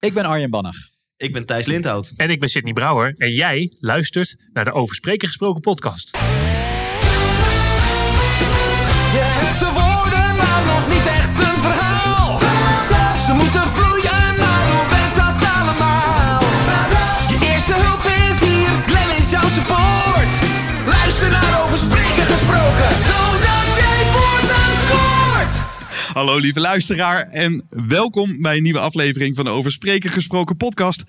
Ik ben Arjen Bannag. Ik ben Thijs Lindhout. En ik ben Sydney Brouwer. En jij luistert naar de Over Spreken Gesproken podcast. Je hebt de woorden, maar nog niet echt een verhaal. Ze moeten vloeien, maar hoe werkt dat allemaal? Je eerste hulp is hier, Glenn is jouw support. Luister naar Over Spreken Gesproken, zodat jij voortaan scoort. Hallo lieve luisteraar en welkom bij een nieuwe aflevering van de Over Spreken Gesproken podcast.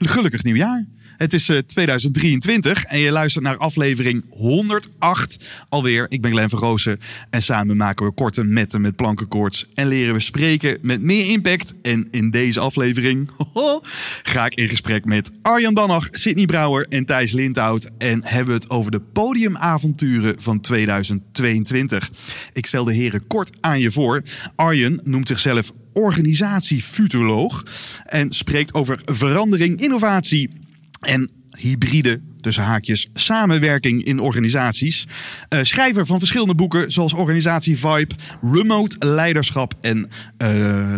Gelukkig nieuwjaar. Het is 2023 en je luistert naar aflevering 108 alweer. Ik ben Glenn van Roosen en samen maken we korte metten met plankenkoorts en leren we spreken met meer impact. En in deze aflevering ga ik in gesprek met Arjen Bannag, Sydney Brouwer en Thijs Lindhout en hebben we het over de podiumavonturen van 2022. Ik stel de heren kort aan je voor. Arjen noemt zichzelf Organisatie Futoloog en spreekt over verandering, innovatie en hybride, tussen haakjes, samenwerking in organisaties. Schrijver van verschillende boeken zoals Organisatie Vibe, Remote Leiderschap en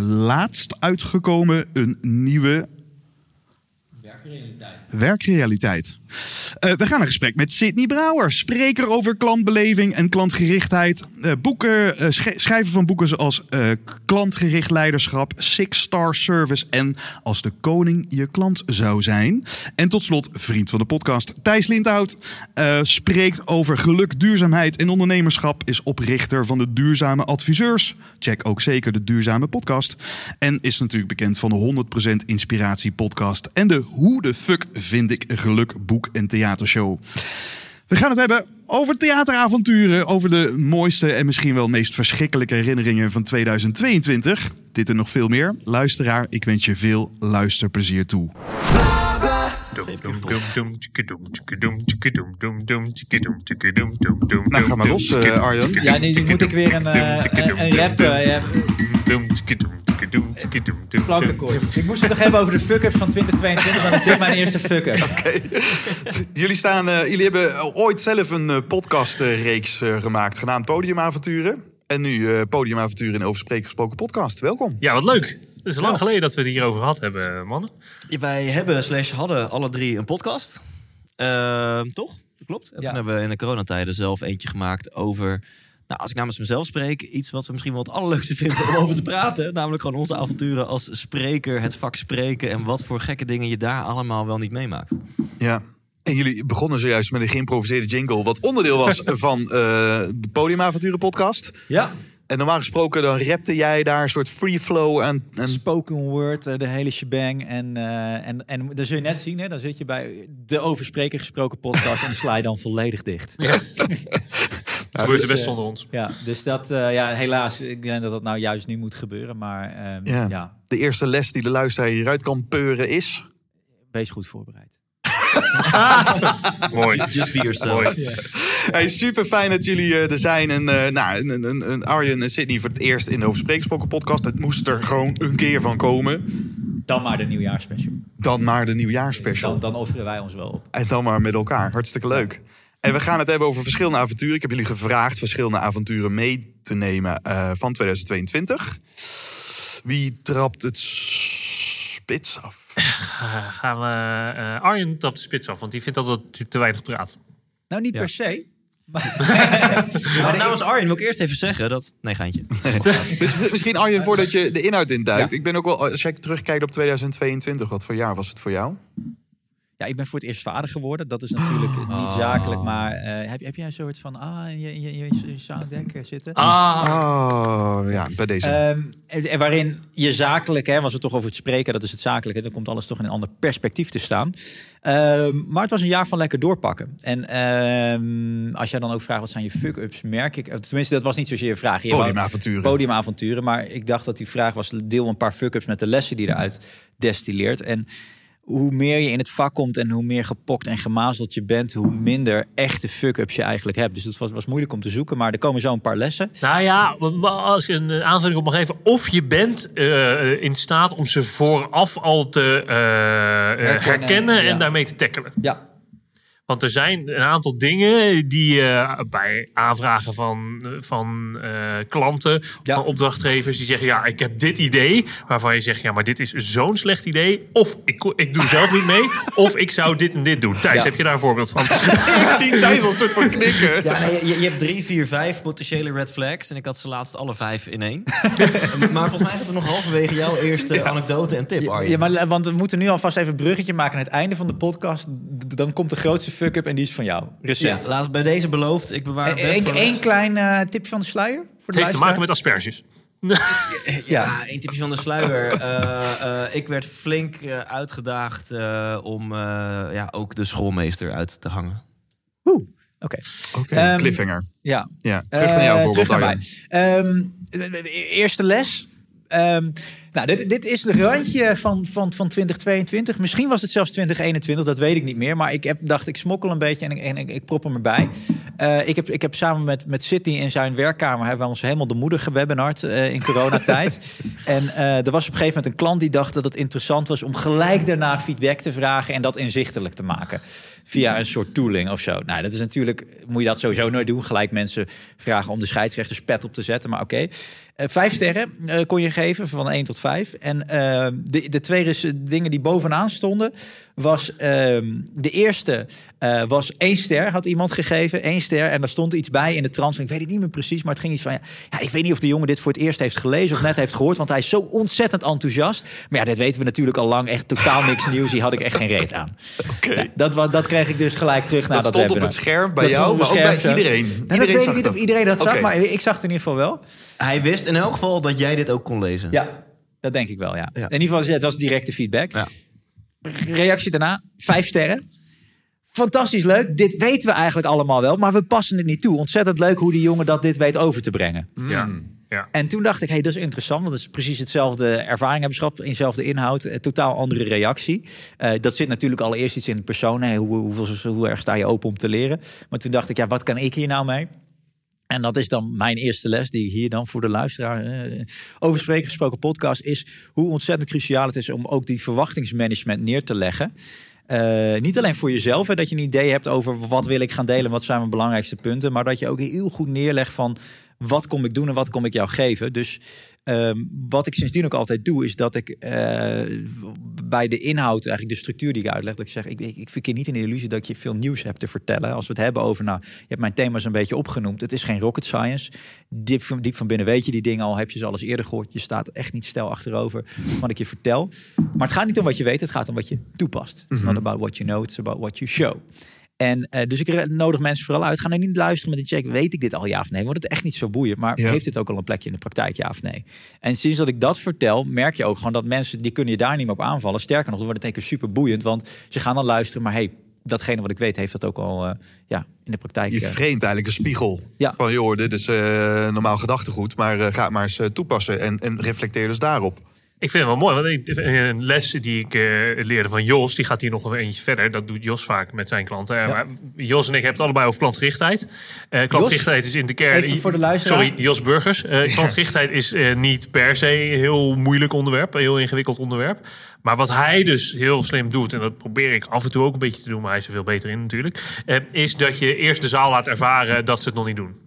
laatst uitgekomen een nieuwe Werkrealiteit. We gaan een gesprek met Sydney Brouwer, spreker over klantbeleving en klantgerichtheid. Schrijver van boeken zoals Klantgericht Leiderschap, 6 Star Service en Als de koning je klant zou zijn. En tot slot, vriend van de podcast, Thijs Lindhout. Spreekt over geluk, duurzaamheid en ondernemerschap. Is oprichter van de Duurzame Adviseurs. Check ook zeker de Duurzame Podcast. En is natuurlijk bekend van de 100% inspiratie podcast en de Hoe de fuck vind ik geluk boek en theatershow. We gaan het hebben over theateravonturen, over de mooiste en misschien wel meest verschrikkelijke herinneringen van 2022. Dit en nog veel meer. Luisteraar, ik wens je veel luisterplezier toe. Nou, ga maar los, Arjen. Ja, nu moet ik weer een rap. Ik moest het nog hebben over de fuck-ups van 2022, want dit is mijn eerste fuck-up. Okay. Jullie hebben ooit zelf een podcastreeks gemaakt, genaamd Podiumavonturen. En nu Podiumavonturen in Over Spreken Gesproken podcast. Welkom. Ja, wat leuk. Het is lang geleden dat we het hierover gehad hebben, mannen. Wij hebben hadden alle drie een podcast. Toch? Dat klopt. En toen hebben we in de coronatijden zelf eentje gemaakt over... Nou, als ik namens mezelf spreek, iets wat we misschien wel het allerleukste vinden om over te praten. Namelijk gewoon onze avonturen als spreker, het vak spreken en wat voor gekke dingen je daar allemaal wel niet meemaakt. Ja, en jullie begonnen zojuist met een geïmproviseerde jingle, wat onderdeel was van de Podiumavonturen podcast. Ja. En normaal gesproken, dan rapte jij daar een soort free flow en... Spoken word, de hele shebang. En dat zul je net zien, hè? Dan zit je bij de Over Spreken Gesproken podcast en sla je dan volledig dicht. Ja. Dat gebeurt best onder ons. Ja, dus dat, helaas, ik denk dat dat nou juist nu moet gebeuren. Maar de eerste les die de luisteraar hieruit kan peuren is... Wees goed voorbereid. Mooi. Just be yourself. Ja. Hey, super fijn dat jullie er zijn. En Arjen en Sydney voor het eerst in de Over Spreken Gesproken podcast. Het moest er gewoon een keer van komen. Dan maar de nieuwjaarsspecial. Dan offeren wij ons wel op. En dan maar met elkaar. Hartstikke leuk. En we gaan het hebben over verschillende avonturen. Ik heb jullie gevraagd verschillende avonturen mee te nemen van 2022. Wie trapt het spits af? Arjen trapt de spits af, want die vindt altijd dat te weinig praat. Nou, niet per se. Maar namens Arjen wil ik eerst even zeggen dat... Nee, geintje. Misschien Arjen, voordat je de inhoud induikt. Ja. Ik ben ook wel, als jij terugkijkt op 2022, wat voor jaar was het voor jou? Ja, ik ben voor het eerst vader geworden. Dat is natuurlijk niet zakelijk, maar heb jij een soort van in je sounddeck zitten? Bij deze. Waarin je zakelijk, hè, was het toch over het spreken, dat is het zakelijke. Dan komt alles toch in een ander perspectief te staan. Maar het was een jaar van lekker doorpakken. En als jij dan ook vraagt, wat zijn je fuck-ups, merk ik... Tenminste, dat was niet zozeer je vraag. Podiumavonturen. Maar ik dacht dat die vraag was deel een paar fuck-ups met de lessen die eruit destilleert. En... hoe meer je in het vak komt en hoe meer gepokt en gemazeld je bent... hoe minder echte fuck-ups je eigenlijk hebt. Dus het was moeilijk om te zoeken, maar er komen zo een paar lessen. Nou ja, als ik een aanvulling op mag geven... of je bent in staat om ze vooraf al te herkennen en daarmee te tackelen. Ja. Want er zijn een aantal dingen die bij aanvragen van klanten, ja, van opdrachtgevers, die zeggen, ja, ik heb dit idee. Waarvan je zegt, ja, maar dit is zo'n slecht idee. Of ik doe zelf niet mee. Of ik zou dit en dit doen. Thijs, ja, heb je daar een voorbeeld van? Ik zie Thijs al een soort van knikken. Ja, nee, je hebt 3, 4, 5 potentiële red flags. En ik had ze laatst alle 5 in één. Maar volgens mij gaat er nog halverwege jouw eerste anekdote en tip, Arjen. Ja, maar, want we moeten nu alvast even een bruggetje maken aan het einde van de podcast. Dan komt de grootste fuck-up en die is van jou. Recent. Ja, laat bij deze beloofd. Ik bewaar het best. Eén klein tipje van de sluier. Voor het de heeft te maken met asperges. Ja, één tipje van de sluier. Ik werd flink uitgedaagd om ook de schoolmeester uit te hangen. Oeh. Oké, cliffhanger. Ja. Ja, terug naar jou voorbeeld, Arjen. Eerste les. Dit is het randje van 2022. Misschien was het zelfs 2021, dat weet ik niet meer. Maar ik dacht, ik smokkel een beetje en ik prop hem erbij. Ik heb samen met Sydney in zijn werkkamer hebben we ons helemaal de moeder gewebinard in coronatijd. En er was op een gegeven moment een klant die dacht dat het interessant was om gelijk daarna feedback te vragen en dat inzichtelijk te maken. Via een soort tooling of zo. Nou, dat is natuurlijk, moet je dat sowieso nooit doen. Gelijk mensen vragen om de scheidsrechterspet op te zetten. Maar oké. 5 sterren kon je geven, van 1 tot 5. En de twee dingen die bovenaan stonden, was de eerste was 1 ster, had iemand gegeven. 1 ster en daar stond iets bij in de transfer. Ik weet het niet meer precies, maar het ging iets van, ja, ik weet niet of de jongen dit voor het eerst heeft gelezen of net heeft gehoord, want hij is zo ontzettend enthousiast. Maar ja, dat weten we natuurlijk al lang. Echt totaal niks nieuws. Die had ik echt geen reet aan. Okay. Nou, dat kreeg ik dus gelijk terug na dat webinar. Dat stond op het scherm bij jou, maar ook bij iedereen. Nou, ik weet niet of iedereen dat zag, maar ik zag het in ieder geval wel. Hij wist in elk geval dat jij dit ook kon lezen. Ja, dat denk ik wel, ja. In ieder geval, het was directe feedback. Ja. Reactie daarna, 5 sterren. Fantastisch leuk, dit weten we eigenlijk allemaal wel, maar we passen het niet toe. Ontzettend leuk hoe die jongen dit weet over te brengen. Ja. Ja. En toen dacht ik, hey, dat is interessant, want dat is precies hetzelfde ervaringhebberschap, eenzelfde inhoud, totaal andere reactie. Dat zit natuurlijk allereerst iets in de persoon, hey, hoe erg sta je open om te leren? Maar toen dacht ik, ja, wat kan ik hier nou mee? En dat is dan mijn eerste les die ik hier dan voor de luisteraar over Spreken Gesproken podcast is hoe ontzettend cruciaal het is om ook die verwachtingsmanagement neer te leggen. Niet alleen voor jezelf, hè, dat je een idee hebt over wat wil ik gaan delen, wat zijn mijn belangrijkste punten, maar dat je ook heel goed neerlegt van wat kom ik doen en wat kom ik jou geven. Dus wat ik sindsdien ook altijd doe, is dat ik bij de inhoud, eigenlijk de structuur die ik uitleg, dat ik zeg, ik verkeer niet in de illusie dat je veel nieuws hebt te vertellen. Als we het hebben over, je hebt mijn thema's een beetje opgenoemd. Het is geen rocket science. Diep van binnen weet je die dingen al, heb je ze al eens eerder gehoord. Je staat echt niet stijl achterover wat ik je vertel. Maar het gaat niet om wat je weet, het gaat om wat je toepast. Mm-hmm. Not about what you know, it's about what you show. En dus ik nodig mensen vooral uit. Ga nou niet luisteren met een check. Weet ik dit al, ja of nee? Want het echt niet zo boeiend. Maar heeft dit ook al een plekje in de praktijk, ja of nee? En sinds dat ik dat vertel, merk je ook gewoon dat mensen, die kunnen je daar niet meer op aanvallen. Sterker nog, dan wordt het een keer super boeiend. Want ze gaan dan luisteren, maar hey, datgene wat ik weet, heeft dat ook al in de praktijk. Je vreemd eigenlijk een spiegel. Ja. Van joh, dit is normaal gedachtegoed. Maar ga het maar eens toepassen en reflecteer dus daarop. Ik vind het wel mooi, want een les die ik leerde van Jos, die gaat hier nog eentje verder. Dat doet Jos vaak met zijn klanten. Ja. Jos en ik hebben het allebei over klantgerichtheid. Klantgerichtheid is in de kern. Even voor de luisteraar. Sorry, Jos Burgers. Klantgerichtheid is niet per se een heel moeilijk onderwerp, een heel ingewikkeld onderwerp. Maar wat hij dus heel slim doet, en dat probeer ik af en toe ook een beetje te doen, maar hij is er veel beter in natuurlijk, is dat je eerst de zaal laat ervaren dat ze het nog niet doen.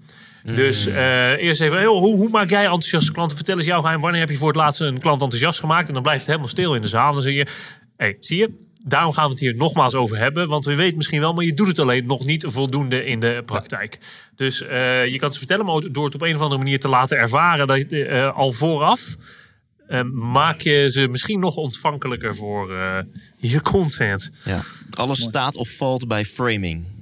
Dus eerst even, hoe maak jij enthousiaste klanten? Vertel eens jouw geheim. Wanneer heb je voor het laatst een klant enthousiast gemaakt? En dan blijft het helemaal stil in de zaal. Dan zeg je, hey, zie je? Daarom gaan we het hier nogmaals over hebben. Want we weten misschien wel, maar je doet het alleen nog niet voldoende in de praktijk. Dus je kan het vertellen, maar door het op een of andere manier te laten ervaren, dat al vooraf, maak je ze misschien nog ontvankelijker voor je content. Ja. Alles staat of valt bij framing.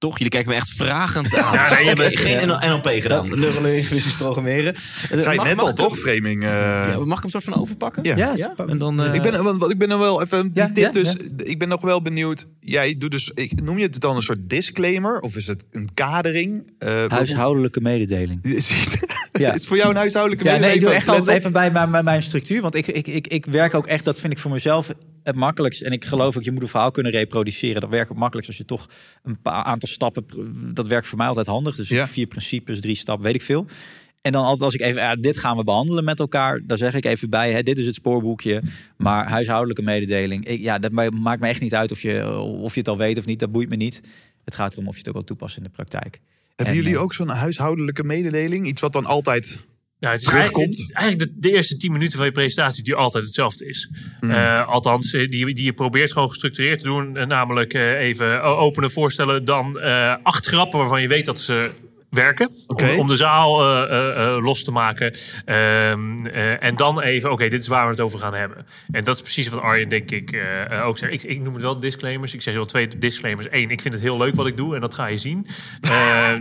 Toch? Jullie kijken me echt vragend aan. Ja, nee, je hebt geen NLP gedaan. Neurolinguistisch programmeren. Zei net al, toch? Framing. Ja, mag ik hem soort van overpakken? Ja. En dan, ik ben nog wel even die tip dus. Ja. Ik ben nog wel benieuwd. Jij doet dus, noem je het dan een soort disclaimer? Of is het een kadering? Huishoudelijke mededeling. Ja. Is voor jou een huishoudelijke mededeling? Nee, ik doe echt altijd even bij mijn structuur. Want ik werk ook echt, dat vind ik voor mezelf het makkelijkst. En ik geloof ook, je moet een verhaal kunnen reproduceren. Dat werkt het makkelijkst als je toch een aantal stappen. Dat werkt voor mij altijd handig. Dus 4 principes, 3 stappen, weet ik veel. En dan altijd als ik even, dit gaan we behandelen met elkaar. Daar zeg ik even bij, dit is het spoorboekje. Maar huishoudelijke mededeling. Dat maakt me echt niet uit of je het al weet of niet. Dat boeit me niet. Het gaat erom of je het ook wel toepast in de praktijk. Hebben jullie ook zo'n huishoudelijke mededeling? Iets wat dan altijd... Ja, het is eigenlijk de eerste 10 minuten van je presentatie die altijd hetzelfde is. Mm. Althans, die je probeert gewoon gestructureerd te doen. Namelijk even openen, voorstellen. Dan 8 grappen waarvan je weet dat ze werken. Okay. Om de zaal los te maken. En dan even, oké, dit is waar we het over gaan hebben. En dat is precies wat Arjen, denk ik, ook zegt. Ik noem het wel disclaimers. Ik zeg wel 2 disclaimers. 1, ik vind het heel leuk wat ik doe en dat ga je zien.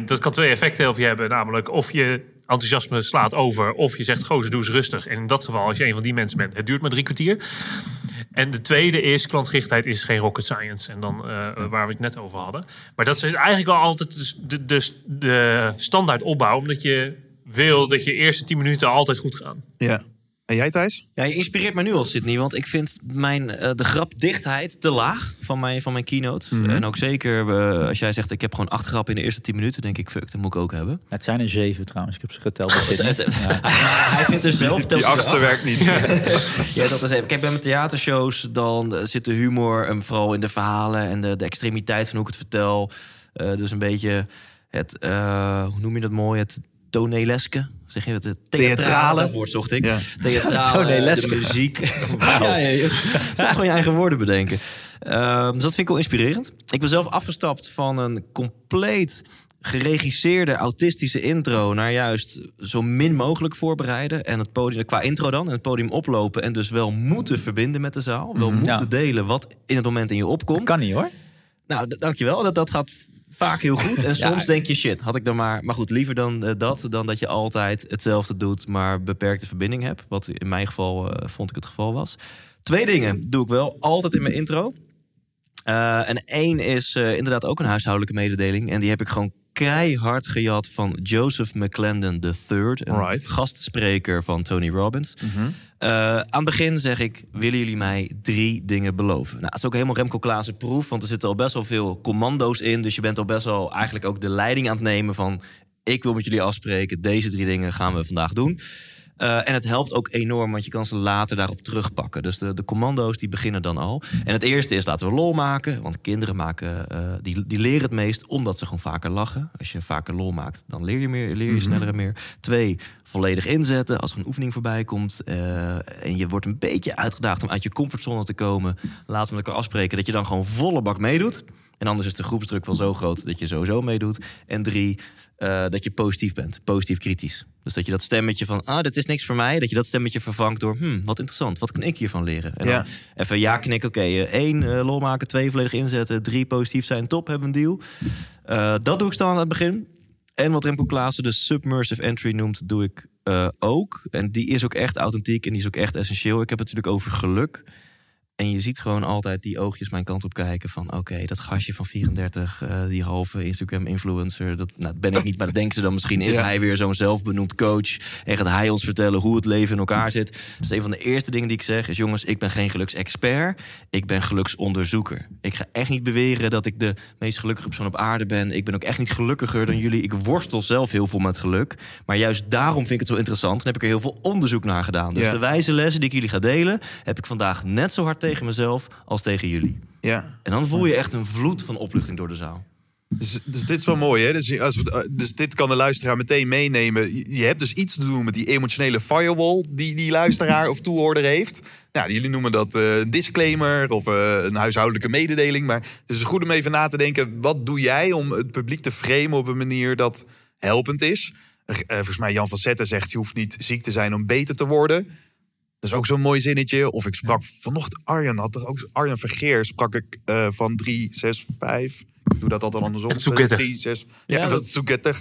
Dat kan 2 effecten op je hebben. Namelijk of je... enthousiasme slaat over. Of je zegt, gozer, doe eens rustig. En in dat geval, als je een van die mensen bent, het duurt maar 3 kwartier. En de tweede is, klantgerichtheid is geen rocket science. En dan waar we het net over hadden. Maar dat is eigenlijk wel altijd de standaard opbouw. Omdat je wil dat je eerste 10 minuten altijd goed gaan. Ja. En jij, Thijs? Ja, je inspireert mij nu al, Sydney. Want ik vind de grapdichtheid te laag van mijn keynote. Mm-hmm. En ook zeker als jij zegt, ik heb gewoon 8 grappen in de eerste 10 minuten. Denk ik, fuck, dat moet ik ook hebben. Het zijn er 7 trouwens. Ik heb ze geteld. Ja. Hij vindt er zelf... Die achtste werkt niet. Ja, dat is even. Kijk, bij mijn theatershows dan zit de humor en vooral in de verhalen en de extremiteit van hoe ik het vertel. Dus een beetje het... hoe noem je dat mooi? Het toneleske. Zeg je dat? Het theatrale woord zocht ik. Ja. Theatrale, de muziek. Ja. Zou gewoon je eigen woorden bedenken. Dus dat vind ik wel inspirerend. Ik ben zelf afgestapt van een compleet geregisseerde autistische intro... naar juist zo min mogelijk voorbereiden. En het podium, qua intro dan, en het podium oplopen... en dus wel moeten verbinden met de zaal. Wel moeten delen wat in het moment in je opkomt. Dat kan niet hoor. Nou, dankjewel. Dat gaat... vaak heel goed. En soms denk je, shit, had ik dan maar... Maar goed, liever dan dat... dan dat je altijd hetzelfde doet... maar beperkte verbinding hebt. Wat in mijn geval vond ik het geval was. 2 dingen doe ik wel altijd in mijn intro. En 1 is inderdaad ook een huishoudelijke mededeling. En die heb ik gewoon keihard gejat... van Joseph McClendon III. Een gastspreker van Tony Robbins. Mm-hmm. Aan het begin zeg ik... willen jullie mij 3 dingen beloven? Nou, het is ook helemaal Remco Klaassen proef... want er zitten al best wel veel commando's in... dus je bent al best wel eigenlijk ook de leiding aan het nemen van... ik wil met jullie afspreken, deze 3 dingen gaan we vandaag doen. En het helpt ook enorm, want je kan ze later daarop terugpakken. Dus de commando's die beginnen dan al. En het eerste is, laten we lol maken. Want kinderen maken, die leren het meest omdat ze gewoon vaker lachen. Als je vaker lol maakt, dan leer je sneller en meer. 2, volledig inzetten. Als er een oefening voorbij komt... en je wordt een beetje uitgedaagd om uit je comfortzone te komen... laten we met elkaar afspreken dat je dan gewoon volle bak meedoet. En anders is de groepsdruk wel zo groot dat je sowieso meedoet. En 3... dat je positief bent, positief kritisch. Dus dat je dat stemmetje van, dit is niks voor mij... dat je dat stemmetje vervangt door, wat interessant. Wat kan ik hiervan leren? En dan even knikken, oké, 1, lol maken, 2, volledig inzetten... 3, positief zijn, top, hebben een deal. Dat doe ik staan aan het begin. En wat Remco Klaassen de submersive entry noemt, doe ik ook. En die is ook echt authentiek en die is ook echt essentieel. Ik heb het natuurlijk over geluk... En je ziet gewoon altijd die oogjes mijn kant op kijken van... oké, dat gastje van 34, die halve Instagram-influencer... dat ben ik niet, maar dat denken ze dan misschien. Is hij weer zo'n zelfbenoemd coach? En gaat hij ons vertellen hoe het leven in elkaar zit? Dus een van de eerste dingen die ik zeg is... jongens, ik ben geen geluksexpert, ik ben geluksonderzoeker. Ik ga echt niet beweren dat ik de meest gelukkige persoon op aarde ben. Ik ben ook echt niet gelukkiger dan jullie. Ik worstel zelf heel veel met geluk. Maar juist daarom vind ik het zo interessant. En heb ik er heel veel onderzoek naar gedaan. Dus de wijze lessen die ik jullie ga delen... heb ik vandaag net zo hard tegen mezelf als tegen jullie. Ja. En dan voel je echt een vloed van opluchting door de zaal. Dus dit is wel mooi, hè? Dus dit kan de luisteraar meteen meenemen. Je hebt dus iets te doen met die emotionele firewall... die luisteraar of toehoorder heeft. Nou, jullie noemen dat een disclaimer of een huishoudelijke mededeling. Maar het is goed om even na te denken... wat doe jij om het publiek te framen op een manier dat helpend is? Volgens mij Jan van Zetten zegt... je hoeft niet ziek te zijn om beter te worden... Dat is ook zo'n mooi zinnetje. Of ik sprak vanochtend... Arjen Vergeer sprak ik van 3, 6, 5. Ik doe dat altijd andersom. Het zoeketter. 3, 6, dat is zoeketter.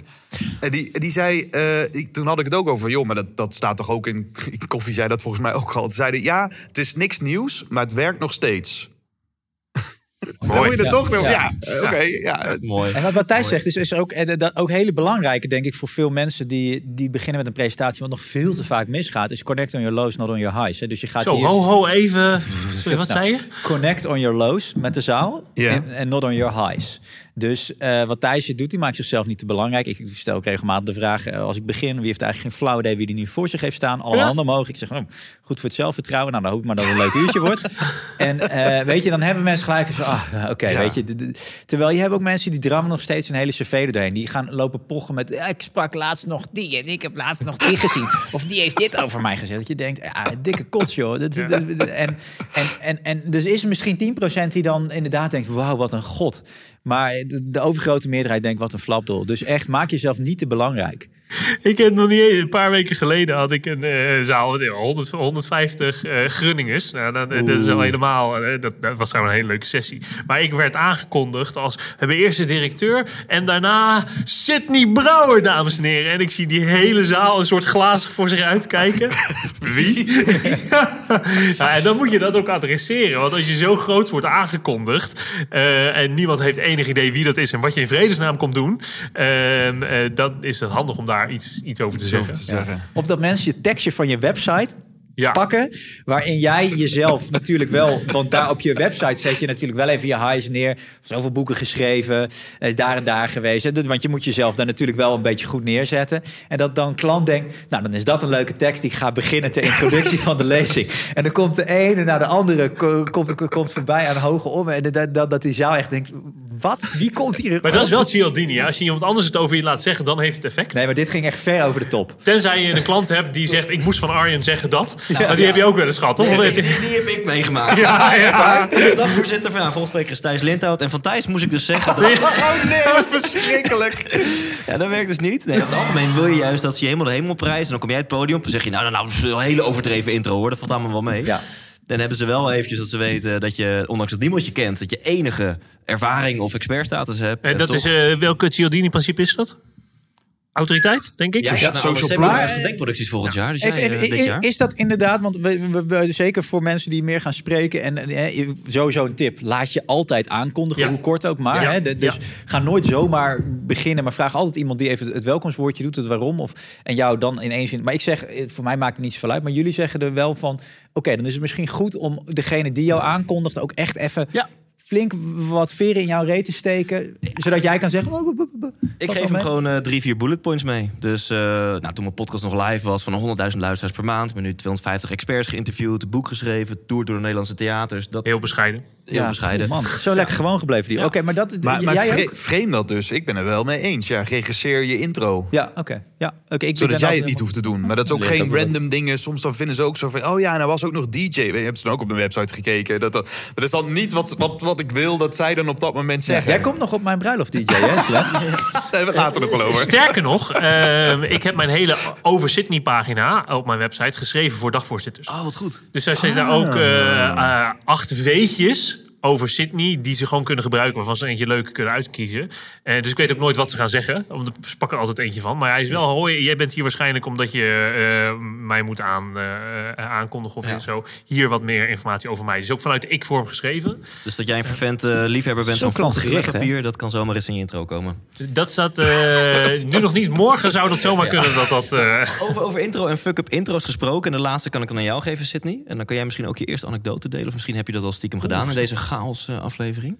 En die zei... toen had ik het ook over... joh, maar dat staat toch ook in... Koffie zei dat volgens mij ook al. Ze zeiden, het is niks nieuws, maar het werkt nog steeds. Mooi. Moet je er toch doen. Ja, mooi. En wat Thijs zegt is ook, ook heel belangrijk, denk ik, voor veel mensen die beginnen met een presentatie, wat nog veel te vaak misgaat, is connect on your lows, not on your highs. Hè. Dus je gaat even. Sorry, wat zei je? Connect on your lows met de zaal en not on your highs. Dus wat Thijs doet, die maakt zichzelf niet te belangrijk. Ik stel ook regelmatig de vraag, als ik begin, wie heeft eigenlijk geen flauw idee wie die nu voor zich heeft staan? Alle handen omhoog. Ik zeg, goed voor het zelfvertrouwen. Nou, dan hoop ik maar dat het een leuk uurtje wordt. En weet je, dan hebben mensen gelijk van, weet je. Terwijl je hebt ook mensen die drammen nog steeds een hele cv doorheen. Die gaan lopen pochen met, ik sprak laatst nog die en ik heb laatst nog die gezien. Of die heeft dit over mij gezegd. Dat je denkt, dikke kots joh. En dus is er misschien 10% die dan inderdaad denkt, wauw, wat een god. Maar de overgrote meerderheid denkt, wat een flapdol. Dus echt, maak jezelf niet te belangrijk. Ik heb nog niet eens, een paar weken geleden had ik een zaal, 150 Grunningers. Nou, dat is al helemaal, dat was gewoon een hele leuke sessie. Maar ik werd aangekondigd als de eerste directeur en daarna Sydney Brouwer, dames en heren. En ik zie die hele zaal een soort glazig voor zich uitkijken. Wie? En dan moet je dat ook adresseren. Want als je zo groot wordt aangekondigd en niemand heeft enig idee wie dat is en wat je in vredesnaam komt doen, dan is het handig om daar iets over te zeggen. Ja. Of dat mensen je tekstje van je website pakken, waarin jij jezelf natuurlijk wel, want daar op je website zet je natuurlijk wel even je highs neer. Zoveel boeken geschreven, is daar en daar geweest. Want je moet jezelf daar natuurlijk wel een beetje goed neerzetten. En dat dan klant denkt, nou dan is dat een leuke tekst, die ik ga beginnen ter introductie van de lezing. En dan komt de ene naar de andere, komt voorbij aan hoge om. En dat die zaal echt denkt, wat? Wie komt hier? Maar dat is wel Cialdini. Als je iemand anders het over je laat zeggen, dan heeft het effect. Nee, maar dit ging echt ver over de top. Tenzij je een klant hebt die zegt, ik moest van Arjen zeggen dat. Nou, maar die heb je ook wel eens gehad, toch? Nee, die heb ik meegemaakt. Dat voorzitter van volgenspreker is Thijs Lindhout. En van Thijs moest ik dus zeggen... Dat... Oh nee, wat verschrikkelijk. Ja, dat werkt dus niet. Nee, over het algemeen wil je juist dat ze je helemaal de hemel prijzen. En dan kom jij het podium op en zeg je... Nou, dat is een hele overdreven intro hoor. Dat valt allemaal wel mee. Ja. Dan hebben ze wel eventjes dat ze weten dat je, ondanks dat niemand je kent... dat je enige ervaring of expertstatus hebt. En dat toch... is welke Cialdini-principe is dat? Autoriteit, denk ik. Ja, social proof. Denkproducties volgend jaar. Dus dit jaar. Is dat inderdaad, want we zeker voor mensen die meer gaan spreken... en sowieso een tip, laat je altijd aankondigen, hoe kort ook maar. Ja. Ga nooit zomaar beginnen, maar vraag altijd iemand die even het welkomstwoordje doet, het waarom. En jou dan ineens... Maar ik zeg, voor mij maakt het niets veel uit, maar jullie zeggen er wel van... Oké, dan is het misschien goed om degene die jou aankondigt ook echt even... Ja. Flink wat veren in jouw reet te steken. Zodat jij kan zeggen... Ik geef hem gewoon 3-4 bullet points mee. Dus toen mijn podcast nog live was... van 100.000 luisteraars per maand... ben nu 250 experts geïnterviewd... boek geschreven, tour door de Nederlandse theaters. Dat... Heel bescheiden. Heel bescheiden. Man, zo lekker gewoon gebleven die. Ja. Oké, maar frame dat dus. Ik ben er wel mee eens. Ja, regisseer je intro. Ja, oké. Ja, zodat jij het niet hoeft te doen. Maar dat is ook geen random dingen. Soms dan vinden ze ook zo van... Oh ja, nou was ook nog DJ. Je hebt ze dan ook op mijn website gekeken. Dat is dan niet wat ik wil dat zij dan op dat moment zeggen. Jij komt nog op mijn bruiloft DJ, hè? Daar hebben we later nog wel over. Sterker nog, ik heb mijn hele Over Sydney pagina op mijn website geschreven voor dagvoorzitters. Oh, wat goed. Dus daar zitten ook 8 weetjes... over Sydney, die ze gewoon kunnen gebruiken... waarvan ze eentje leuk kunnen uitkiezen. Dus ik weet ook nooit wat ze gaan zeggen. Want ze pakken er altijd eentje van. Maar hij is wel, hoi, jij bent hier waarschijnlijk... omdat je mij moet aankondigen of zo. Hier wat meer informatie over mij. Dus ook vanuit de ik-vorm geschreven. Dus dat jij een vervent liefhebber bent van vochtig papier... dat kan zomaar eens in je intro komen. Dat staat nu nog niet. Morgen zou dat zomaar kunnen. Over intro en fuck-up intro's gesproken. En de laatste kan ik dan aan jou geven, Sydney. En dan kan jij misschien ook je eerste anekdote delen. Of misschien heb je dat al stiekem gedaan in deze chaos aflevering.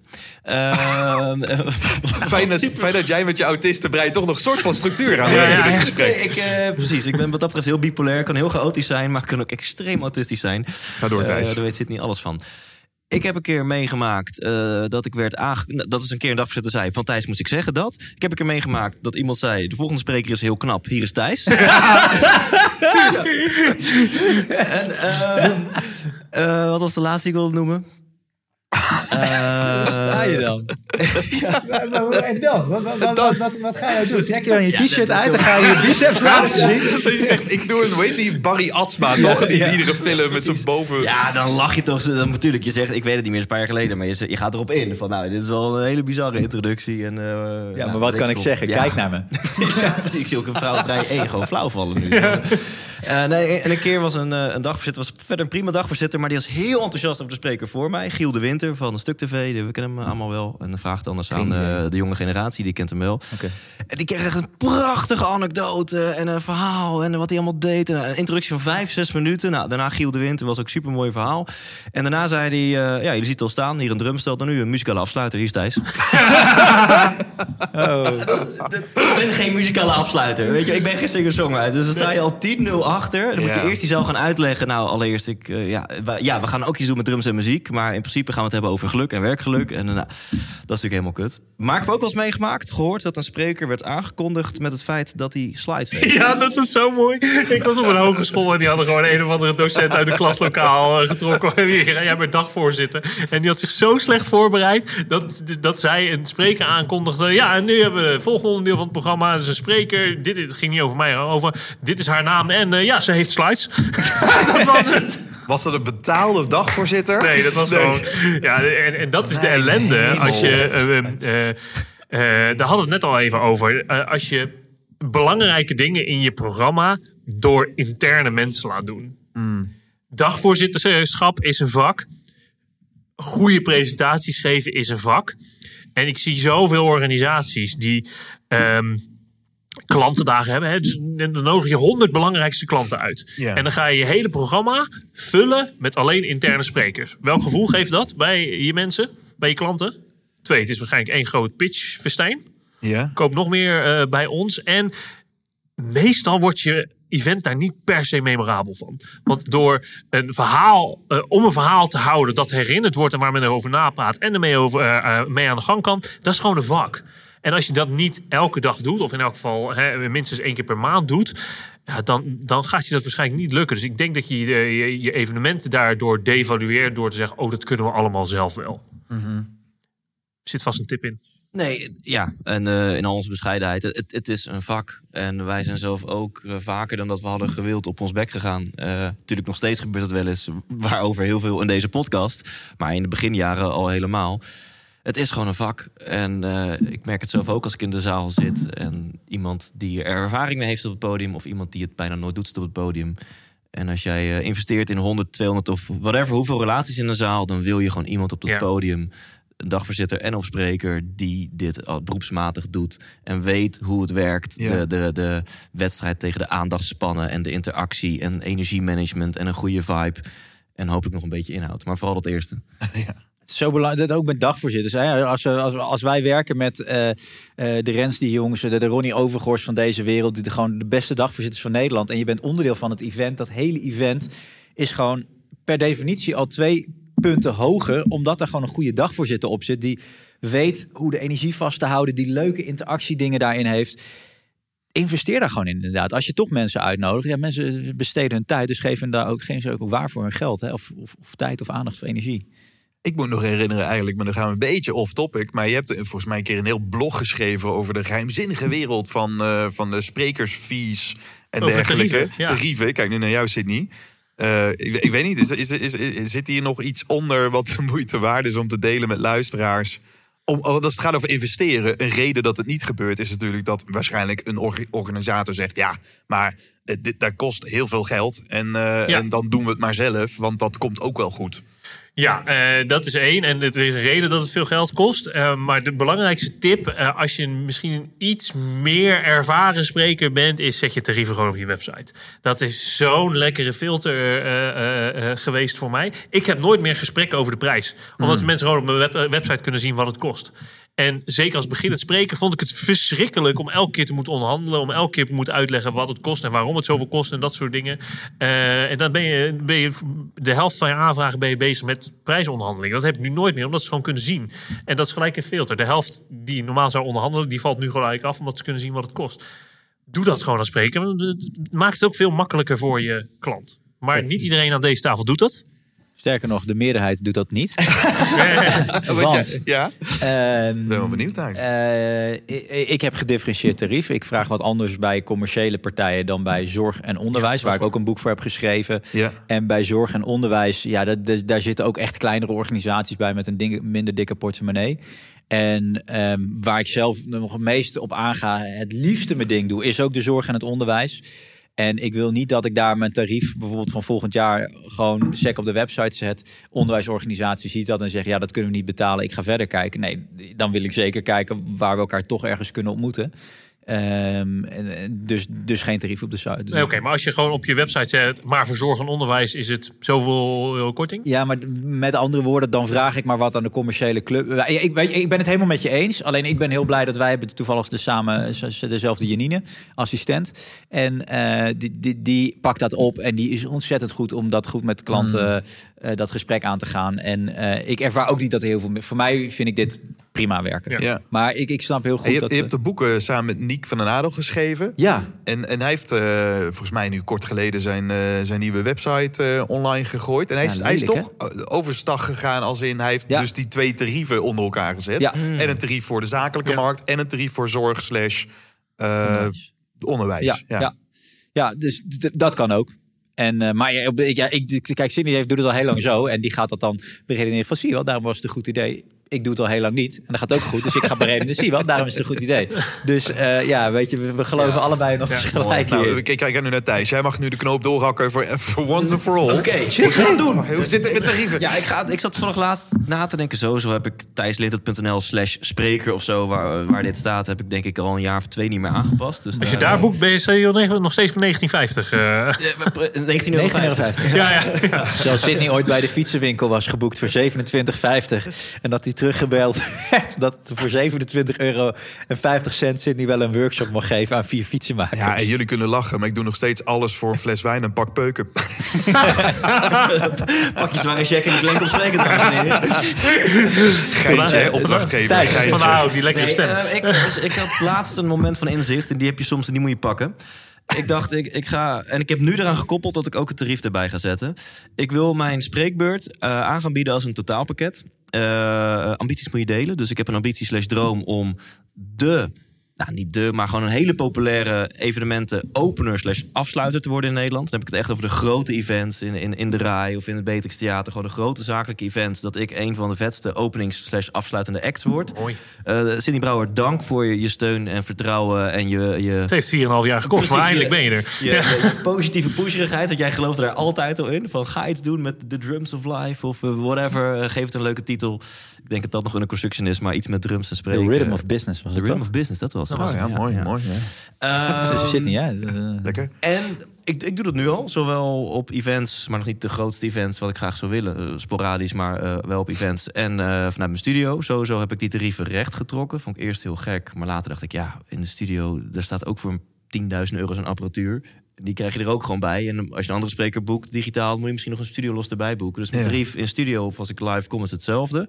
Fijn dat jij met je autistenbrein toch nog een soort van structuur aan hebt in dit gesprek. Precies, ik ben wat dat betreft heel bipolair. Kan heel chaotisch zijn, maar kan ook extreem autistisch zijn. Ga door, Thijs. Daar weet Sydney alles van. Ik heb een keer meegemaakt dat ik werd aangekondigd... Dat is een keer een dagvoorzitter zei, van Thijs moest ik zeggen dat. Ik heb een keer meegemaakt dat iemand zei... de volgende spreker is heel knap, hier is Thijs. Wat was de laatste die ik wilde noemen? Wat ga je dan? En dan? Wat ga je doen? Trek je dan je t-shirt uit en ga je je biceps laten zien? Je zegt, ik doe een, weet die Barry Atsma toch? In iedere film met zo'n boven... Ja, dan lach je toch. Dan, natuurlijk, je zegt, ik weet het niet meer, een paar jaar geleden. Maar je gaat erop in. Van, nou, dit is wel een hele bizarre introductie. En, maar wat kan ik zeggen? Kijk naar me. Precies, ik zie ook een vrouw vrij ego flauw vallen nu. Ja. En een keer was een dagvoorzitter, was verder een prima dagvoorzitter... maar die was heel enthousiast over de spreker voor mij. Giel de Winter van StukTV, we kennen hem allemaal wel. En vraagt anders aan de jonge generatie, die kent hem wel. Okay. En die kreeg echt een prachtige anekdote en een verhaal en wat hij allemaal deed. En een introductie van 5, 6 minuten. Nou, daarna Giel de Winter, was ook super mooi verhaal. En daarna zei hij, ja, jullie ziet het al staan, hier een drumstel en nu een muzikale afsluiter. Hier is Thijs. Ik ben geen muzikale afsluiter. Weet je, ik ben geen singer-songwriter. Dus dan sta je al 10-0 achter. Dan moet je eerst die zaal gaan uitleggen. Nou, allereerst, we gaan ook iets doen met drums en muziek. Maar in principe gaan we het hebben over geluk en werkgeluk. En dat is natuurlijk helemaal kut. Maar ik heb ook wel eens meegemaakt, gehoord dat een spreker werd aangekondigd met het feit dat hij slides heeft. Ja, dat is zo mooi. Ik was op een hogeschool en die hadden gewoon een of andere docent uit de klaslokaal getrokken. En jij bent dagvoorzitter. En die had zich zo slecht voorbereid dat zij een spreker aankondigde. Ja, en nu hebben we het volgende onderdeel van het programma. Dat is een spreker. Dit ging niet over mij, maar over dit is haar naam. En ze heeft slides. Dat was het. Was dat een betaalde dagvoorzitter? Nee, dat was gewoon... Ja, en dat is de ellende. Als je, daar hadden we het net al even over. Als je belangrijke dingen in je programma door interne mensen laat doen. Mm. Dagvoorzitterschap is een vak. Goede presentaties geven is een vak. En ik zie zoveel organisaties die klantendagen hebben. Hè? Dus dan nodig je 100 belangrijkste klanten uit. Yeah. En dan ga je je hele programma vullen met alleen interne sprekers. Welk gevoel geeft dat bij je mensen, bij je klanten? 2, het is waarschijnlijk 1 groot pitchfestijn. Yeah. Koop nog meer bij ons. En meestal wordt je event daar niet per se memorabel van. Want door een verhaal, om een verhaal te houden dat herinnerd wordt en waar men erover napraat en ermee mee aan de gang kan, dat is gewoon een vak. En als je dat niet elke dag doet, of in elk geval minstens 1 keer per maand doet, ja, dan gaat je dat waarschijnlijk niet lukken. Dus ik denk dat je evenementen daardoor devalueert door te zeggen, oh, dat kunnen we allemaal zelf wel. Mm-hmm. Er zit vast een tip in. Nee, ja, en in al onze bescheidenheid, het is een vak. En wij zijn zelf ook vaker dan dat we hadden gewild op ons bek gegaan. Natuurlijk nog steeds gebeurt het wel eens, waarover heel veel in deze podcast. Maar in de beginjaren al helemaal. Het is gewoon een vak. En ik merk het zelf ook als ik in de zaal zit. En iemand die er ervaring mee heeft op het podium, of iemand die het bijna nooit doet, zit op het podium. En als jij investeert in 100, 200 of whatever, hoeveel relaties in de zaal, dan wil je gewoon iemand op het podium, een dagvoorzitter en of spreker die dit beroepsmatig doet en weet hoe het werkt. Ja. De wedstrijd tegen de aandachtspannen en de interactie en energiemanagement en een goede vibe. En hopelijk nog een beetje inhoud. Maar vooral dat eerste. Ja. Zo belangrijk, dat ook met dagvoorzitters. Hè? Als wij werken met de Rens die jongens, de Ronnie Overgors van deze wereld, die gewoon de beste dagvoorzitters van Nederland. En je bent onderdeel van het event. Dat hele event is gewoon per definitie al 2 punten hoger, omdat er gewoon een goede dagvoorzitter op zit, die weet hoe de energie vast te houden, die leuke interactiedingen daarin heeft. Investeer daar gewoon in, inderdaad. Als je toch mensen uitnodigt, ja, mensen besteden hun tijd, dus geef hen daar ook geen zulke waar voor hun geld, hè? Of tijd of aandacht of energie. Ik moet nog herinneren eigenlijk, maar dan gaan we een beetje off-topic. Maar je hebt volgens mij een keer een heel blog geschreven over de geheimzinnige wereld van de sprekersfees en dergelijke. Tarieven. Kijk nu naar jou, Sydney. Ik weet niet, zit hier nog iets onder wat de moeite waard is om te delen met luisteraars? Als het gaat over investeren, een reden dat het niet gebeurt is natuurlijk dat waarschijnlijk een organisator zegt, ja, maar dat kost heel veel geld en dan doen we het maar zelf, want dat komt ook wel goed. Ja, dat is 1. En er is een reden dat het veel geld kost. Maar de belangrijkste tip, als je misschien een iets meer ervaren spreker bent, is zet je tarieven gewoon op je website. Dat is zo'n lekkere filter geweest voor mij. Ik heb nooit meer gesprekken over de prijs. Omdat mensen gewoon op mijn website kunnen zien wat het kost. En zeker als beginnend spreker vond ik het verschrikkelijk om elke keer te moeten onderhandelen. Om elke keer te moeten uitleggen wat het kost en waarom het zoveel kost en dat soort dingen. En dan ben je de helft van je aanvragen ben je bezig met prijsonderhandelingen. Dat heb ik nu nooit meer, omdat ze gewoon kunnen zien. En dat is gelijk een filter. De helft die je normaal zou onderhandelen, die valt nu gelijk af, omdat ze kunnen zien wat het kost. Doe dat gewoon als spreker. Het maakt het ook veel makkelijker voor je klant. Maar niet iedereen aan deze tafel doet dat. Sterker nog, de meerderheid doet dat niet. Want, ben wel benieuwd eigenlijk. Ik heb gedifferentieerd tarief. Ik vraag wat anders bij commerciële partijen dan bij zorg en onderwijs. Waar ik ook een boek voor heb geschreven. Ja. En bij zorg en onderwijs, ja, daar zitten ook echt kleinere organisaties bij met een minder dikke portemonnee. En waar ik zelf nog het meest op aanga, het liefste mijn ding doe, is ook de zorg en het onderwijs. En ik wil niet dat ik daar mijn tarief bijvoorbeeld van volgend jaar gewoon check op de website zet. Onderwijsorganisatie ziet dat en zegt, ja, dat kunnen we niet betalen. Ik ga verder kijken. Nee, dan wil ik zeker kijken waar we elkaar toch ergens kunnen ontmoeten. Dus geen tarief op de site. Dus... Nee, oké, maar als je gewoon op je website zet, maar voor zorg en onderwijs is het zoveel korting? Ja, maar met andere woorden, dan vraag ik maar wat aan de commerciële club. Ik ben het helemaal met je eens. Alleen ik ben heel blij dat wij hebben toevallig dezelfde Janine, assistent. En die pakt dat op en die is ontzettend goed om dat goed met klanten dat gesprek aan te gaan. En ik ervaar ook niet dat heel veel... Voor mij vind ik dit prima werken. Ja. Ja. Maar ik snap heel goed je hebt de boeken samen met Niek van den Adel geschreven. Ja. En hij heeft volgens mij nu kort geleden zijn nieuwe website online gegooid. En hij is toch overstag gegaan als in... Hij heeft dus die twee tarieven onder elkaar gezet. Ja. En een tarief voor de zakelijke markt. En een tarief voor zorg /onderwijs. Ja, dus dat kan ook. Maar Sydney doet het al heel lang zo. En die gaat dat dan beredeneren van, zie je wel, daarom was het een goed idee. Ik doe het al heel lang niet. En dat gaat ook goed. Dus ik ga beredeneren, zie je wel, daarom is het een goed idee. Dus weet je, we geloven allebei nog eens gelijk hier. Nou, kijk nu naar Thijs. Jij mag nu de knoop doorhakken voor once and for all. Oké, we gaan het doen. Hoe zit het met tarieven? Ja, ik zat vanaf laatst na te denken. Zo heb ik thijslindhout.nl/spreker of zo, waar dit staat, heb ik denk ik al een jaar of 2 niet meer aangepast. Dus als je daar boekt, ben je nog steeds van 1950. 1950. Ja. Zoals Sydney ooit bij de fietsenwinkel was geboekt voor 27,50. En dat hij teruggebeld werd dat voor €27,50 Sydney wel een workshop mag geven aan 4 fietsenmakers. Ja, en jullie kunnen lachen, maar ik doe nog steeds alles voor een fles wijn en een pak peuken. Pak je zware check in het lenkel spreken, dames en heren. Geintje, opdrachtgever. Geintje. Van de hout, die lekkere stem. Ik had laatst een moment van inzicht en die heb je soms en die moet je pakken. Ik dacht, ik ga... En ik heb nu eraan gekoppeld dat ik ook het tarief erbij ga zetten. Ik wil mijn spreekbeurt aan gaan bieden als een totaalpakket. Ambities moet je delen. Dus ik heb een ambitie/droom om maar gewoon een hele populaire evenementen opener/afsluiter te worden in Nederland. Dan heb ik het echt over de grote events in de RAI of in het Beatrix Theater. Gewoon de grote zakelijke events. Dat ik een van de vetste openings/afsluitende acts word. Mooi. Sydney Brouwer, dank voor je steun en vertrouwen. En je... Het heeft 4,5 jaar gekost, precies, maar eindelijk ben je er. Je positieve pusherigheid, want jij gelooft daar altijd al in. Van ga iets doen met de drums of life of whatever. Geef het een leuke titel. Ik denk dat dat nog in de construction is, maar iets met drums te spreken. The Rhythm of Business was het. The Rhythm of Business, dat was. Mooi. Ja. Sydney, ja. Lekker. En ik doe dat nu al. Zowel op events, maar nog niet de grootste events... wat ik graag zou willen. Sporadisch, maar wel op events. En vanuit mijn studio. Sowieso heb ik die tarieven recht getrokken. Vond ik eerst heel gek. Maar later dacht ik, in de studio... daar staat ook voor €10.000 aan apparatuur. Die krijg je er ook gewoon bij. En als je een andere spreker boekt, digitaal... moet je misschien nog een studio los erbij boeken. Dus mijn tarief in studio of als ik live kom, is hetzelfde.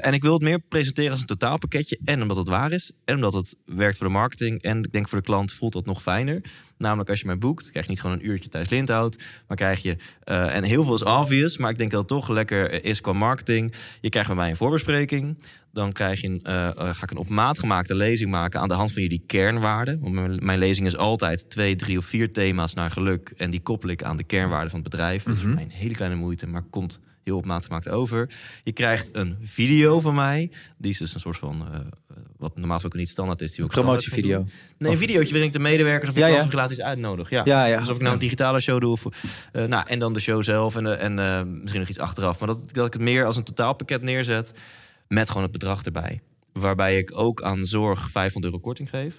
En ik wil het meer presenteren als een totaalpakketje. En omdat het waar is. En omdat het werkt voor de marketing. En ik denk voor de klant voelt dat nog fijner. Namelijk als je mij boekt, krijg je niet gewoon een uurtje Thijs Lindhout. Maar krijg je... en heel veel is obvious. Maar ik denk dat het toch lekker is qua marketing. Je krijgt bij mij een voorbespreking. Dan krijg je ga ik een op maat gemaakte lezing maken... aan de hand van jullie kernwaarden. Want mijn lezing is altijd 2, 3 of 4 thema's naar geluk. En die koppel ik aan de kernwaarden van het bedrijf. Mm-hmm. Dat is voor mij een hele kleine moeite, maar komt... heel op maat gemaakt over. Je krijgt een video van mij. Die is dus een soort van... wat normaal gesproken niet standaard is. Die ook promotievideo. Een videootje waarin ik de medewerkers of klanten relaties uitnodig. Ja. Alsof ik nou een digitale show doe. Of, en dan de show zelf. En misschien nog iets achteraf. Maar dat ik het meer als een totaalpakket neerzet. Met gewoon het bedrag erbij. Waarbij ik ook aan zorg €500 korting geef.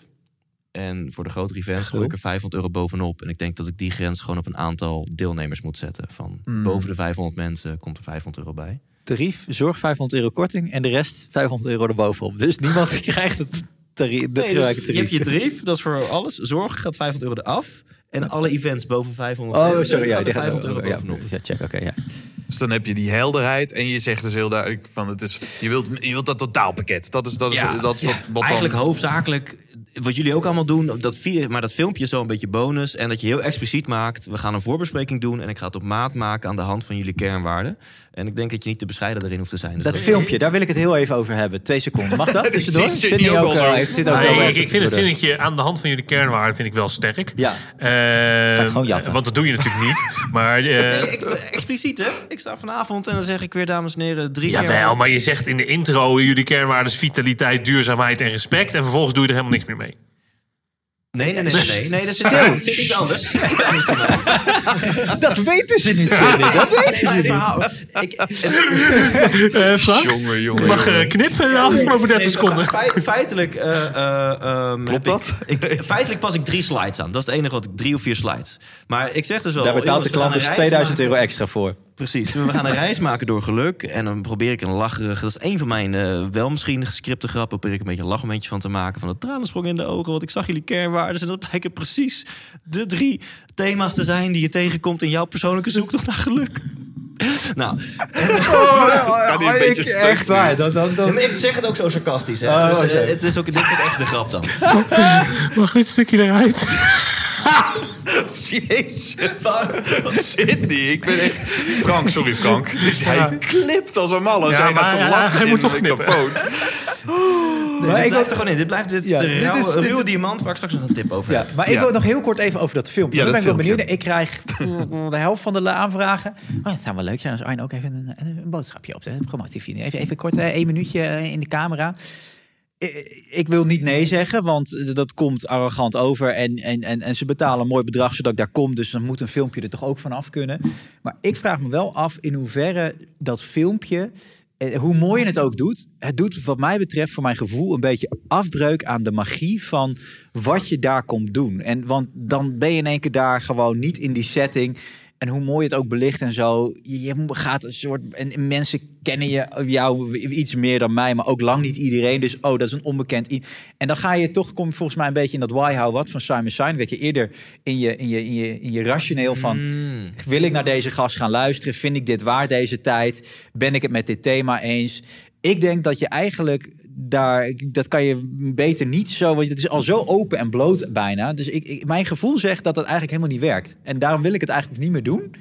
En voor de grotere events gooi ik er €500 bovenop. En ik denk dat ik die grens gewoon op een aantal deelnemers moet zetten. Van boven de 500 mensen komt er €500 bij. Tarief, zorg €500 korting en de rest €500 erbovenop. Dus niemand krijgt het tarief. Dus je hebt je tarief, dat is voor alles. Zorg gaat €500 eraf. En alle events boven 500 €500 bovenop. Ja, check, oké. Dus dan heb je die helderheid en je zegt dus heel duidelijk van het is je wilt dat totaalpakket. Dat is wat eigenlijk dan... hoofdzakelijk wat jullie ook allemaal doen. Maar dat filmpje is zo een beetje bonus en dat je heel expliciet maakt. We gaan een voorbespreking doen en ik ga het op maat maken aan de hand van jullie kernwaarden. En ik denk dat je niet te bescheiden erin hoeft te zijn. Dus dat filmpje, daar wil ik het heel even over hebben. 2 seconden, mag dat? Tussendoor? Ik vind het zinnetje aan de hand van jullie kernwaarden vind ik wel sterk. Ja. Want dat doe je natuurlijk niet. Maar expliciet, hè? Ik sta vanavond en dan zeg ik weer, dames en heren, 3 keer... Jawel, maar je zegt in de intro jullie kernwaarden, vitaliteit, duurzaamheid en respect. En vervolgens doe je er helemaal niks meer mee. Nee, dat zit iets anders. Dat weten ze niet, Sydney. Frank, jongen, mag knippen de afgelopen 30 seconden. Feitelijk... Klopt dat? Feitelijk pas ik 3 slides aan. Dat is het enige wat ik 3 of 4 slides. Maar ik zeg dus wel... Daar betaalt de klant dus €2000 extra voor. Precies. We gaan een reis maken door geluk. En dan probeer ik een lacherige... Dat is een van mijn wel misschien gescripte grappen. Probeer ik een beetje een lachmomentje van te maken. Van de tranen sprongen in de ogen. Want ik zag jullie kernwaarden. En dat blijken precies de 3 thema's te zijn... die je tegenkomt in jouw persoonlijke zoektocht naar geluk. Nou. Echt waar. Dan. Ik zeg het ook zo sarcastisch. Hè? Dus, het is ook dit is echt de grap dan. Mag dit stukje eruit? Jezus. Sydney, ik ben echt... Frank, sorry Frank. Hij klipt als een malle. Ja, hij moet toch knippen. Dit blijft er gewoon in. Dit is een ruwe diamant waar ik straks nog een tip over heb. Maar ik wil nog heel kort even over dat filmpje. Ja, ik ben benieuwd. Ik krijg de helft van de aanvragen. Oh, dat zou wel leuk zijn als Arjen ook even een boodschapje op de promotievideo. Even kort, 1 minuutje in de camera. Ik wil niet nee zeggen, want dat komt arrogant over. En ze betalen een mooi bedrag zodat ik daar kom. Dus dan moet een filmpje er toch ook vanaf kunnen. Maar ik vraag me wel af in hoeverre dat filmpje... hoe mooi je het ook doet... het doet wat mij betreft voor mijn gevoel... een beetje afbreuk aan de magie van... wat je daar komt doen. Want dan ben je in één keer daar gewoon niet in die setting... En hoe mooi het ook belicht en zo. Je gaat een soort... En mensen kennen jou iets meer dan mij... maar ook lang niet iedereen. Dus dat is een onbekend... En dan ga je toch... kom je volgens mij een beetje in dat why, how, what van Simon Sinek. Dat je eerder in je rationeel van... Wil ik naar deze gast gaan luisteren? Vind ik dit waar deze tijd? Ben ik het met dit thema eens? Ik denk dat je eigenlijk... dat kan je beter niet zo... want het is al zo open en bloot bijna. Dus mijn gevoel zegt dat eigenlijk helemaal niet werkt. En daarom wil ik het eigenlijk niet meer doen.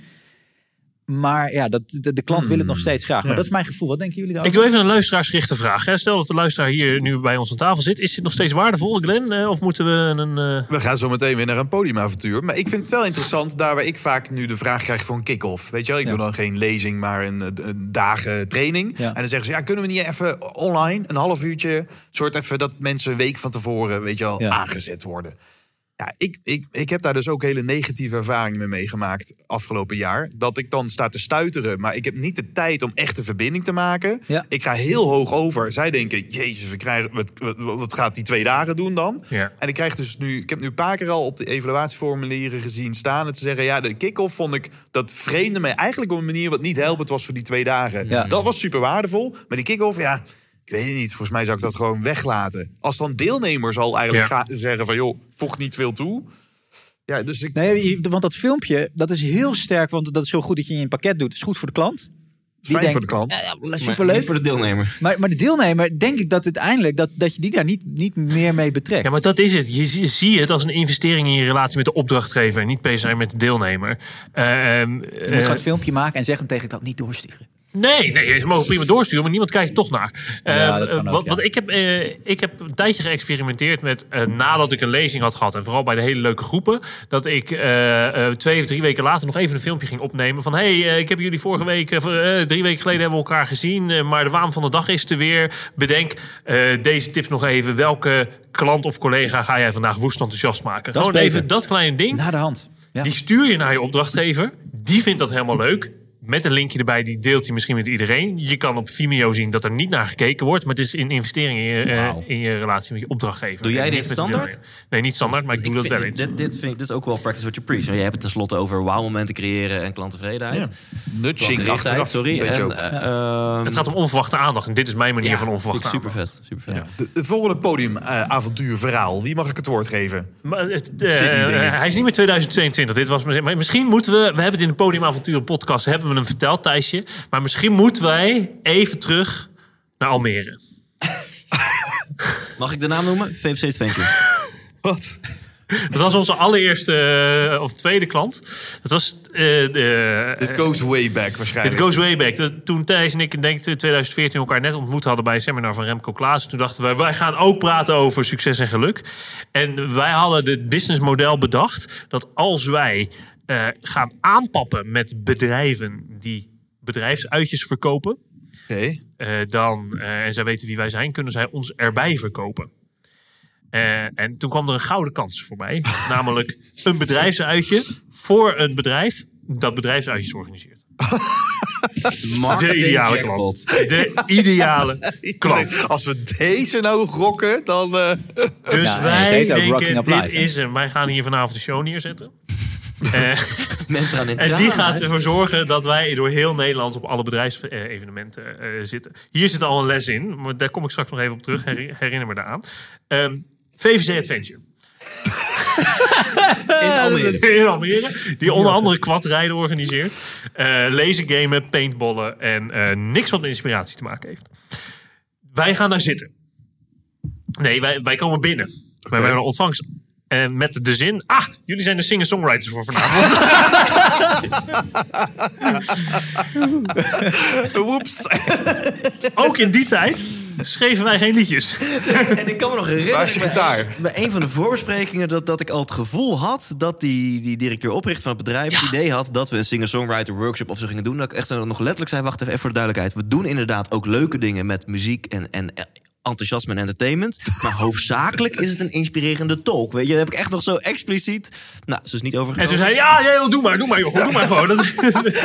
Maar ja, de klant wil het nog steeds graag. Maar dat is mijn gevoel. Wat denken jullie daarover? Ik wil even een luisteraarsgerichte vraag. Hè? Stel dat de luisteraar hier nu bij ons aan tafel zit. Is dit nog steeds waardevol, Glenn? Of moeten we een... We gaan zo meteen weer naar een podiumavontuur. Maar ik vind het wel interessant, daar waar ik vaak nu de vraag krijg voor een kick-off. Weet je wel, ik doe dan geen lezing, maar een dagen training. Ja. En dan zeggen ze, kunnen we niet even online, een half uurtje... soort even dat mensen een week van tevoren, weet je wel, aangezet worden. Ja, ik heb daar dus ook hele negatieve ervaringen mee meegemaakt afgelopen jaar. Dat ik dan sta te stuiteren, maar ik heb niet de tijd om echt een verbinding te maken. Ja. Ik ga heel hoog over. Zij denken, jezus, wat gaat die 2 dagen doen dan? Ja. En ik heb nu een paar keer al op de evaluatieformulieren gezien staan. En te zeggen, de kick-off vond ik, dat vreemde mij eigenlijk op een manier wat niet helpend was voor die 2 dagen. Ja. Dat was super waardevol, maar die kick-off, ik weet het niet, volgens mij zou ik dat gewoon weglaten. Als dan deelnemers al eigenlijk zeggen van... joh, voegt niet veel toe. Ja, dus ik... Nee, want dat filmpje, dat is heel sterk... want dat is heel goed dat je in een pakket doet. Het is goed voor de klant. Fijn voor de klant. Superleuk. Niet voor de deelnemer. Maar de deelnemer, denk ik dat uiteindelijk... dat je die daar niet meer mee betrekt. Ja, maar dat is het. Je ziet het als een investering in je relatie met de opdrachtgever... en niet per se met de deelnemer. Je gaat het filmpje maken en zeggen tegen dat niet doorsturen. Nee, ze mogen prima doorsturen, maar niemand kijkt er toch naar. Ik heb een tijdje geëxperimenteerd met, nadat ik een lezing had gehad... en vooral bij de hele leuke groepen... dat ik 2 of 3 weken later nog even een filmpje ging opnemen... van ik heb jullie vorige week, 3 weken geleden hebben we elkaar gezien... maar de waan van de dag is er weer. Bedenk deze tips nog even. Welke klant of collega ga jij vandaag woest enthousiast maken? Gewoon even dat kleine ding. Naar de hand. Ja. Die stuur je naar je opdrachtgever. Die vindt dat helemaal leuk... Met een linkje erbij, die deelt je misschien met iedereen. Je kan op Vimeo zien dat er niet naar gekeken wordt. Maar het is een investering in je relatie met je opdrachtgever. Doe jij dit standaard? Nee, niet standaard, maar ik doe dat wel eens. Dit is ook wel practice what you preach. Je hebt het tenslotte over wow-momenten creëren en klanttevredenheid. Ja. Nudging achteraf. Sorry. Het gaat om onverwachte aandacht. En dit is mijn manier van onverwachte aandacht. Supervet. Ja. De volgende podiumavontuurverhaal. Wie mag ik het woord geven? Maar hij is niet meer 2022. Dit was misschien moeten we... We hebben het in de podiumavonturen podcast... hebben we hem verteld, Thijsje. Maar misschien moeten wij even terug naar Almere. Mag ik de naam noemen? VVC Adventure. Wat? Dat was onze allereerste of tweede klant. Dat was... It goes way back waarschijnlijk. It goes way back. Toen Thijs en ik in 2014 elkaar net ontmoet hadden... bij een seminar van Remco Klaassen. Toen dachten we, wij gaan ook praten over succes en geluk. En wij hadden het businessmodel bedacht... dat als wij... gaan aanpappen met bedrijven die bedrijfsuitjes verkopen. Okay. Dan, en zij weten wie wij zijn, kunnen zij ons erbij verkopen. En toen kwam er een gouden kans voor mij. Namelijk een bedrijfsuitje voor een bedrijf dat bedrijfsuitjes organiseert. De ideale klant. De ideale klant. Als we deze nou rocken, dan... Dus ja, wij denken, dit is hem. Wij gaan hier vanavond de show neerzetten. Mensen gaan in en die gaat ervoor zorgen dat wij door heel Nederland op alle bedrijfsevenementen zitten. Hier zit al een les in, maar daar kom ik straks nog even op terug. Herinner me daaraan. VVC Adventure. In Almere. Die onder andere quadrijden organiseert. Lasergamen, paintballen en niks wat met inspiratie te maken heeft. Wij gaan daar zitten. Nee, wij komen binnen. Okay. Wij hebben een ontvangst. En met de zin... Ah, jullie zijn de singer-songwriters voor vanavond. Oeps. Ook in die tijd schreven wij geen liedjes. En ik kan me nog herinneren... Waar is je gitaar? Bij een van de voorbesprekingen dat ik al het gevoel had... dat die directeur oprichter van het bedrijf... het idee had dat we een singer-songwriter workshop of zo gingen doen. Dat ik echt nog letterlijk zei... wacht even voor de duidelijkheid. We doen inderdaad ook leuke dingen met muziek en enthousiasme en entertainment. Maar hoofdzakelijk is het een inspirerende talk. Weet je, daar heb ik echt nog zo expliciet... Nou, ze is niet overgegaan. En toen zei hij, ja, doe maar gewoon.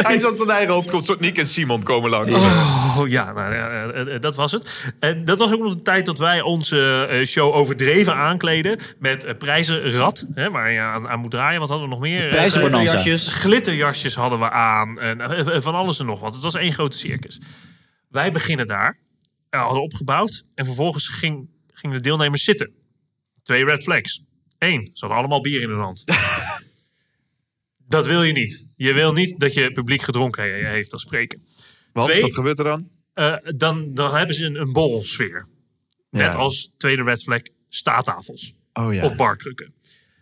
Hij zat zijn eigen hoofd, komt soort Niek en Simon komen langs. Oh, ja, dat was het. En dat was ook nog de tijd dat wij onze show overdreven aankleden... met prijzenrad, waar je aan moet draaien. Wat hadden we nog meer? Prijzenjasjes. Glitterjasjes hadden we aan. En van alles en nog wat. Het was één grote circus. Wij beginnen daar. Hadden opgebouwd. En vervolgens gingen de deelnemers zitten. 2 red flags. 1, ze hadden allemaal bier in hun hand. Dat wil je niet. Je wil niet dat je publiek gedronken heeft als spreker. Want, 2, wat gebeurt er dan? Dan hebben ze een borrelsfeer. Ja. Net als tweede red flag staattafels. Oh, ja. Of barkrukken.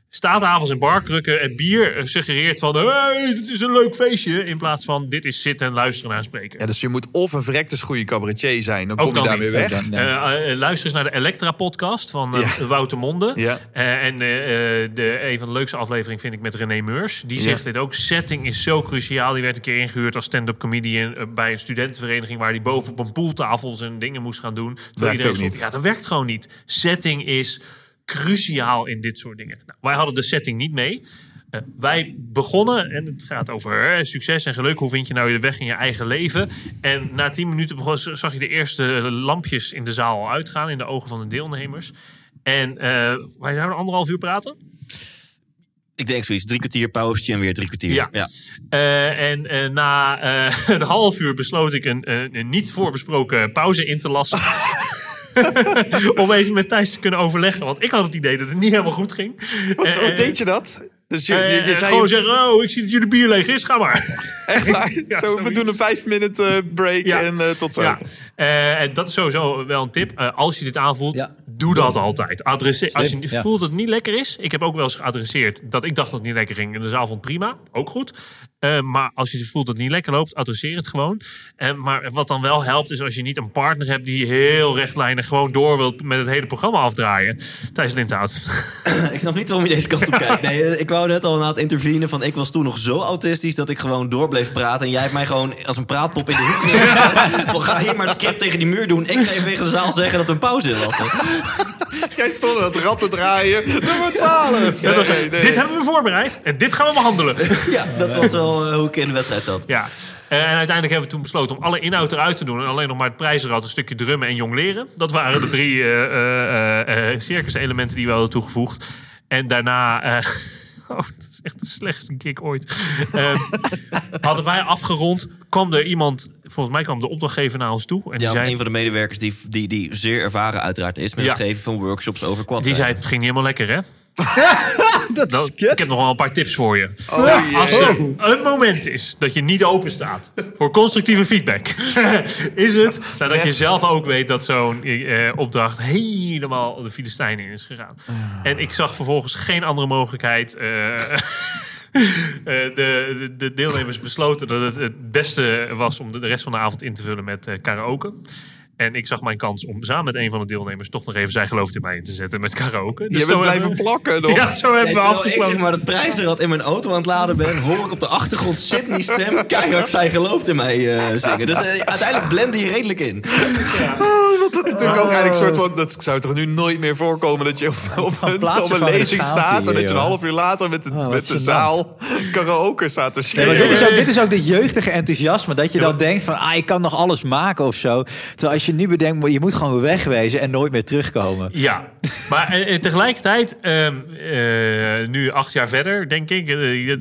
Staattafels en barkrukken en bier suggereert van... hey, dit is een leuk feestje. In plaats van dit is zitten en luisteren naar een spreker. Ja, dus je moet of een verrektes goede cabaretier zijn. Dan ook kom je daar weer weg. Luister eens naar de Elektra-podcast van Wouter Monde. Ja. Een van de leukste afleveringen vind ik met René Meurs. Die zegt dit ook. Setting is zo cruciaal. Die werd een keer ingehuurd als stand-up comedian... bij een studentenvereniging waar hij boven op een poeltafel... zijn dingen moest gaan doen. Dat werkt gewoon niet. Setting is... cruciaal in dit soort dingen. Nou, wij hadden de setting niet mee. Wij begonnen, en het gaat over succes en geluk. Hoe vind je nou de weg in je eigen leven? En na 10 minuten zag je de eerste lampjes in de zaal al uitgaan... in de ogen van de deelnemers. En wij zouden 1,5 uur praten. Ik denk zoiets, 3 kwartier pauze en weer 3 kwartier. Ja. Na een half uur besloot ik een niet voorbesproken pauze in te lassen... om even met Thijs te kunnen overleggen. Want ik had het idee dat het niet helemaal goed ging. Hoe deed je dat? Dus je zei gewoon zeggen, ik zie dat jullie bier leeg is, ga maar. Echt waar? Ja, we doen een 5-minute break en tot zo. Ja. En dat is sowieso wel een tip. Als je dit aanvoelt, doe dat altijd. Als je voelt dat het niet lekker is. Ik heb ook wel eens geadresseerd dat ik dacht dat het niet lekker ging. En de zaal vond prima, ook goed. Maar als je voelt dat het niet lekker loopt, adresseer het gewoon. Maar wat dan wel helpt, is als je niet een partner hebt... die heel rechtlijnig gewoon door wilt met het hele programma afdraaien. Thijs Lindhout. Ik snap niet waarom je deze kant op kijkt. Nee, ik wou net al na het intervenen van... ik was toen nog zo autistisch dat ik gewoon door bleef praten... en jij hebt mij gewoon als een praatpop in de hoek neergezet. We gaan hier maar het script tegen die muur doen. Ik ga even tegen de zaal zeggen dat er een pauze in was. Jij stond aan het rad te draaien. Nummer 12. Ja, nee. Dit hebben we voorbereid en dit gaan we behandelen. Ja, dat was wel hoe ik in de wedstrijd zat. Ja. En uiteindelijk hebben we toen besloten om alle inhoud eruit te doen... en alleen nog maar het prijzenrad, een stukje drummen en jong leren. Dat waren de 3 circuselementen die we hadden toegevoegd. En daarna... dat is echt de slechtste kick ooit. Hadden wij afgerond, kwam er iemand... Volgens mij kwam de opdrachtgever naar ons toe. En die zei, een van de medewerkers die zeer ervaren uiteraard is... met het geven van workshops over quadrijden. Die zei, het ging niet helemaal lekker, hè? Ik heb nog wel een paar tips voor je. Als er een moment is dat je niet open staat voor constructieve feedback, is het dat je zelf ook weet dat zo'n opdracht helemaal de Filistijnen in is gegaan. En ik zag vervolgens geen andere mogelijkheid. De deelnemers besloten dat het beste was om de rest van de avond in te vullen met karaoke. En ik zag mijn kans om samen met een van de deelnemers toch nog even Zij gelooft in mij in te zetten met karaoke. Dus je bent blijven plakken nog. Ja, zo hebben we afgesloten. Ik zeg maar dat prijzenrad in mijn auto aan het laden ben, hoor ik op de achtergrond Sydney stem keihard Zij gelooft in mij zingen. Dus uiteindelijk blend je redelijk in. Ja. Oh, dat is natuurlijk ook eigenlijk soort van, dat zou toch nu nooit meer voorkomen dat je op een lezing staat en dat je een half uur later met de zaal karaoke staat te schreeuwen. Nee, dit is ook de jeugdige enthousiasme dat je dan denkt van ik kan nog alles maken of zo. Terwijl als je nu bedenkt, je moet gewoon wegwezen en nooit meer terugkomen. Ja, maar tegelijkertijd, nu 8 jaar verder, denk ik,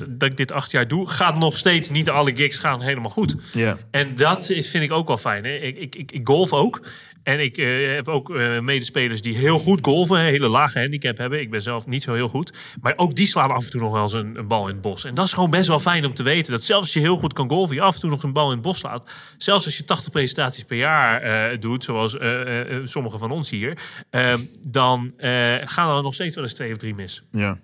dat ik dit 8 jaar doe, gaat nog steeds niet alle gigs gaan helemaal goed. Ja. En dat vind ik ook wel fijn. Hè. Ik golf ook. En ik heb ook medespelers die heel goed golven, een hele lage handicap hebben. Ik ben zelf niet zo heel goed. Maar ook die slaan af en toe nog wel eens een bal in het bos. En dat is gewoon best wel fijn om te weten. Dat zelfs als je heel goed kan golven, je af en toe nog een bal in het bos slaat. Zelfs als je 80 presentaties per jaar doet, zoals sommigen van ons hier. Dan gaan er nog steeds wel eens 2 of 3 mis. Ja.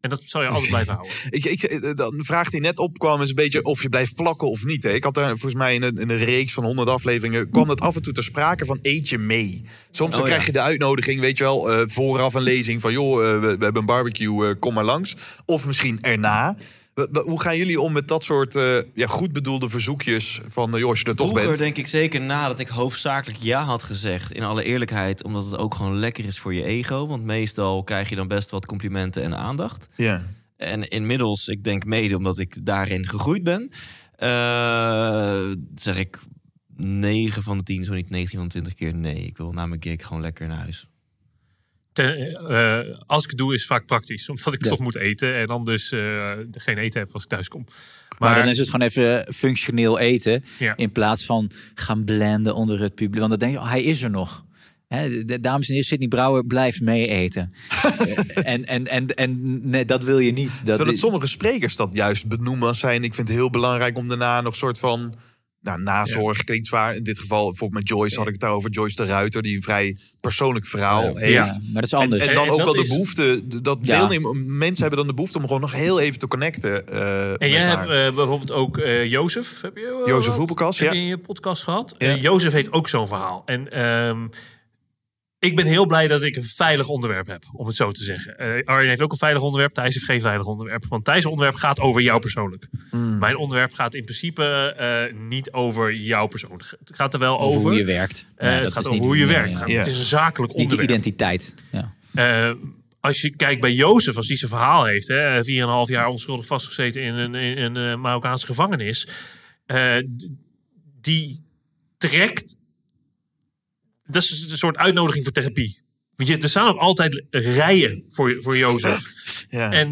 En dat zou je altijd blijven houden. De vraag die net opkwam is een beetje of je blijft plakken of niet. Hè? Ik had daar volgens mij in een reeks van 100 afleveringen kwam het af en toe ter sprake van eet je mee. Soms dan krijg je de uitnodiging, weet je wel, vooraf een lezing van we hebben een barbecue, kom maar langs. Of misschien erna. Hoe gaan jullie om met dat soort goed bedoelde verzoekjes van als je er toch bent? Vroeger denk ik zeker nadat ik hoofdzakelijk ja had gezegd. In alle eerlijkheid, omdat het ook gewoon lekker is voor je ego. Want meestal krijg je dan best wat complimenten en aandacht. Yeah. En inmiddels, ik denk mede omdat ik daarin gegroeid ben, zeg ik 9 van de 10, zo niet 19 van de 20 keer nee. Ik wil na mijn gig gewoon lekker naar huis. Als ik het doe is vaak praktisch. Omdat ik toch moet eten. En anders geen eten heb als ik thuis kom. Maar dan is het gewoon even functioneel eten. Ja. In plaats van gaan blenden onder het publiek. Want dan denk je, hij is er nog. Hè, dames en heren, Sydney Brouwer blijft mee eten. en nee, dat wil je niet. Terwijl sommige sprekers dat juist benoemen als zijn. Ik vind het heel belangrijk om daarna nog soort van... Nou, nazorg klinkt zwaar. In dit geval, bijvoorbeeld met Joyce had ik het daarover. Joyce de Ruiter, die een vrij persoonlijk verhaal heeft. Ja, maar dat is anders. En dan ook wel de behoefte. Mensen hebben dan de behoefte om gewoon nog heel even te connecten. En jij hebt bijvoorbeeld ook Jozef. Heb je Jozef Voetbalkast, heb je in je podcast gehad? Ja. Jozef heeft ook zo'n verhaal. En ik ben heel blij dat ik een veilig onderwerp heb, om het zo te zeggen. Arjen heeft ook een veilig onderwerp, Thijs heeft geen veilig onderwerp. Want Thijs' onderwerp gaat over jou persoonlijk. Mijn onderwerp gaat in principe niet over jouw persoon. Het gaat er wel over. Hoe je werkt. Het gaat over hoe je werkt. Het is een zakelijk onderwerp. Niet de identiteit. Ja. Als je kijkt bij Jozef, als hij zijn verhaal heeft. 4,5 jaar onschuldig vastgezeten in een Marokkaanse gevangenis. Die trekt... Dat is een soort uitnodiging voor therapie. Want er staan ook altijd rijen voor Jozef. Ja.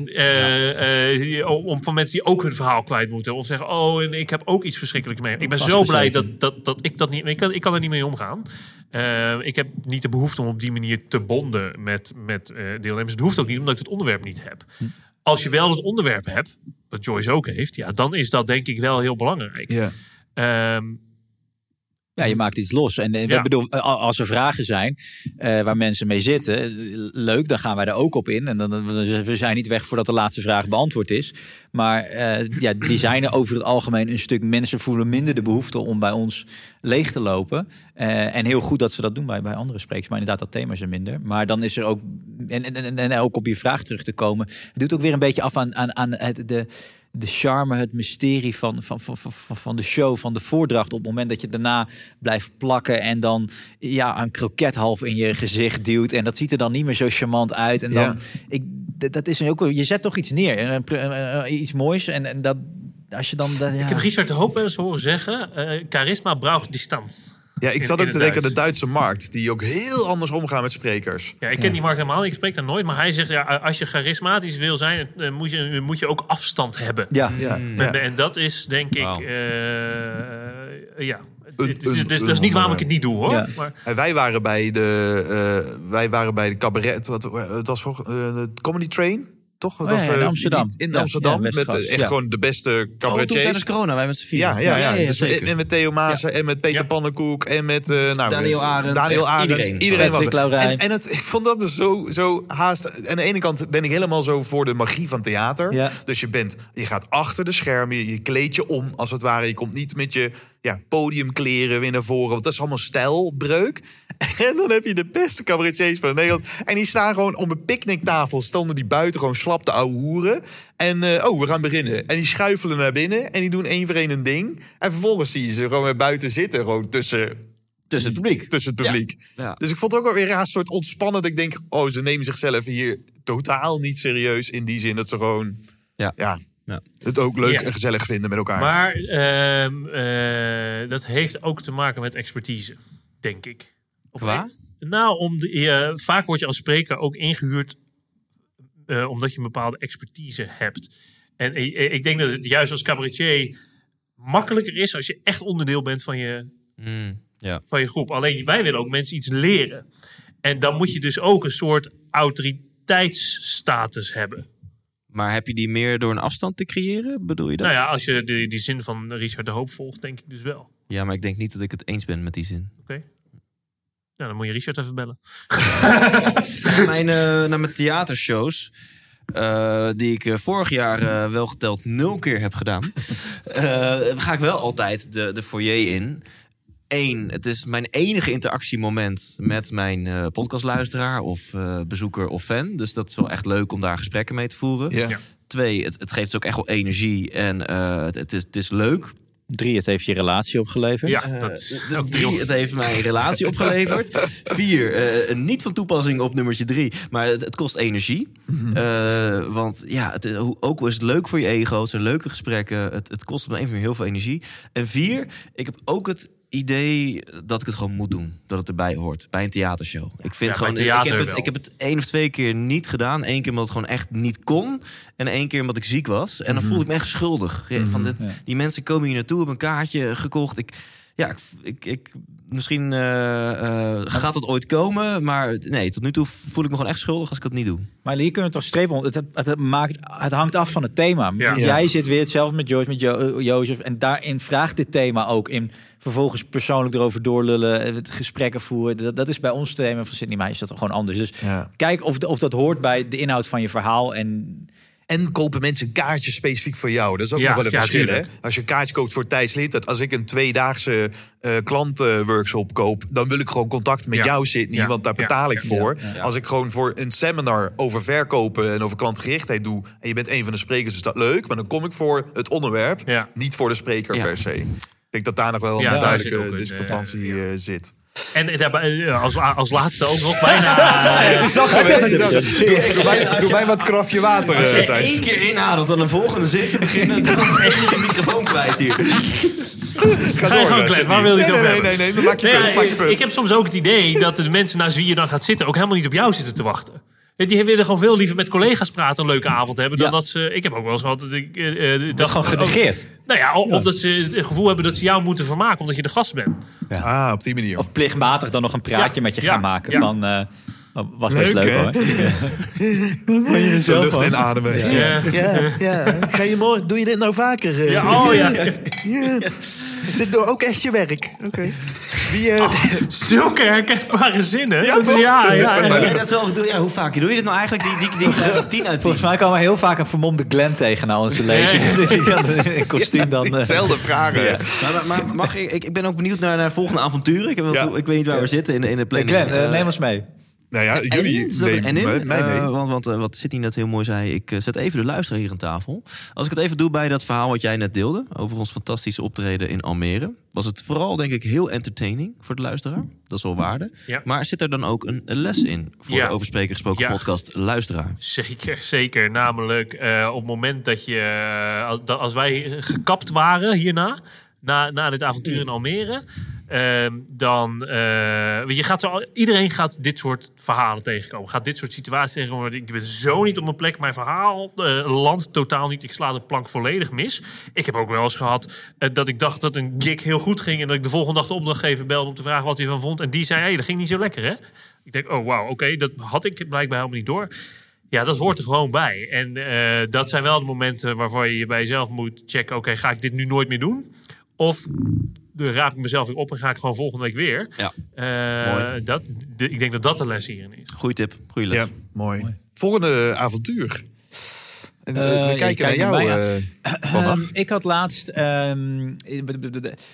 Om van mensen die ook hun verhaal kwijt moeten. Of zeggen, en ik heb ook iets verschrikkelijks mee. Ik ben zo blij dat ik dat niet... Ik kan er niet mee omgaan. Ik heb niet de behoefte om op die manier te bonden met deelnemers. Het hoeft ook niet, omdat ik het onderwerp niet heb. Als je wel het onderwerp hebt, wat Joyce ook heeft... Ja, dan is dat denk ik wel heel belangrijk. Ja. Ja, je maakt iets los. En bedoel, als er vragen zijn waar mensen mee zitten, leuk, dan gaan wij daar ook op in. En we zijn niet weg voordat de laatste vraag beantwoord is. Maar die zijn er over het algemeen een stuk. Mensen voelen minder de behoefte om bij ons leeg te lopen. En heel goed dat ze dat doen bij andere sprekers. Maar inderdaad, dat thema is er minder. Maar dan is er ook... En ook op je vraag terug te komen. Het doet ook weer een beetje af aan de charme, het mysterie van de show, van de voordracht. Op het moment dat je daarna blijft plakken en dan een kroket half in je gezicht duwt. En dat ziet er dan niet meer zo charmant uit. En dan, dat is ook, je zet toch iets neer. Iets moois. En dat, als je dan... Ik heb Richard Hopers horen zeggen, charisma braucht distantie. Ja, ik zat ook te denken aan de Duitse markt, die ook heel anders omgaan met sprekers. Ja, ik ken die markt helemaal, ik spreek daar nooit. Maar hij zegt, als je charismatisch wil zijn, moet je ook afstand hebben. Ja. En dat is, denk ik... Dus dat is niet waarom ik het niet doe, hoor. Ja. Maar... Wij waren bij de cabaret, het was de Comedy Train... Toch? Dat was in Amsterdam. In Amsterdam met echt gewoon de beste cabaretiers. Toen tijdens corona, wij met z'n 4. Ja. Dus en met Theo Maas en met Peter Pannenkoek en met Daniel Arends. Iedereen was er. En ik vond dat dus zo haast. En aan de ene kant ben ik helemaal zo voor de magie van theater. Ja. Dus je gaat achter de schermen, je kleed je om als het ware. Je komt niet met je ja, podiumkleren weer naar voren. Want dat is allemaal stijlbreuk. En dan heb je de beste cabaretiers van Nederland. En die staan gewoon op een picknicktafel. Stonden die buiten gewoon slap te ouwehoeren. En we gaan beginnen. En die schuifelen naar binnen. En die doen één voor één een ding. En vervolgens zie je ze gewoon weer buiten zitten. Gewoon tussen het publiek. Ja. Ja. Dus ik vond het ook wel weer een soort ontspannend. Ik denk, oh, ze nemen zichzelf hier totaal niet serieus. In die zin dat ze gewoon... Ja. Het ook leuk en gezellig vinden met elkaar. Maar dat heeft ook te maken met expertise, denk ik. Waar? Nou, vaak word je als spreker ook ingehuurd omdat je een bepaalde expertise hebt. En ik denk dat het juist als cabaretier makkelijker is als je echt onderdeel bent van van je groep. Alleen wij willen ook mensen iets leren. En dan moet je dus ook een soort autoriteitsstatus hebben. Maar heb je die meer door een afstand te creëren? Bedoel je dat? Nou ja, als je die zin van Richard de Hoop volgt, denk ik dus wel. Ja, maar ik denk niet dat ik het eens ben met die zin. Oké. Nou, dan moet je Richard even bellen. Naar mijn theatershows... die ik vorig jaar wel geteld 0 keer heb gedaan... ga ik wel altijd de foyer in... Het is mijn enige interactiemoment met mijn podcastluisteraar of bezoeker of fan. Dus dat is wel echt leuk om daar gesprekken mee te voeren. Yeah. Ja. 2, het geeft ook echt wel energie en het is leuk. 3, het heeft je relatie opgeleverd. Ja, dat is ook 3, het heeft mijn relatie opgeleverd. 4, niet van toepassing op nummertje 3, maar het kost energie. Want ja, ook is het leuk voor je ego, het zijn leuke gesprekken. Het kost op een manier heel veel energie. En 4, ik heb ook het idee dat ik het gewoon moet doen. Dat het erbij hoort. Bij een theatershow. Ik vind gewoon... Ik heb het 1 of 2 keer niet gedaan. 1 keer omdat het gewoon echt niet kon. En 1 keer omdat ik ziek was. En dan voelde ik me echt schuldig. Van die mensen komen hier naartoe. Hebben een kaartje gekocht. Misschien gaat het ooit komen. Maar nee, tot nu toe voel ik me gewoon echt schuldig als ik het niet doe. Maar hier kunnen we toch strepen. Het hangt af van het thema. Ja. Jij zit weer hetzelfde met Joyce, met Jozef. En daarin vraagt dit thema ook in... Vervolgens persoonlijk erover doorlullen, het gesprekken voeren. Dat is bij ons thema van Sydney, maar is dat gewoon anders. Dus kijk of dat hoort bij de inhoud van je verhaal. En kopen mensen kaartjes specifiek voor jou? Dat is ook nog wel een verschil. Hè? Als je een kaartje koopt voor Thijs Lindhout, als ik een 2-daagse klantworkshop koop... dan wil ik gewoon contact met jou, Sydney, want daar betaal ik voor. Ja. Als ik gewoon voor een seminar over verkopen en over klantgerichtheid doe... en je bent een van de sprekers, is dat leuk. Maar dan kom ik voor het onderwerp, niet voor de spreker per se. Ik denk dat daar nog wel een duidelijke discrepantie zit. En daarbij, als laatste ook nog bijna... Doe mij wat krafje water, Thijs. Als je 1 keer inademt en een volgende zin te beginnen... dan is je microfoon kwijt hier. Ga je gewoon kwijt, waar wil je het over hebben? Nee, maak je punt. Ik heb soms ook het idee dat de mensen naast wie je dan gaat zitten... ook helemaal niet op jou zitten te wachten. Die willen gewoon veel liever met collega's praten, een leuke avond hebben... dan dat ze... Ik heb ook wel eens gehad dat ik... dat gewoon genegeerd. Nou ja, of dat ze het gevoel hebben dat ze jou moeten vermaken... omdat je de gast bent. Ja. Ah, op die manier. Of plichtmatig dan nog een praatje met je gaan maken. Ja. Van, was best leuk, hoor. Zo lucht inademen. Ja. Ga je mooi... Doe je dit nou vaker? Is dit ook echt je werk? Oké. Zulke herkenbare zinnen. Hoe vaak doe je dit nou eigenlijk? Die 10 uit 10. Volgens mij komen we heel vaak een vermomde Glenn tegen al in zijn leven. In kostuum dan. Hetzelfde vragen. Ja. Maar mag ik ben ook benieuwd naar de volgende avonturen. Ik weet niet waar we zitten in de planning. Glenn, neem ons mee. Nou ja, jullie nemen mij mee. Want wat Sydney net heel mooi zei... ik zet even de luisteraar hier aan tafel. Als ik het even doe bij dat verhaal wat jij net deelde... over ons fantastische optreden in Almere... was het vooral, denk ik, heel entertaining voor de luisteraar. Dat is wel waarde. Ja. Maar zit er dan ook een les in... voor de over spreker gesproken podcast luisteraar? Zeker. Namelijk op het moment dat je... Als wij gekapt waren hierna... Na dit avontuur in Almere... iedereen gaat dit soort verhalen tegenkomen. Gaat dit soort situaties tegenkomen. Ik ben zo niet op mijn plek. Mijn verhaal landt totaal niet. Ik sla de plank volledig mis. Ik heb ook wel eens gehad dat ik dacht dat een gig heel goed ging. En dat ik de volgende dag de opdrachtgever belde om te vragen wat hij ervan vond. En die zei, dat ging niet zo lekker, hè? Ik denk, oké, dat had ik blijkbaar helemaal niet door. Ja, dat hoort er gewoon bij. En dat zijn wel de momenten waarvan je bij jezelf moet checken. Oké, ga ik dit nu nooit meer doen? Of... Dan raap ik mezelf weer op en ga ik gewoon volgende week weer. Ja, mooi. Ik denk dat de les hierin is. Goeie tip, goeie les. Ja, mooi. Volgende avontuur. We kijken naar jou.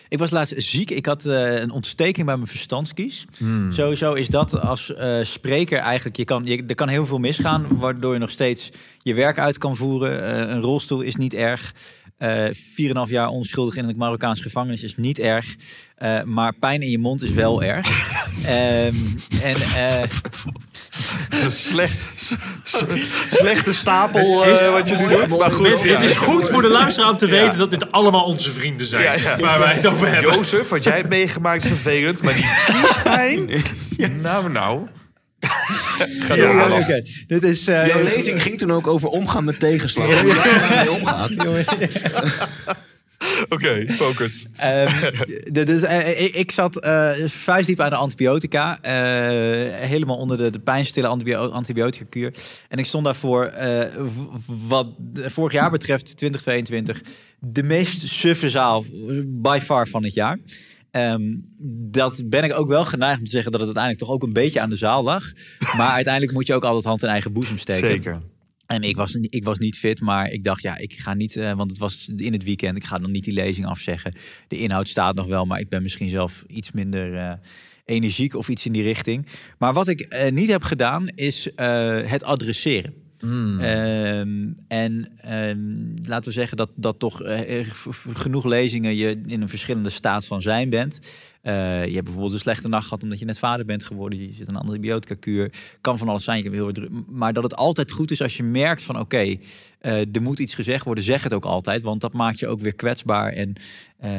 Ik was laatst ziek. Ik had een ontsteking bij mijn verstandskies. Sowieso is dat als spreker eigenlijk. Er kan heel veel misgaan, waardoor je nog steeds je werk uit kan voeren. Een rolstoel is niet erg. 4,5 jaar onschuldig in een Marokkaans gevangenis is niet erg. Maar pijn in je mond is wel erg. Slechte stapel wat je nu doet. Maar goed, het is goed voor de luisteraar om te weten dat dit allemaal onze vrienden zijn. Waar wij het over hebben. Jozef, wat jij hebt meegemaakt is vervelend. Maar die kiespijn? Nou. Dit is, jouw lezing ging toen ook over omgaan met tegenslag. Hoe je mee omgaat. Oké, focus. Ik zat vuistdiep aan de antibiotica. Helemaal onder de pijnstille antibiotica-kuur. En ik stond daarvoor, wat vorig jaar betreft, 2022... de meest suffe zaal by far van het jaar. Dat ben ik ook wel geneigd om te zeggen dat het uiteindelijk toch ook een beetje aan de zaal lag. Maar uiteindelijk moet je ook altijd hand in eigen boezem steken. Zeker. En ik was niet fit, maar ik dacht, ik ga niet... want het was in het weekend, ik ga dan niet die lezing afzeggen. De inhoud staat nog wel, maar ik ben misschien zelf iets minder energiek of iets in die richting. Maar wat ik niet heb gedaan, is het adresseren. Laten we zeggen dat toch genoeg lezingen je in een verschillende staat van zijn bent. Je hebt bijvoorbeeld een slechte nacht gehad omdat je net vader bent geworden. Je zit aan een antibiotica-kuur. Kan van alles zijn. Je heel wat druk. Maar dat het altijd goed is als je merkt van er moet iets gezegd worden. Zeg het ook altijd. Want dat maakt je ook weer kwetsbaar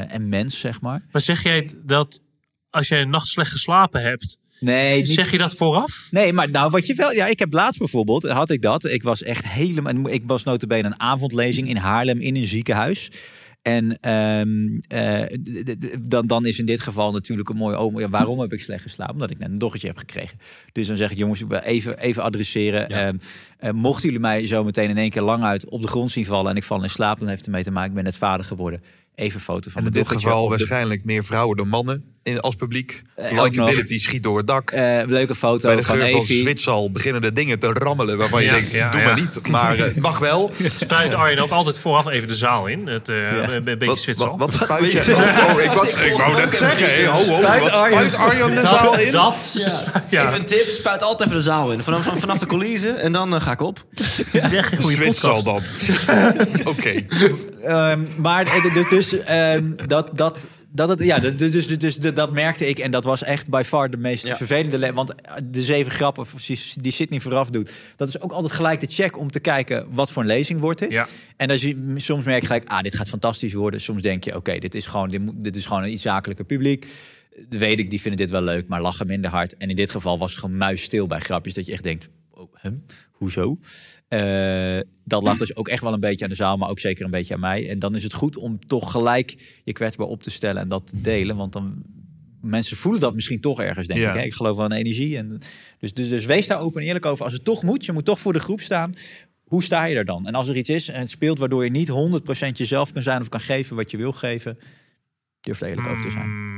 en mens, zeg maar. Maar zeg jij dat als jij een nacht slecht geslapen hebt... Nee, niet... Zeg je dat vooraf? Nee, maar wat je wel... Ja, ik heb laatst bijvoorbeeld, had ik dat. Ik was echt helemaal... Ik was nota bene een avondlezing in Haarlem in een ziekenhuis. En dan is in dit geval natuurlijk een mooie... waarom heb ik slecht geslapen? Omdat ik net een dochtertje heb gekregen. Dus dan zeg ik, jongens, even adresseren. Ja. Mochten jullie mij zo meteen in één keer lang uit op de grond zien vallen... en ik val in slaap, dan heeft het ermee te maken. Ik ben net vader geworden. Even een foto van en in dit geval waarschijnlijk meer vrouwen dan mannen als publiek. Likability schiet door het dak. Leuke foto van Evie. Bij de geur van Zwitsal beginnen de dingen te rammelen waarvan je denkt, maar niet. Maar het mag wel. Spuit Arjen ook altijd vooraf even de zaal in. Een beetje Zwitsal. Wat spuit je? Ik wou net zeggen. Wat spuit Arjen de zaal in? Even een tip. Spuit altijd even de zaal in. Vanaf de coulissen en dan ga ik op. Het is echt een goede Zwitsal dan. Oké. Dat merkte ik. En dat was echt by far de meest vervelende... Want de 7 grappen die Sydney vooraf doet... dat is ook altijd gelijk de check om te kijken... wat voor een lezing wordt dit. Ja. En dan soms merk je gelijk... dit gaat fantastisch worden. Soms denk je, dit is gewoon een iets zakelijker publiek. Weet ik, die vinden dit wel leuk, maar lachen minder hard. En in dit geval was het gewoon muisstil bij grapjes... dat je echt denkt, hoezo? Dat lag dus ook echt wel een beetje aan de zaal, maar ook zeker een beetje aan mij. En dan is het goed om toch gelijk je kwetsbaar op te stellen en dat te delen. Want dan mensen voelen dat misschien toch ergens, denk ik. Hè? Ik geloof wel in energie. En dus wees daar open en eerlijk over. Als het toch moet, je moet toch voor de groep staan. Hoe sta je er dan? En als er iets is en het speelt waardoor je niet 100% jezelf kan zijn of kan geven wat je wil geven, durf er eerlijk over te zijn.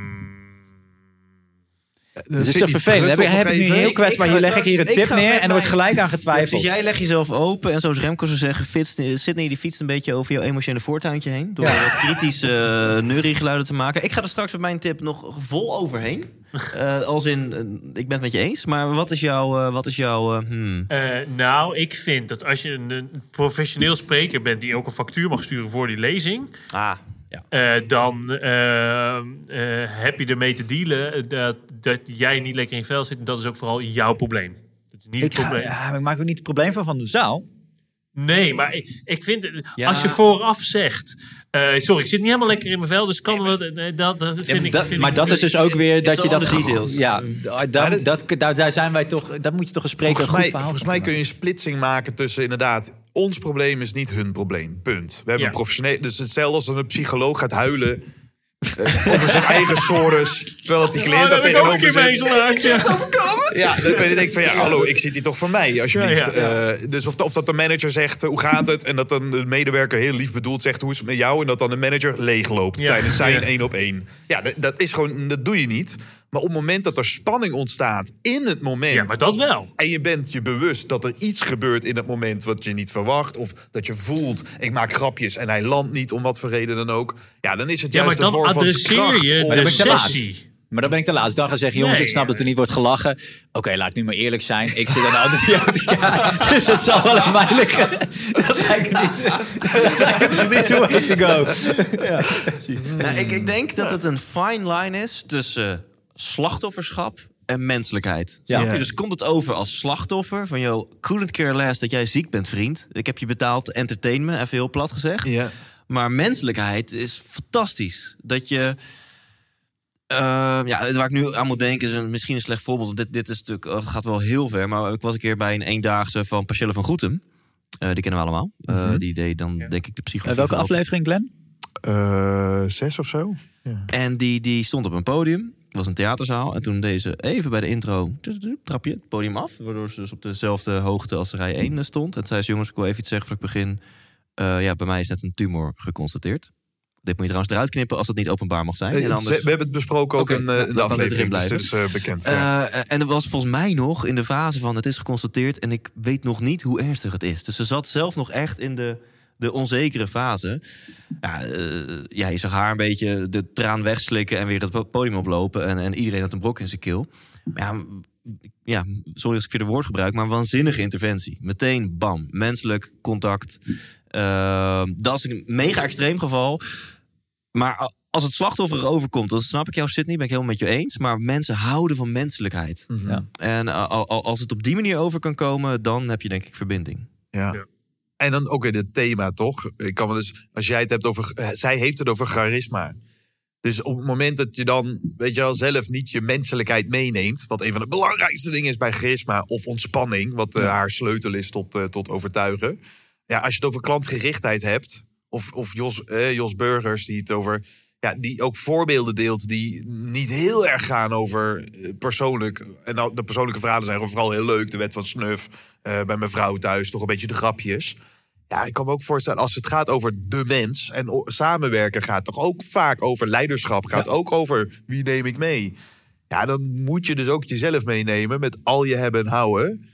Dat is toch vervelend. Heb ik nu heel kwetsbaar. Je leg ik hier een tip neer en er wordt gelijk aan getwijfeld. Dus jij legt jezelf open en zoals Remco zou zeggen... Sydney die fietst een beetje over jouw emotionele voortuintje heen... door kritische neuriegeluiden te maken. Ik ga er straks met mijn tip nog vol overheen. Ik ben het met je eens. Maar wat is jouw... ik vind dat als je een professioneel spreker bent... die ook een factuur mag sturen voor die lezing... Dan heb je ermee te dealen dat jij niet lekker in vel zit. En dat is ook vooral jouw probleem. Dat is niet het probleem. Ik maak ook niet het probleem van de zaal. Nee, maar ik vind... Ja. Als je vooraf zegt... sorry, ik zit niet helemaal lekker in mijn vel, dus kan wel... Maar dat is dus ook weer dat je dat... details. Ja, daar zijn wij toch... Dat moet je toch een spreker goed verhaal maken. Volgens mij kun je een splitsing maken tussen inderdaad... Ons probleem is niet hun probleem, punt. We hebben een professioneel... Dus hetzelfde als een psycholoog gaat huilen... over zijn eigen sores, terwijl dat die cliënt daar tegenover zit. Dan ben je denkt van hallo, ik zit hier toch van mij, alsjeblieft. Dus of dat de manager zegt, hoe gaat het? En dat dan de medewerker heel lief bedoeld zegt, hoe is het met jou? En dat dan de manager leegloopt tijdens zijn 1-op-1. Dat is gewoon, dat doe je niet. Maar op het moment dat er spanning ontstaat in het moment... Ja, maar dat wel. En je bent je bewust dat er iets gebeurt in het moment wat je niet verwacht. Of dat je voelt, ik maak grapjes en hij landt niet om wat voor reden dan ook. Ja, dan is het juist een vorm van kracht. Ja, maar dan adresseer je de sessie. Maar dan ben ik de laatste dag en zeg... jongens, nee, ik snap dat er niet wordt gelachen. Oké, laat ik nu maar eerlijk zijn. Ik zit aan de antibiotica. Dus het zal wel aan mij liggen. Dat lijkt me niet. Dat lijkt me niet to go. Ja, precies. Nou, ik denk dat het een fine line is tussen slachtofferschap en menselijkheid. Ja. Ja. Dus komt het over als slachtoffer van... yo, couldn't care less dat jij ziek bent, vriend. Ik heb je betaald, entertain me. Even heel plat gezegd. Ja. Maar menselijkheid is fantastisch. Dat je... waar ik nu aan moet denken is misschien een slecht voorbeeld. Want dit is natuurlijk, gaat wel heel ver. Maar ik was een keer bij een eendaagse van Pacelle van Goetem. Die kennen we allemaal. Die deed dan denk ik de psychologie. Welke aflevering, Glenn? 6 of zo. Ja. En die stond op een podium. Het was een theaterzaal. En toen deed ze even bij de intro... trapje het podium af. Waardoor ze dus op dezelfde hoogte als rij 1 stond. En zei ze, jongens, ik wil even iets zeggen voor het begin. Bij mij is net een tumor geconstateerd. Dit moet je trouwens eruit knippen als dat niet openbaar mag zijn. En anders... We hebben het besproken ook in de aflevering. Dus het is bekend. Ja. En dat was volgens mij nog in de fase van... het is geconstateerd en ik weet nog niet hoe ernstig het is. Dus ze zat zelf nog echt in de onzekere fase. Ja, je zag haar een beetje de traan wegslikken... en weer het podium oplopen. En iedereen had een brok in zijn keel. Ja, sorry als ik weer de woord gebruik... maar waanzinnige interventie. Meteen, bam, menselijk contact... dat is een mega extreem geval. Maar als het slachtoffer overkomt, dan snap ik jou, Sydney, ben ik helemaal met je eens. Maar mensen houden van menselijkheid. Mm-hmm. Ja. En als het op die manier over kan komen, dan heb je denk ik verbinding. Ja. En dan ook weer het thema, toch? Ik kan wel eens, als jij het hebt over... zij heeft het over charisma. Dus op het moment dat je dan, weet je wel, zelf niet je menselijkheid meeneemt... wat een van de belangrijkste dingen is bij charisma of ontspanning... wat haar sleutel is tot overtuigen... Ja, als je het over klantgerichtheid hebt... of Jos Burgers die het over... Ja, die ook voorbeelden deelt die niet heel erg gaan over persoonlijk... en nou, de persoonlijke verhalen zijn vooral heel leuk. De wet van snuf, bij mijn vrouw thuis, toch een beetje de grapjes. Ja, ik kan me ook voorstellen, als het gaat over de mens... en samenwerken gaat toch ook vaak over leiderschap... gaat ook over wie neem ik mee. Ja, dan moet je dus ook jezelf meenemen met al je hebben en houden.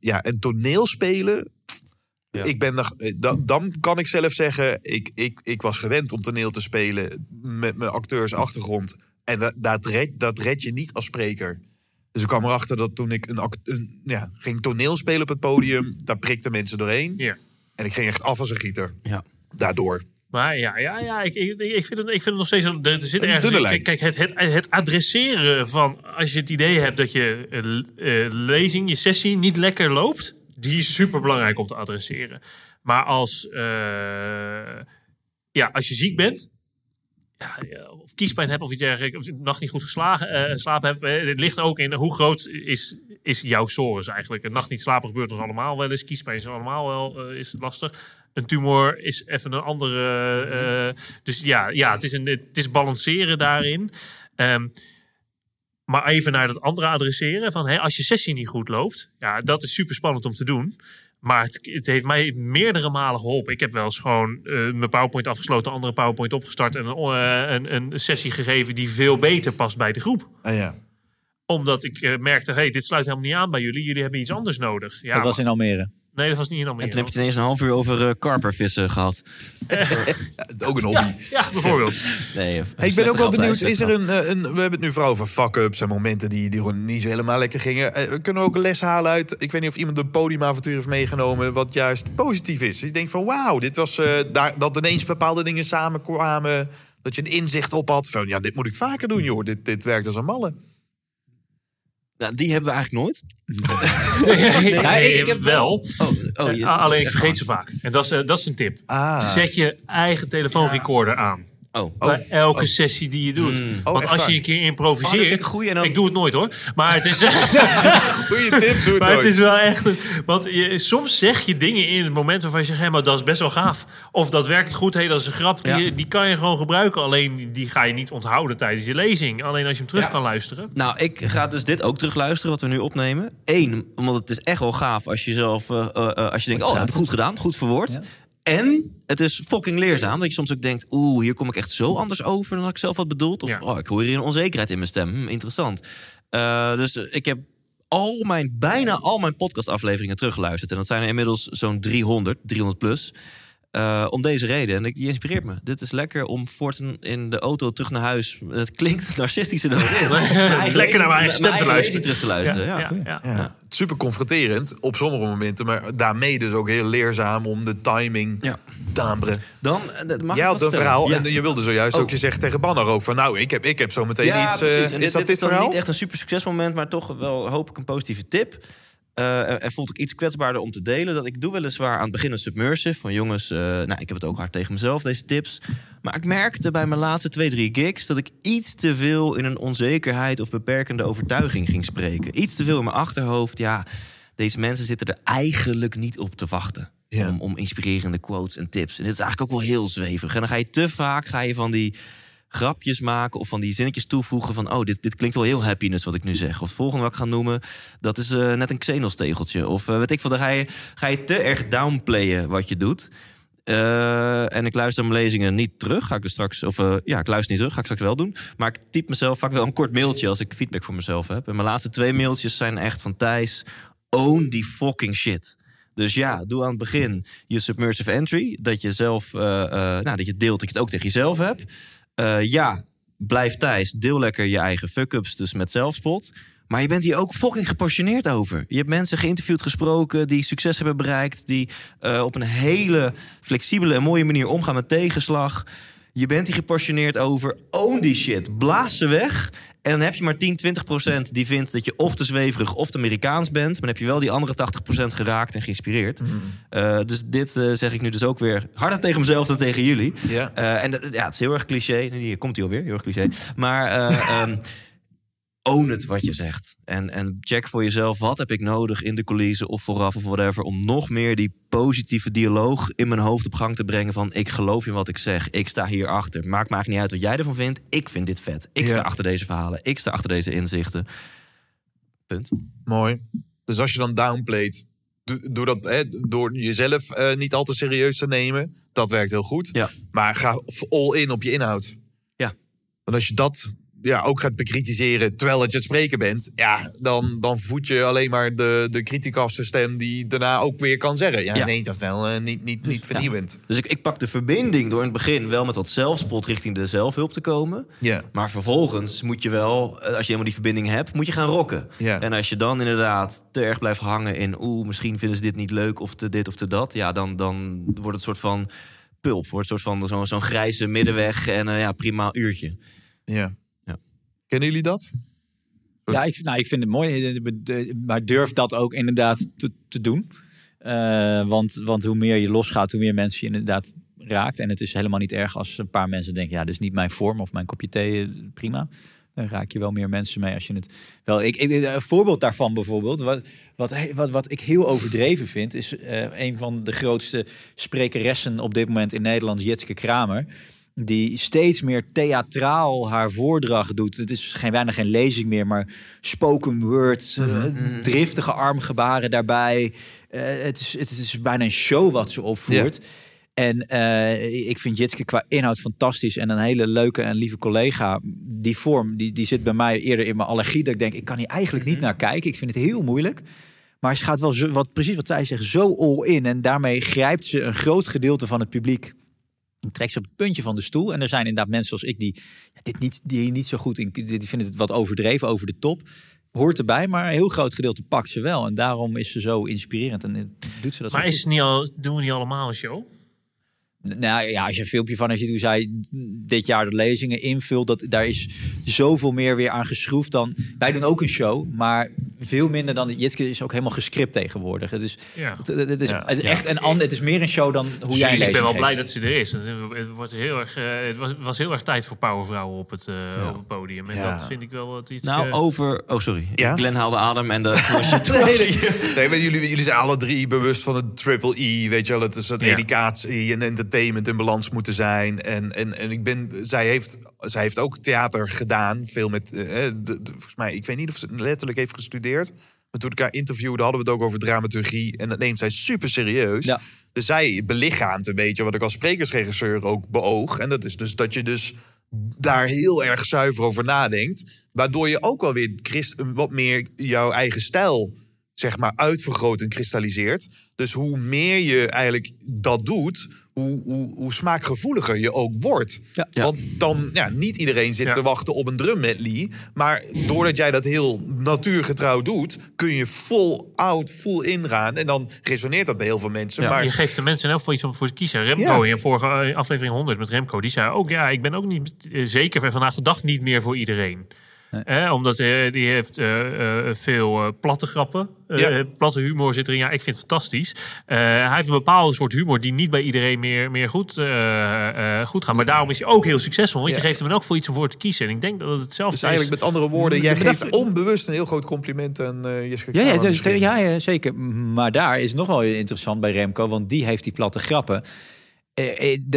En toneelspelen... Ja. Ik ben dan kan ik zelf zeggen, ik was gewend om toneel te spelen met mijn acteursachtergrond. En dat red je niet als spreker. Dus ik kwam erachter dat toen ik ging toneel spelen op het podium, daar prikten mensen doorheen. Ja. En ik ging echt af als een gieter. Ja. Daardoor. Maar ik vind het nog steeds... Er zit ergens... Kijk, het adresseren van... Als je het idee hebt dat je lezing, je sessie niet lekker loopt... Die is super belangrijk om te adresseren. Maar als je ziek bent, of kiespijn hebt of iets dergelijks, of de nacht niet goed geslapen hebt, het ligt ook in hoe groot is jouw sores eigenlijk. Een nacht niet slapen gebeurt ons allemaal wel eens. Kiespijn is allemaal wel is lastig. Een tumor is even een andere. Het is balanceren daarin. Maar even naar dat andere adresseren. Van, als je sessie niet goed loopt. Ja, dat is super spannend om te doen. Maar het heeft mij meerdere malen geholpen. Ik heb wel eens gewoon mijn PowerPoint afgesloten. Een andere PowerPoint opgestart. En een sessie gegeven die veel beter past bij de groep. Omdat ik merkte, dit sluit helemaal niet aan bij jullie. Jullie hebben iets anders nodig. Ja, dat was in Almere. Nee, dat was niet in Almere. En toen heb je ineens een half uur over karpervissen gehad. Ook een hobby. Ja, bijvoorbeeld. Ik ben ook wel benieuwd. Is er we hebben het nu vooral over fuck-ups en momenten die gewoon niet zo helemaal lekker gingen. We kunnen ook een les halen uit... Ik weet niet of iemand een podiumavontuur heeft meegenomen... wat juist positief is. Je denkt van wauw, dit was... dat ineens bepaalde dingen samenkwamen. Dat je een inzicht op had. Van, dit moet ik vaker doen, joh. Dit werkt als een malle. Nou, die hebben we eigenlijk nooit. Nee, ik heb wel. Alleen ik vergeet ze vaak. En dat is een tip. Zet je eigen telefoonrecorder aan. Bij elke sessie die je doet. Want als je een keer improviseert... Ik doe het nooit hoor. Maar het is... Goeie tip, doe het nooit. Maar het is wel echt... Want soms zeg je dingen in het moment waarvan je zegt... maar dat is best wel gaaf. Of dat werkt goed, dat is een grap. Die kan je gewoon gebruiken. Alleen die ga je niet onthouden tijdens je lezing. Alleen als je hem terug kan luisteren. Nou, ik ga dus dit ook terugluisteren wat we nu opnemen. Eén, want het is echt wel gaaf als je denkt... oh, dat heb ik goed gedaan, goed verwoord. En het is fucking leerzaam. Dat je soms ook denkt, hier kom ik echt zo anders over dan ik zelf had bedoeld. Of ik hoor hier een onzekerheid in mijn stem. Interessant. Dus ik heb bijna al mijn podcastafleveringen teruggeluisterd. En dat zijn er inmiddels zo'n 300 plus. Om deze reden. En die inspireert me. Dit is lekker om voortaan in de auto terug naar huis. Het klinkt narcistischer dan het is. Lekker naar mijn eigen stem te luisteren. Ja. Super confronterend op sommige momenten. Maar daarmee dus ook heel leerzaam om de timing timbre. Jij had een verhail en je wilde zojuist ook. Je zegt tegen Bannag ook van ik heb zo meteen iets. Dit is dan verhaal? Niet echt een super succesmoment. Maar toch wel hoop ik een positieve tip. En voelde ik iets kwetsbaarder om te delen. Dat ik doe weliswaar aan het begin een submersive. Van jongens, ik heb het ook hard tegen mezelf, deze tips. Maar ik merkte bij mijn laatste 2-3 gigs... dat ik iets te veel in een onzekerheid of beperkende overtuiging ging spreken. Iets te veel in mijn achterhoofd. Ja, deze mensen zitten er eigenlijk niet op te wachten. Ja. Om inspirerende quotes en tips. En dit is eigenlijk ook wel heel zwevig. En dan ga je te vaak van die grapjes maken of van die zinnetjes toevoegen van dit klinkt wel heel happiness wat ik nu zeg. Of het volgende wat ik ga noemen, dat is net een xenosstegeltje. Of weet ik veel, dan ga je te erg downplayen wat je doet. En ik luister mijn lezingen niet terug. Ga ik dus straks, ik luister niet terug, ga ik straks wel doen. Maar ik typ mezelf vaak wel een kort mailtje als ik feedback voor mezelf heb. En mijn laatste 2 mailtjes zijn echt van Thijs, own die fucking shit. Dus doe aan het begin je submersive entry. Dat je zelf, dat je deelt dat je het ook tegen jezelf hebt. Blijf Thijs. Deel lekker je eigen fuck-ups, dus met zelfspot. Maar je bent hier ook fucking gepassioneerd over. Je hebt mensen geïnterviewd, gesproken, die succes hebben bereikt. Die op een hele flexibele en mooie manier omgaan met tegenslag. Je bent hier gepassioneerd over. Own die shit. Blaas ze weg. En dan heb je maar 10-20% die vindt dat je of te zweverig of te Amerikaans bent. Maar dan heb je wel die andere 80% geraakt en geïnspireerd. Dus dit zeg ik nu dus ook weer harder tegen mezelf dan tegen jullie. Ja. Het is heel erg cliché. Hier komt hij alweer, heel erg cliché. Maar own het wat je zegt. En check voor jezelf, wat heb ik nodig in de coulissen of vooraf of whatever, om nog meer die positieve dialoog in mijn hoofd op gang te brengen van ik geloof in wat ik zeg, ik sta hierachter. Maakt me eigenlijk niet uit wat jij ervan vindt. Ik vind dit vet. Ik sta achter deze verhalen. Ik sta achter deze inzichten. Punt. Mooi. Dus als je dan downplayt, door jezelf niet al te serieus te nemen, dat werkt heel goed. Ja. Maar ga all in op je inhoud. Ja. Want als je dat ook gaat bekritiseren terwijl dat je het spreken bent, dan voed je alleen maar de kriticaste stem die daarna ook weer kan zeggen. Nee, dat is wel niet vernieuwend. Dus ik pak de verbinding door in het begin wel met wat zelfspot richting de zelfhulp te komen. Ja. Maar vervolgens moet je wel, als je helemaal die verbinding hebt, moet je gaan rocken. Ja. En als je dan inderdaad te erg blijft hangen in misschien vinden ze dit niet leuk of te dit of te dat, dan wordt het soort van pulp. Wordt soort van zo'n grijze middenweg en prima uurtje. Ja. Kennen jullie dat? Goed. Ja, ik vind het mooi. Maar durf dat ook inderdaad te doen. Want hoe meer je losgaat, hoe meer mensen je inderdaad raakt. En het is helemaal niet erg als een paar mensen denken, dit is niet mijn vorm of mijn kopje thee, prima. Dan raak je wel meer mensen mee als je het wel. Een voorbeeld daarvan bijvoorbeeld. Wat ik heel overdreven vind, is een van de grootste sprekeressen op dit moment in Nederland, Jitske Kramer, die steeds meer theatraal haar voordracht doet. Het is bijna geen lezing meer, maar spoken word, driftige armgebaren daarbij. Het is bijna een show wat ze opvoert. Ja. En ik vind Jitske qua inhoud fantastisch en een hele leuke en lieve collega. Die vorm, die zit bij mij eerder in mijn allergie, dat ik denk, ik kan hier eigenlijk niet naar kijken. Ik vind het heel moeilijk. Maar ze gaat wel, precies wat zij zegt, zo all in. En daarmee grijpt ze een groot gedeelte van het publiek. Trekt ze op het puntje van de stoel. En er zijn inderdaad mensen zoals ik die niet zo goed in, die vinden het wat overdreven, over de top. Hoort erbij, maar een heel groot gedeelte pakt ze wel. En daarom is ze zo inspirerend. En doet ze dat. Maar doen we niet allemaal een show? Nou ja, als je een filmpje van haar ziet hoe zij dit jaar de lezingen invult, daar is zoveel meer weer aan geschroefd dan. Wij doen ook een show, maar veel minder dan. Jitske is ook helemaal gescript tegenwoordig. Het is meer een show dan hoe jij leest. Ik ben wel blij dat ze er is. Het was heel erg tijd voor powervrouwen op het podium. En dat vind ik wel wat iets. Glenn haalde adem en jullie zijn alle drie bewust van het triple E, weet je wel, het is dat educatie en entertainment in balans moeten zijn. En zij heeft ook theater gedaan. Veel met, volgens mij, ik weet niet of ze letterlijk heeft gestudeerd. Maar toen ik haar interviewde, hadden we het ook over dramaturgie. En dat neemt zij super serieus. Ja. Dus zij belichaamt een beetje wat ik als sprekersregisseur ook beoog. En dat is dus dat je dus daar heel erg zuiver over nadenkt. Waardoor je ook wel weer wat meer jouw eigen stijl, zeg maar, uitvergroot en kristalliseert. Dus hoe meer je eigenlijk dat doet, hoe smaakgevoeliger je ook wordt. Ja, ja. Want dan, ja, niet iedereen zit te wachten op een drummelodie. Maar doordat jij dat heel natuurgetrouw doet, kun je full in gaan. En dan resoneert dat bij heel veel mensen. Ja, maar je geeft de mensen in elk geval iets om voor te kiezen. Remco, in vorige aflevering 100 met Remco, die zei ook, ja, ik ben ook niet zeker vandaag de dag niet meer voor iedereen. Nee. Omdat die heeft veel platte grappen. Platte humor zit erin. Ja, ik vind het fantastisch. Hij heeft een bepaald soort humor die niet bij iedereen meer goed gaat. Maar daarom is hij ook heel succesvol. Want je geeft hem ook voor iets om voor te kiezen. En ik denk dat het hetzelfde is. Dus eigenlijk met andere woorden, jij geeft onbewust een heel groot compliment aan Jiske Kramer. Ja, zeker. Maar daar is nogal interessant bij Remco. Want die heeft die platte grappen.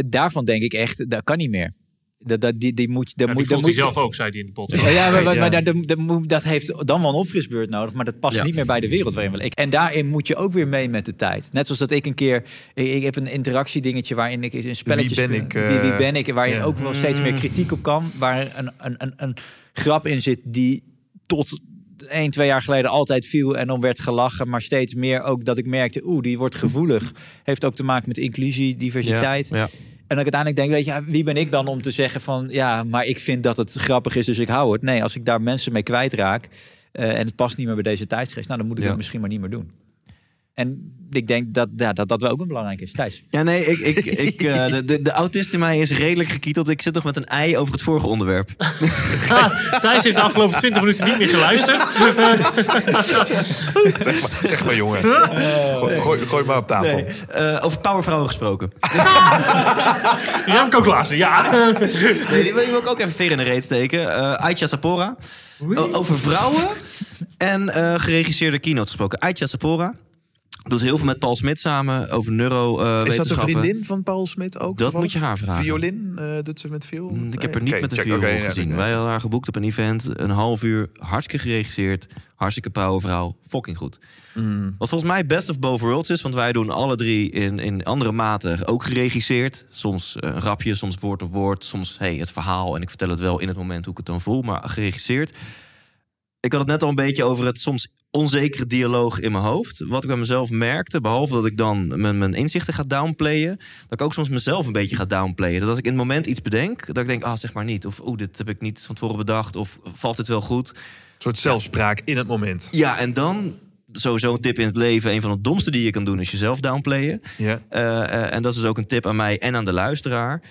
Daarvan denk ik echt, dat kan niet meer. Die moet hij zelf ook, zei hij in de podcast. Maar dat heeft dan wel een opfrisbeurt nodig. Maar dat past niet meer bij de wereld waarin we leven. En daarin moet je ook weer mee met de tijd. Net zoals dat ik een keer... Ik heb een interactiedingetje waarin ik een spelletje speel. Wie ben ik? Waarin ook wel steeds meer kritiek op kan. Waar een grap in zit die tot 1-2 jaar geleden altijd viel en dan werd gelachen, maar steeds meer ook dat ik merkte, die wordt gevoelig. Heeft ook te maken met inclusie, diversiteit. Ja. En dat ik uiteindelijk denk, weet je, wie ben ik dan om te zeggen van, ja, maar ik vind dat het grappig is, dus ik hou het. Nee, als ik daar mensen mee kwijtraak en het past niet meer bij deze tijdsgeest, nou, dan moet ik het misschien maar niet meer doen. En ik denk dat wel ook een belangrijk is. Thijs? Ja, nee, de autist in mij is redelijk gekieteld. Ik zit nog met een ei over het vorige onderwerp. Thijs heeft de afgelopen 20 minuten niet meer geluisterd. zeg maar jongen. Gooi maar op tafel. Nee. Over powervrouwen gesproken. Remco Klaassen, ja. Nee, die wil ik ook even veer in de reet steken. Aytja Sapora. Over vrouwen en geregisseerde keynote gesproken. Aytja Sapora. Doet heel veel met Paul Smit samen over neurowetenschappen. Is dat een vriendin van Paul Smit ook? Dat moet je haar vragen. Violin, doet ze met viool? Ik heb haar niet met de viool gezien. Wij hadden haar geboekt op een event. Een half uur, hartstikke geregisseerd. Hartstikke powervrouw, fucking goed. Wat volgens mij best of both worlds is. Want wij doen alle drie in andere mate ook geregisseerd. Soms een grapje, soms woord op woord. Soms het verhaal. En ik vertel het wel in het moment hoe ik het dan voel. Maar geregisseerd. Ik had het net al een beetje over het soms onzekere dialoog in mijn hoofd. Wat ik bij mezelf merkte, behalve dat ik dan mijn inzichten ga downplayen, dat ik ook soms mezelf een beetje ga downplayen. Dat als ik in het moment iets bedenk, dat ik denk, zeg maar niet. Of dit heb ik niet van tevoren bedacht. Of valt dit wel goed? Een soort zelfspraak in het moment. Ja, en dan sowieso een tip in het leven. Een van de domste die je kan doen is jezelf downplayen. Yeah. En dat is dus ook een tip aan mij en aan de luisteraar.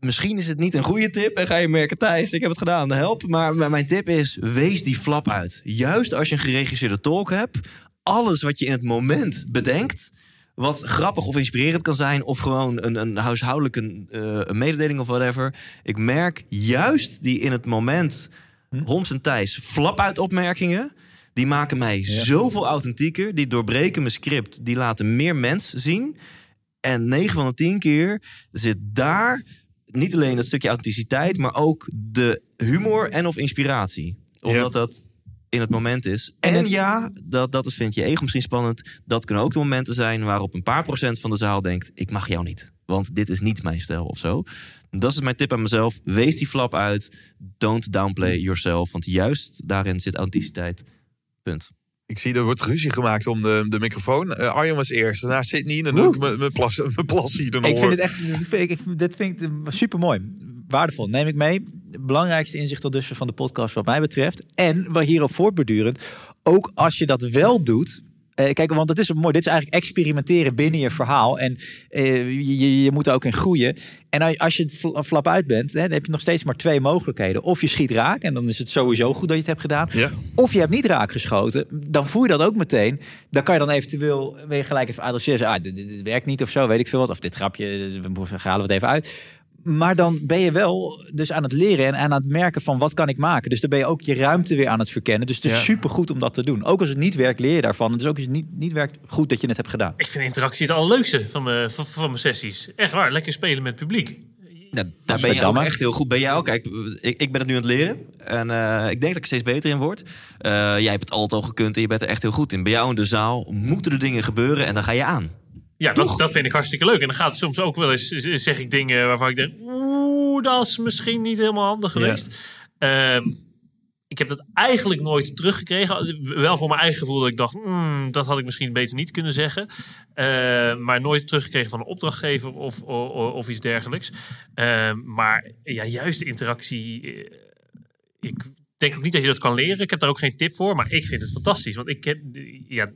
Misschien is het niet een goede tip en ga je merken, Thijs, ik heb het gedaan, help. Maar mijn tip is, wees die flap uit. Juist als je een geregisseerde talk hebt, alles wat je in het moment bedenkt, wat grappig of inspirerend kan zijn, of gewoon een huishoudelijke een mededeling of whatever. Ik merk juist die in het moment, Homs en Thijs, flap uit opmerkingen, die maken mij zoveel authentieker. Die doorbreken mijn script, die laten meer mens zien. En 9 van de 10 keer zit daar niet alleen dat stukje authenticiteit, maar ook de humor en of inspiratie. Omdat dat in het moment is. En dat vind je ego misschien spannend. Dat kunnen ook de momenten zijn waarop een paar procent van de zaal denkt, ik mag jou niet. Want dit is niet mijn stijl of zo. Dat is mijn tip aan mezelf. Wees die flap uit. Don't downplay yourself. Want juist daarin zit authenticiteit. Punt. Ik zie, er wordt ruzie gemaakt om de microfoon. Arjen was eerst, daarna Sydney. Dan doe ik mijn plassie ernaar. Ik vind het echt super mooi. Waardevol, neem ik mee. Belangrijkste inzicht tot dusver van de podcast wat mij betreft. En wat hierop voortbedurend, ook als je dat wel doet. Kijk, want dat is mooi. Dit is eigenlijk experimenteren binnen je verhaal. En je moet er ook in groeien. En als je flap uit bent, dan heb je nog steeds maar 2 mogelijkheden. Of je schiet raak, en dan is het sowieso goed dat je het hebt gedaan. Ja. Of je hebt niet raak geschoten. Dan voel je dat ook meteen. Dan kan je dan eventueel weer gelijk even adresseren. Dit werkt niet of zo, weet ik veel wat. Of dit grapje, we halen het even uit. Maar dan ben je wel dus aan het leren en aan het merken van wat kan ik maken. Dus dan ben je ook je ruimte weer aan het verkennen. Dus het is supergoed om dat te doen. Ook als het niet werkt, leer je daarvan. En dus ook als het niet werkt, goed dat je het hebt gedaan. Ik vind interactie het allerleukste van mijn sessies. Echt waar, lekker spelen met het publiek. Nou, daar ben je ook echt heel goed bij jou. Kijk, ik ben het nu aan het leren. En ik denk dat ik steeds beter in word. Jij hebt het altijd al gekund en je bent er echt heel goed in. Bij jou in de zaal moeten er dingen gebeuren en dan ga je aan. Ja, dat vind ik hartstikke leuk. En dan gaat het soms ook wel eens, zeg ik dingen waarvan ik denk, dat is misschien niet helemaal handig geweest. Ja. Ik heb dat eigenlijk nooit teruggekregen. Wel voor mijn eigen gevoel dat ik dacht, dat had ik misschien beter niet kunnen zeggen. Maar nooit teruggekregen van een opdrachtgever of iets dergelijks. Maar ja, juist de interactie. Ik denk ook niet dat je dat kan leren. Ik heb daar ook geen tip voor, maar ik vind het fantastisch. Want ik heb, ja,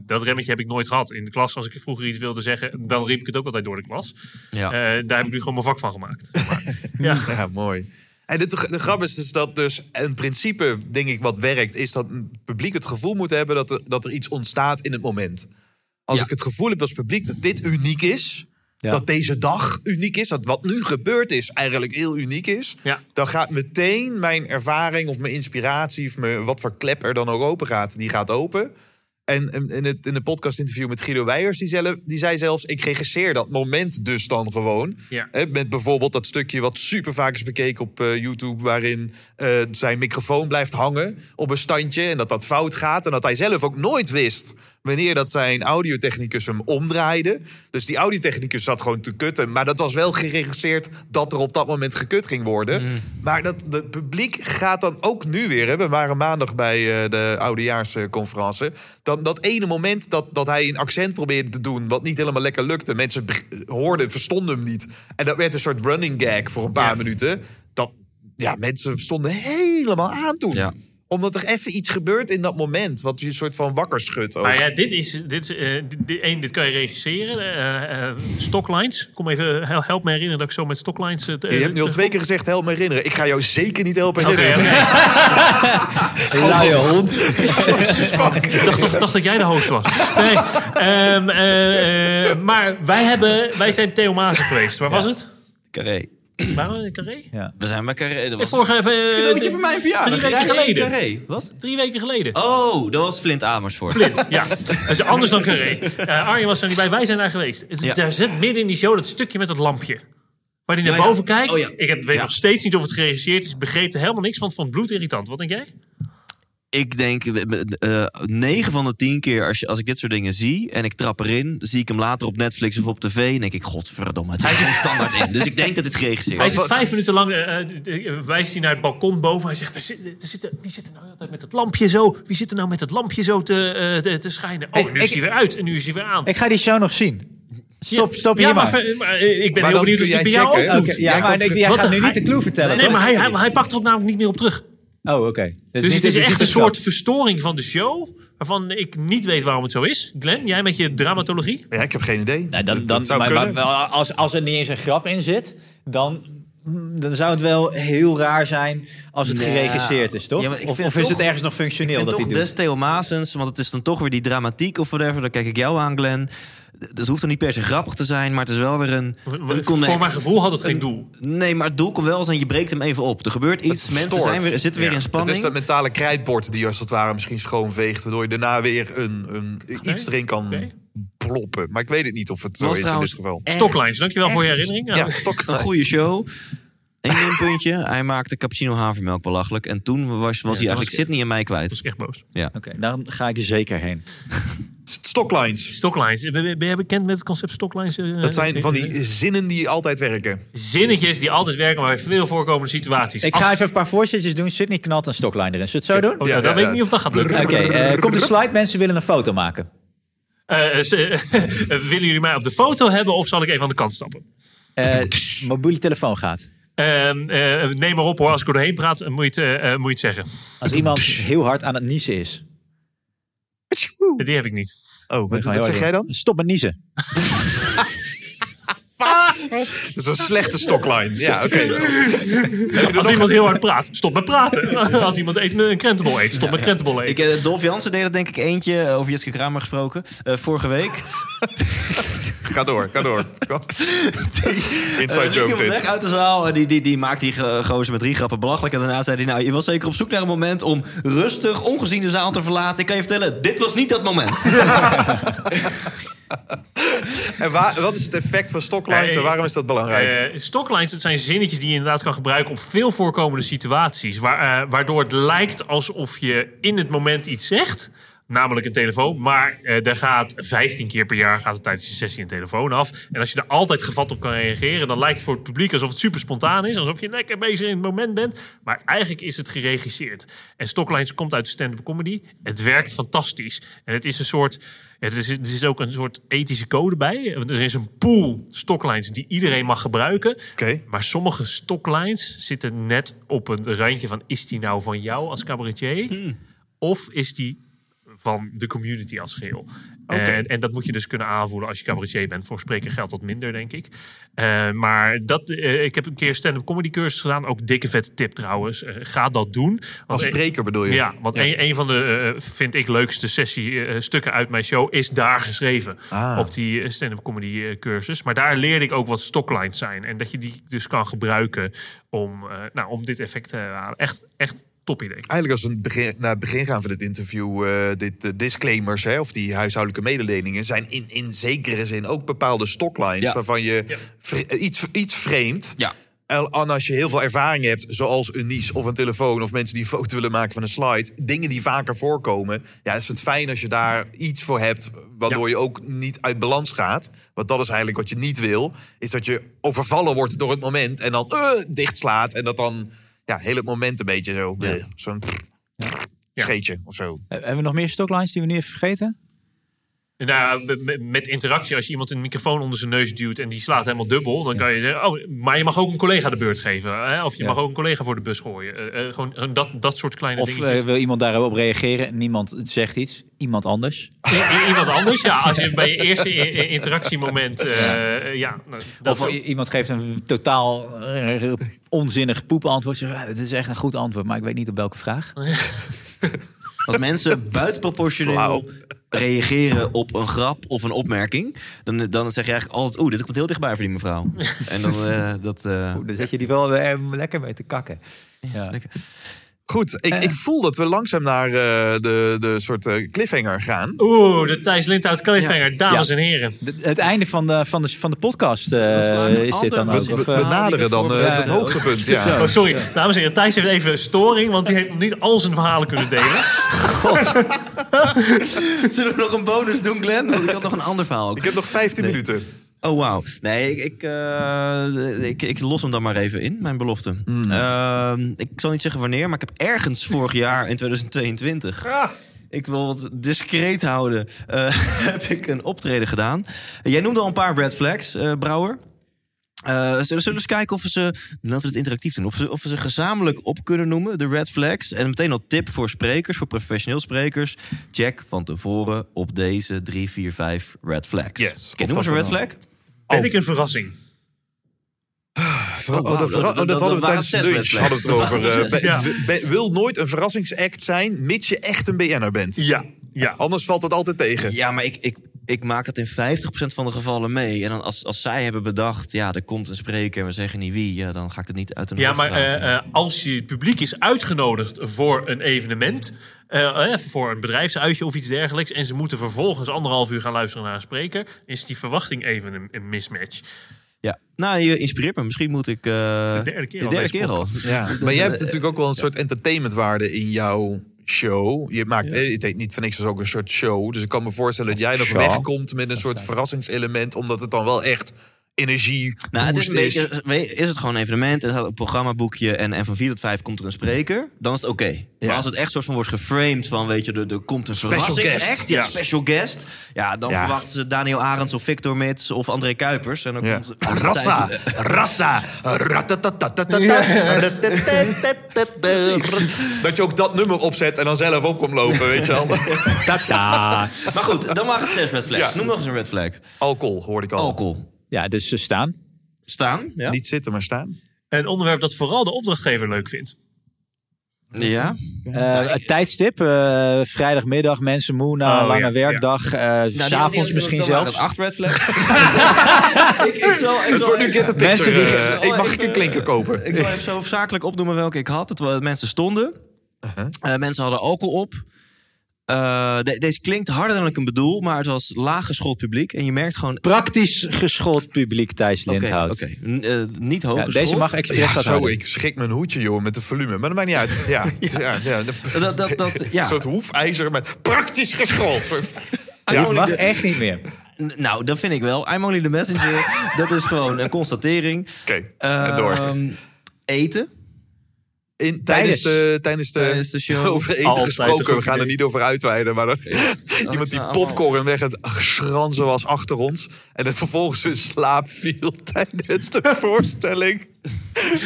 dat remmetje heb ik nooit gehad. In de klas, als ik vroeger iets wilde zeggen, dan riep ik het ook altijd door de klas. Ja. Daar heb ik nu gewoon mijn vak van gemaakt. Maar, ja. Ja, mooi. En de grap is dus dat een principe, denk ik, wat werkt, is dat het publiek het gevoel moet hebben dat er iets ontstaat in het moment. Als ik het gevoel heb als publiek dat dit uniek is, dat deze dag uniek is, dat wat nu gebeurd is eigenlijk heel uniek is, dan gaat meteen mijn ervaring of mijn inspiratie of wat voor klep er dan ook open gaat, die gaat open. En in de podcastinterview met Guido Weijers, die zei zelfs, ik regisseer dat moment dus dan gewoon. Ja. Met bijvoorbeeld dat stukje wat super vaak is bekeken op YouTube, waarin zijn microfoon blijft hangen op een standje en dat fout gaat. En dat hij zelf ook nooit wist wanneer dat zijn audiotechnicus hem omdraaide. Dus die audiotechnicus zat gewoon te kutten. Maar dat was wel geregisseerd dat er op dat moment gekut ging worden. Mm. Maar het publiek gaat dan ook nu weer. Hè, we waren maandag bij de oudejaarsconferentie. Dat ene moment dat hij een accent probeerde te doen wat niet helemaal lekker lukte. Mensen hoorden, verstonden hem niet. En dat werd een soort running gag voor een paar minuten. Mensen stonden helemaal aan toen. Ja. Omdat er even iets gebeurt in dat moment, wat je een soort van wakker schudt. Ook. Maar ja, dit kan je regisseren. Stocklines. Kom even, help me herinneren dat ik zo met stocklines... je hebt nu al 2 keer gezegd, help me herinneren. Ik ga jou zeker niet helpen herinneren. Laaie hond. Ik dacht dat jij de host was. Nee. Maar wij zijn Theo Maassen geweest. Waar was het? Carré. Waarom in Carré? Ja. We zijn bij Carré. Dat was cadeautje voor mijn verjaardag. 3 weken geleden. Wat? 3 weken geleden. Oh, dat was Flint Amersfoort. Flint, ja. Dat is anders dan Carré. Arjen was er niet bij. Wij zijn daar geweest. Daar zit midden in die show dat stukje met dat lampje. Waar hij naar boven kijkt. Oh, ja. Ik weet nog steeds niet of het geregisseerd is. Ik begreep er helemaal niks van. Vond het bloedirritant. Wat denk jij? Ik denk 9 van de 10 keer als ik dit soort dingen zie en ik trap erin, zie ik hem later op Netflix of op tv en denk ik, godverdomme, het zit er standaard in. Dus ik denk dat het geregisseerd is. Hij zit 5 minuten lang, wijst hij naar het balkon boven. Hij zegt, wie zit er nou altijd met dat lampje zo? Wie zit er nou met dat lampje zo te schijnen? Oh, nu is hij weer uit en nu is hij weer aan. Ik ga die show nog zien. Stop hier maar. Ik ben heel benieuwd of hij bij jou ook doet. Ja, maar jij gaat nu niet de clue vertellen. Nee, maar hij pakt er ook namelijk niet meer op terug. Oh, oké. Dus het is echt een soort verstoring van de show, waarvan ik niet weet waarom het zo is. Glenn, jij met je dramatologie? Ja, ik heb geen idee. Nee, dat zou kunnen. Maar als er niet eens een grap in zit, dan zou het wel heel raar zijn als het geregisseerd is, toch? Ja, of is het ergens nog functioneel dat hij doet? Des Theo Maasens, want het is dan toch weer die dramatiek of whatever. Daar kijk ik jou aan, Glenn. Het hoeft dan niet per se grappig te zijn, maar het is wel weer een voor mijn gevoel had het geen doel. Nee, maar het doel kon wel zijn, je breekt hem even op. Er gebeurt iets, mensen zitten weer in spanning. Het is dat mentale krijtbord die als het ware misschien schoonveegt, waardoor je daarna weer iets erin kan... Okay. Ploppen. Maar ik weet het niet of het zo is in dit geval. Stocklines, dankjewel voor je herinnering. Ja, Stocklines. Goeie show. Eén puntje. Hij maakte cappuccino havermelk belachelijk. En toen was hij eigenlijk Sydney en mij kwijt. Dat was echt boos. Ja. Oké, daar ga ik er zeker heen. Stocklines. Ben jij bekend met het concept stocklines? Dat zijn van die zinnen die altijd werken. Zinnetjes die altijd werken, maar bij veel voorkomende situaties. Ik ga even een paar voorzetjes doen. Sydney knalt een stockline erin. Zullen we het zo doen? Dat weet ik niet of dat gaat lukken. Oké, komt de slide. Mensen willen een foto maken. Willen jullie mij op de foto hebben of zal ik even aan de kant stappen? Mobiele telefoon gaat. Neem maar op hoor, als ik er doorheen praat moet je het zeggen. Als iemand heel hard aan het niezen is. Die heb ik niet. Oh, wat zeg jij dan? Stop met niezen. Dat is een slechte stockline. Ja, oké. Als iemand heel hard praat, stop met praten. Als iemand een krentenbol eet, stop met krentenbol eten. Dolf Jansen deed er denk ik eentje, over Jitske Kramer gesproken, vorige week. Ga door. Inside joke dit. Weg uit de zaal. Die maakt die gozer met 3 grappen belachelijk. En daarna zei hij, nou, je was zeker op zoek naar een moment om rustig, ongezien de zaal te verlaten. Ik kan je vertellen, dit was niet dat moment. En wat is het effect van stocklines en waarom is dat belangrijk? Stocklines, dat zijn zinnetjes die je inderdaad kan gebruiken op veel voorkomende situaties. Waardoor het lijkt alsof je in het moment iets zegt, namelijk een telefoon. Maar daar gaat 15 keer per jaar gaat het tijdens je sessie een telefoon af. En als je daar altijd gevat op kan reageren, dan lijkt het voor het publiek alsof het super spontaan is. Alsof je lekker bezig in het moment bent. Maar eigenlijk is het geregisseerd. En Stocklines komt uit de stand-up comedy. Het werkt fantastisch. En het is een soort... Er is ook een soort ethische code bij. Er is een pool stocklines die iedereen mag gebruiken. Okay. Maar sommige stocklines zitten net op het randje van... is die nou van jou als cabaretier? Of is die van de community als geheel? Okay. En dat moet je dus kunnen aanvoelen als je cabaretier bent. Voor spreker geldt dat minder, denk ik. Maar ik heb een keer stand-up comedy cursus gedaan. Ook dikke vette tip trouwens. Ga dat doen. Als spreker bedoel je? Ja, want een van de, vind ik, leukste sessie stukken uit mijn show... is daar geschreven op die stand-up comedy cursus. Maar daar leerde ik ook wat stocklines zijn. En dat je die dus kan gebruiken om dit effect te halen. Echt top idee. Eigenlijk als we naar het begin gaan van dit interview... Disclaimers hè, of die huishoudelijke mededelingen... zijn in zekere zin ook bepaalde stocklines... Ja. Waarvan je iets framed... Ja. En als je heel veel ervaring hebt, zoals een niche of een telefoon... of mensen die een foto willen maken van een slide... dingen die vaker voorkomen... ja, is het fijn als je daar iets voor hebt... waardoor je ook niet uit balans gaat. Want dat is eigenlijk wat je niet wil... is dat je overvallen wordt door het moment... en dan dichtslaat en dat dan... Ja, heel het moment een beetje zo. Ja. Zo'n scheetje of zo. Hebben we nog meer stocklines die we niet even vergeten? Nou, met interactie. Als je iemand een microfoon onder zijn neus duwt... en die slaat helemaal dubbel... dan kan je zeggen... oh, maar je mag ook een collega de beurt geven. Hè? Of je mag ook een collega voor de bus gooien. Gewoon dat soort kleine dingetjes. Of wil iemand daarop reageren? Niemand zegt iets. Iemand anders. Iemand anders, ja. Als je bij je eerste interactiemoment... Iemand geeft een totaal onzinnig poepantwoord. Dit is echt een goed antwoord, maar ik weet niet op welke vraag. Als mensen buitenproportioneel reageren op een grap of een opmerking... dan zeg je eigenlijk altijd... dit komt heel dichtbij voor die mevrouw. En dan... dan zet je die wel lekker mee te kakken. Ja. Goed, ik voel dat we langzaam naar de soort cliffhanger gaan. De Thijs Lindhout cliffhanger, dames en heren. Het einde van de podcast is dit dan ook. We naderen dan het hoogtepunt. Ja. Oh, sorry, dames en heren, Thijs heeft even een storing, want die heeft nog niet al zijn verhalen kunnen delen. God. Zullen we nog een bonus doen, Glenn? Want ik had nog een ander verhaal ook. Ik heb nog 15 minuten. Oh, wauw. Nee, ik los hem dan maar even in, mijn belofte. Ik zal niet zeggen wanneer, maar ik heb ergens vorig jaar in 2022... Ik wil wat discreet houden. Heb ik een optreden gedaan. Jij noemde al een paar red flags, Brouwer. Zullen we eens kijken of we ze... Laten we het interactief doen. Of we ze gezamenlijk op kunnen noemen, de red flags. En meteen al tip voor sprekers, voor professioneel sprekers. Check van tevoren op deze 3, 4, 5 red flags. Yes. Noem eens een red flag. Ben ik een verrassing? Dat hadden we tijdens de lunch het over. Wil nooit een verrassingsact zijn, mits je echt een BN'er bent. Ja. Anders valt het altijd tegen. Ja, maar ik maak het in 50% van de gevallen mee. En dan als zij hebben bedacht... ja, er komt een spreker en we zeggen niet wie... ja, dan ga ik het niet uit hun hoofd laten. Maar als je het publiek is uitgenodigd voor een evenement... voor een bedrijfsuitje of iets dergelijks... en ze moeten vervolgens 1,5 uur gaan luisteren naar een spreker... is die verwachting even een mismatch. Ja, nou, je inspireert me. Misschien moet ik... De derde keer al. Ja. Maar jij hebt natuurlijk ook wel een soort entertainmentwaarde in jouw... show. Je maakt het heet niet van niks, is ook een soort show. Dus ik kan me voorstellen dat jij nog wegkomt met een soort verrassingselement, omdat het dan wel echt energie is het gewoon een evenement en staat op een programmaboekje en van 4 tot 5 komt er een spreker, dan is het oké. Maar als het echt soort van wordt geframed van, weet je, er komt een verrassingsact, special guest, ja, dan verwachten ze Daniel Arends of Victor Mits of André Kuipers en dan komt Rassa. Dat je ook dat nummer opzet en dan zelf op komt lopen, weet je wel. Maar goed, dan mag het 6 red flags. Noem nog eens een red flag. Alcohol, hoorde ik al. Ja, dus staan. Staan, ja. Niet zitten, maar staan. Een onderwerp dat vooral de opdrachtgever leuk vindt. Ja. Tijdstip. Vrijdagmiddag, mensen moe na een lange werkdag. S'avonds misschien zelfs. 8 red flags. Het wordt nu get the picture. Ik mag een klinker kopen. Ik zal even zo zakelijk opnoemen welke ik had. Mensen stonden. Mensen hadden alcohol op. Deze klinkt harder dan ik hem bedoel, maar het was laag geschoold publiek. En je merkt gewoon... Praktisch geschoold publiek, Thijs Lindhout. Okay. Niet hoog geschoold. Deze mag expres ik schrik mijn hoedje, joh, met de volume. Maar dat maakt niet uit. Een soort hoefijzer met praktisch geschoold. Dat mag echt niet meer. Nou, dat vind ik wel. I'm only the messenger. Dat is gewoon een constatering. Oké, en door. Eten. Tijdens de show over eten altijd gesproken. We gaan er niet over uitweiden. Maar iemand die popcorn weg aan het schranzen was achter ons. En het vervolgens in slaap viel tijdens de voorstelling.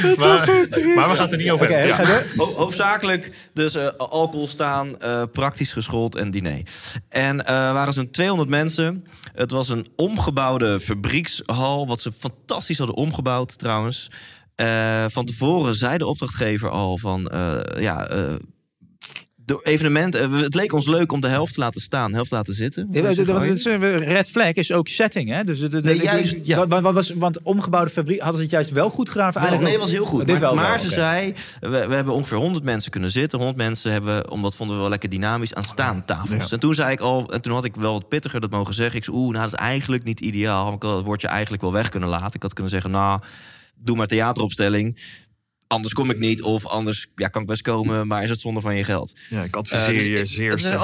Dat was zo triest. Maar we gaan er niet over hebben. Hoofdzakelijk dus alcohol staan, praktisch geschoold en diner. En waren zo'n 200 mensen. Het was een omgebouwde fabriekshal. Wat ze fantastisch hadden omgebouwd trouwens. Van tevoren zei de opdrachtgever al van... evenement, het leek ons leuk om de helft te laten staan, de helft te laten zitten. Red flag is ook setting, hè? Dus want omgebouwde fabriek hadden ze het juist wel goed gedaan. Nee, was heel goed. Maar ze zei, we hebben ongeveer 100 mensen kunnen zitten. 100 mensen hebben, omdat vonden we wel lekker dynamisch, aan staantafels. Ja. En toen zei ik al, en toen had ik wel wat pittiger dat mogen zeggen. Ik zei, dat is eigenlijk niet ideaal. Want ik had het woordje eigenlijk wel weg kunnen laten. Ik had kunnen zeggen, doe maar theateropstelling. Anders kom ik niet. Of anders kan ik best komen. Maar is het zonde van je geld? Ja, ik adviseer je zeer sterk.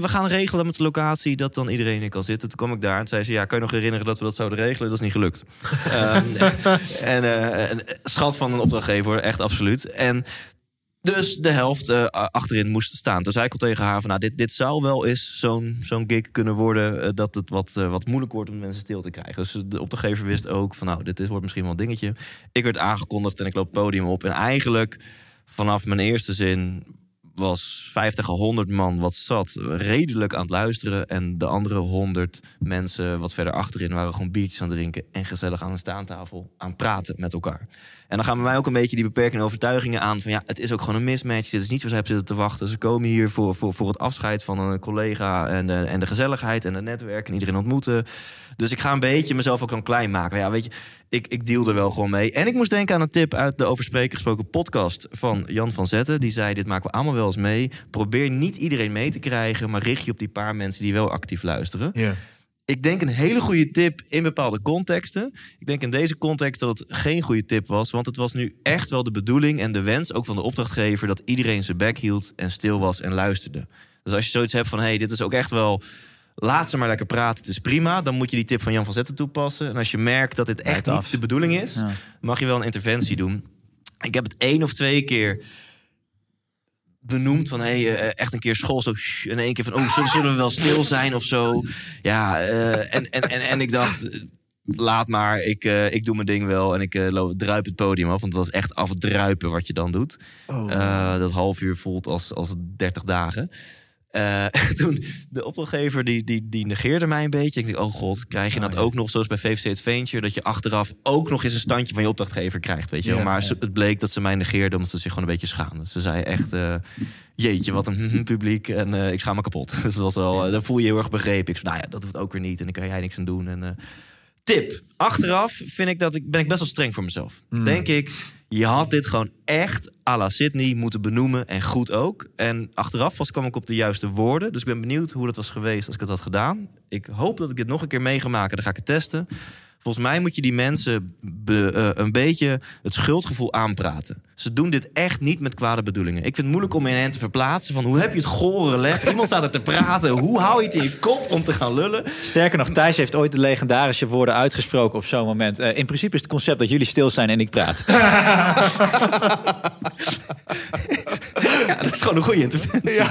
We gaan regelen met de locatie dat dan iedereen in kan zitten. Toen kwam ik daar en zei ze... kan je nog herinneren dat we dat zouden regelen? Dat is niet gelukt. En schat van een opdrachtgever. Echt absoluut. En dus de helft achterin moest staan. Toen zei ik al tegen haar van... dit zou wel eens zo'n gig kunnen worden... dat het wat moeilijk wordt om mensen stil te krijgen. Dus de opdrachtgever wist ook van... dit wordt misschien wel een dingetje. Ik werd aangekondigd en ik loop het podium op. En eigenlijk vanaf mijn eerste zin... was 50 à 100 man wat zat redelijk aan het luisteren. En de andere 100 mensen wat verder achterin... waren gewoon biertjes aan het drinken en gezellig aan een staantafel... aan het praten met elkaar. En dan gaan bij mij ook een beetje die beperkende overtuigingen aan... van het is ook gewoon een mismatch. Dit is niet waar ze op zitten te wachten. Ze komen hier voor het afscheid van een collega... en de gezelligheid en het netwerk en iedereen ontmoeten. Dus ik ga een beetje mezelf ook dan klein maken. Maar ik deal er wel gewoon mee. En ik moest denken aan een tip uit de Over Spreken Gesproken podcast... van Jan van Zetten. Die zei, dit maken we allemaal wel eens mee. Probeer niet iedereen mee te krijgen... maar richt je op die paar mensen die wel actief luisteren. Yeah. Ik denk een hele goede tip in bepaalde contexten. Ik denk in deze context dat het geen goede tip was... want het was nu echt wel de bedoeling en de wens... ook van de opdrachtgever dat iedereen zijn bek hield... en stil was en luisterde. Dus als je zoiets hebt van, dit is ook echt wel... laat ze maar lekker praten, het is prima. Dan moet je die tip van Jan van Zetten toepassen. En als je merkt dat dit echt niet de bedoeling is... mag je wel een interventie doen. Ik heb het 1 of 2 keer... benoemd van, echt een keer school zo... en één keer van, zullen we wel stil zijn of zo? En ik dacht, laat maar, ik doe mijn ding wel... en ik druip het podium af, want het was echt afdruipen wat je dan doet. Dat half uur voelt als 30 dagen... toen de opdrachtgever die negeerde mij een beetje. Ik dacht, oh god, krijg je dat ook nog zoals bij VVC Adventure... dat je achteraf ook nog eens een standje van je opdrachtgever krijgt, weet je wel. Maar het bleek dat ze mij negeerde omdat ze zich gewoon een beetje schaamde. Ze zei echt, jeetje, wat een publiek en ik schaam me kapot. Dus dat was wel, dan voel je heel erg begrepen. Ik zei, dat hoeft ook weer niet en dan kan jij niks aan doen. En, tip, achteraf vind ik ben ik best wel streng voor mezelf. Denk ik, je had dit gewoon echt à la Sydney moeten benoemen en goed ook. En achteraf pas kwam ik op de juiste woorden. Dus ik ben benieuwd hoe dat was geweest als ik het had gedaan. Ik hoop dat ik dit nog een keer mee ga maken. Dan ga ik het testen. Volgens mij moet je die mensen een beetje het schuldgevoel aanpraten. Ze doen dit echt niet met kwade bedoelingen. Ik vind het moeilijk om in hen te verplaatsen. Van hoe heb je het gore lef? Iemand staat er te praten. Hoe hou je het in je kop om te gaan lullen? Sterker nog, Thijs heeft ooit de legendarische woorden uitgesproken op zo'n moment. In principe is het concept dat jullie stil zijn en ik praat. Dat is gewoon een goede interventie. Ja.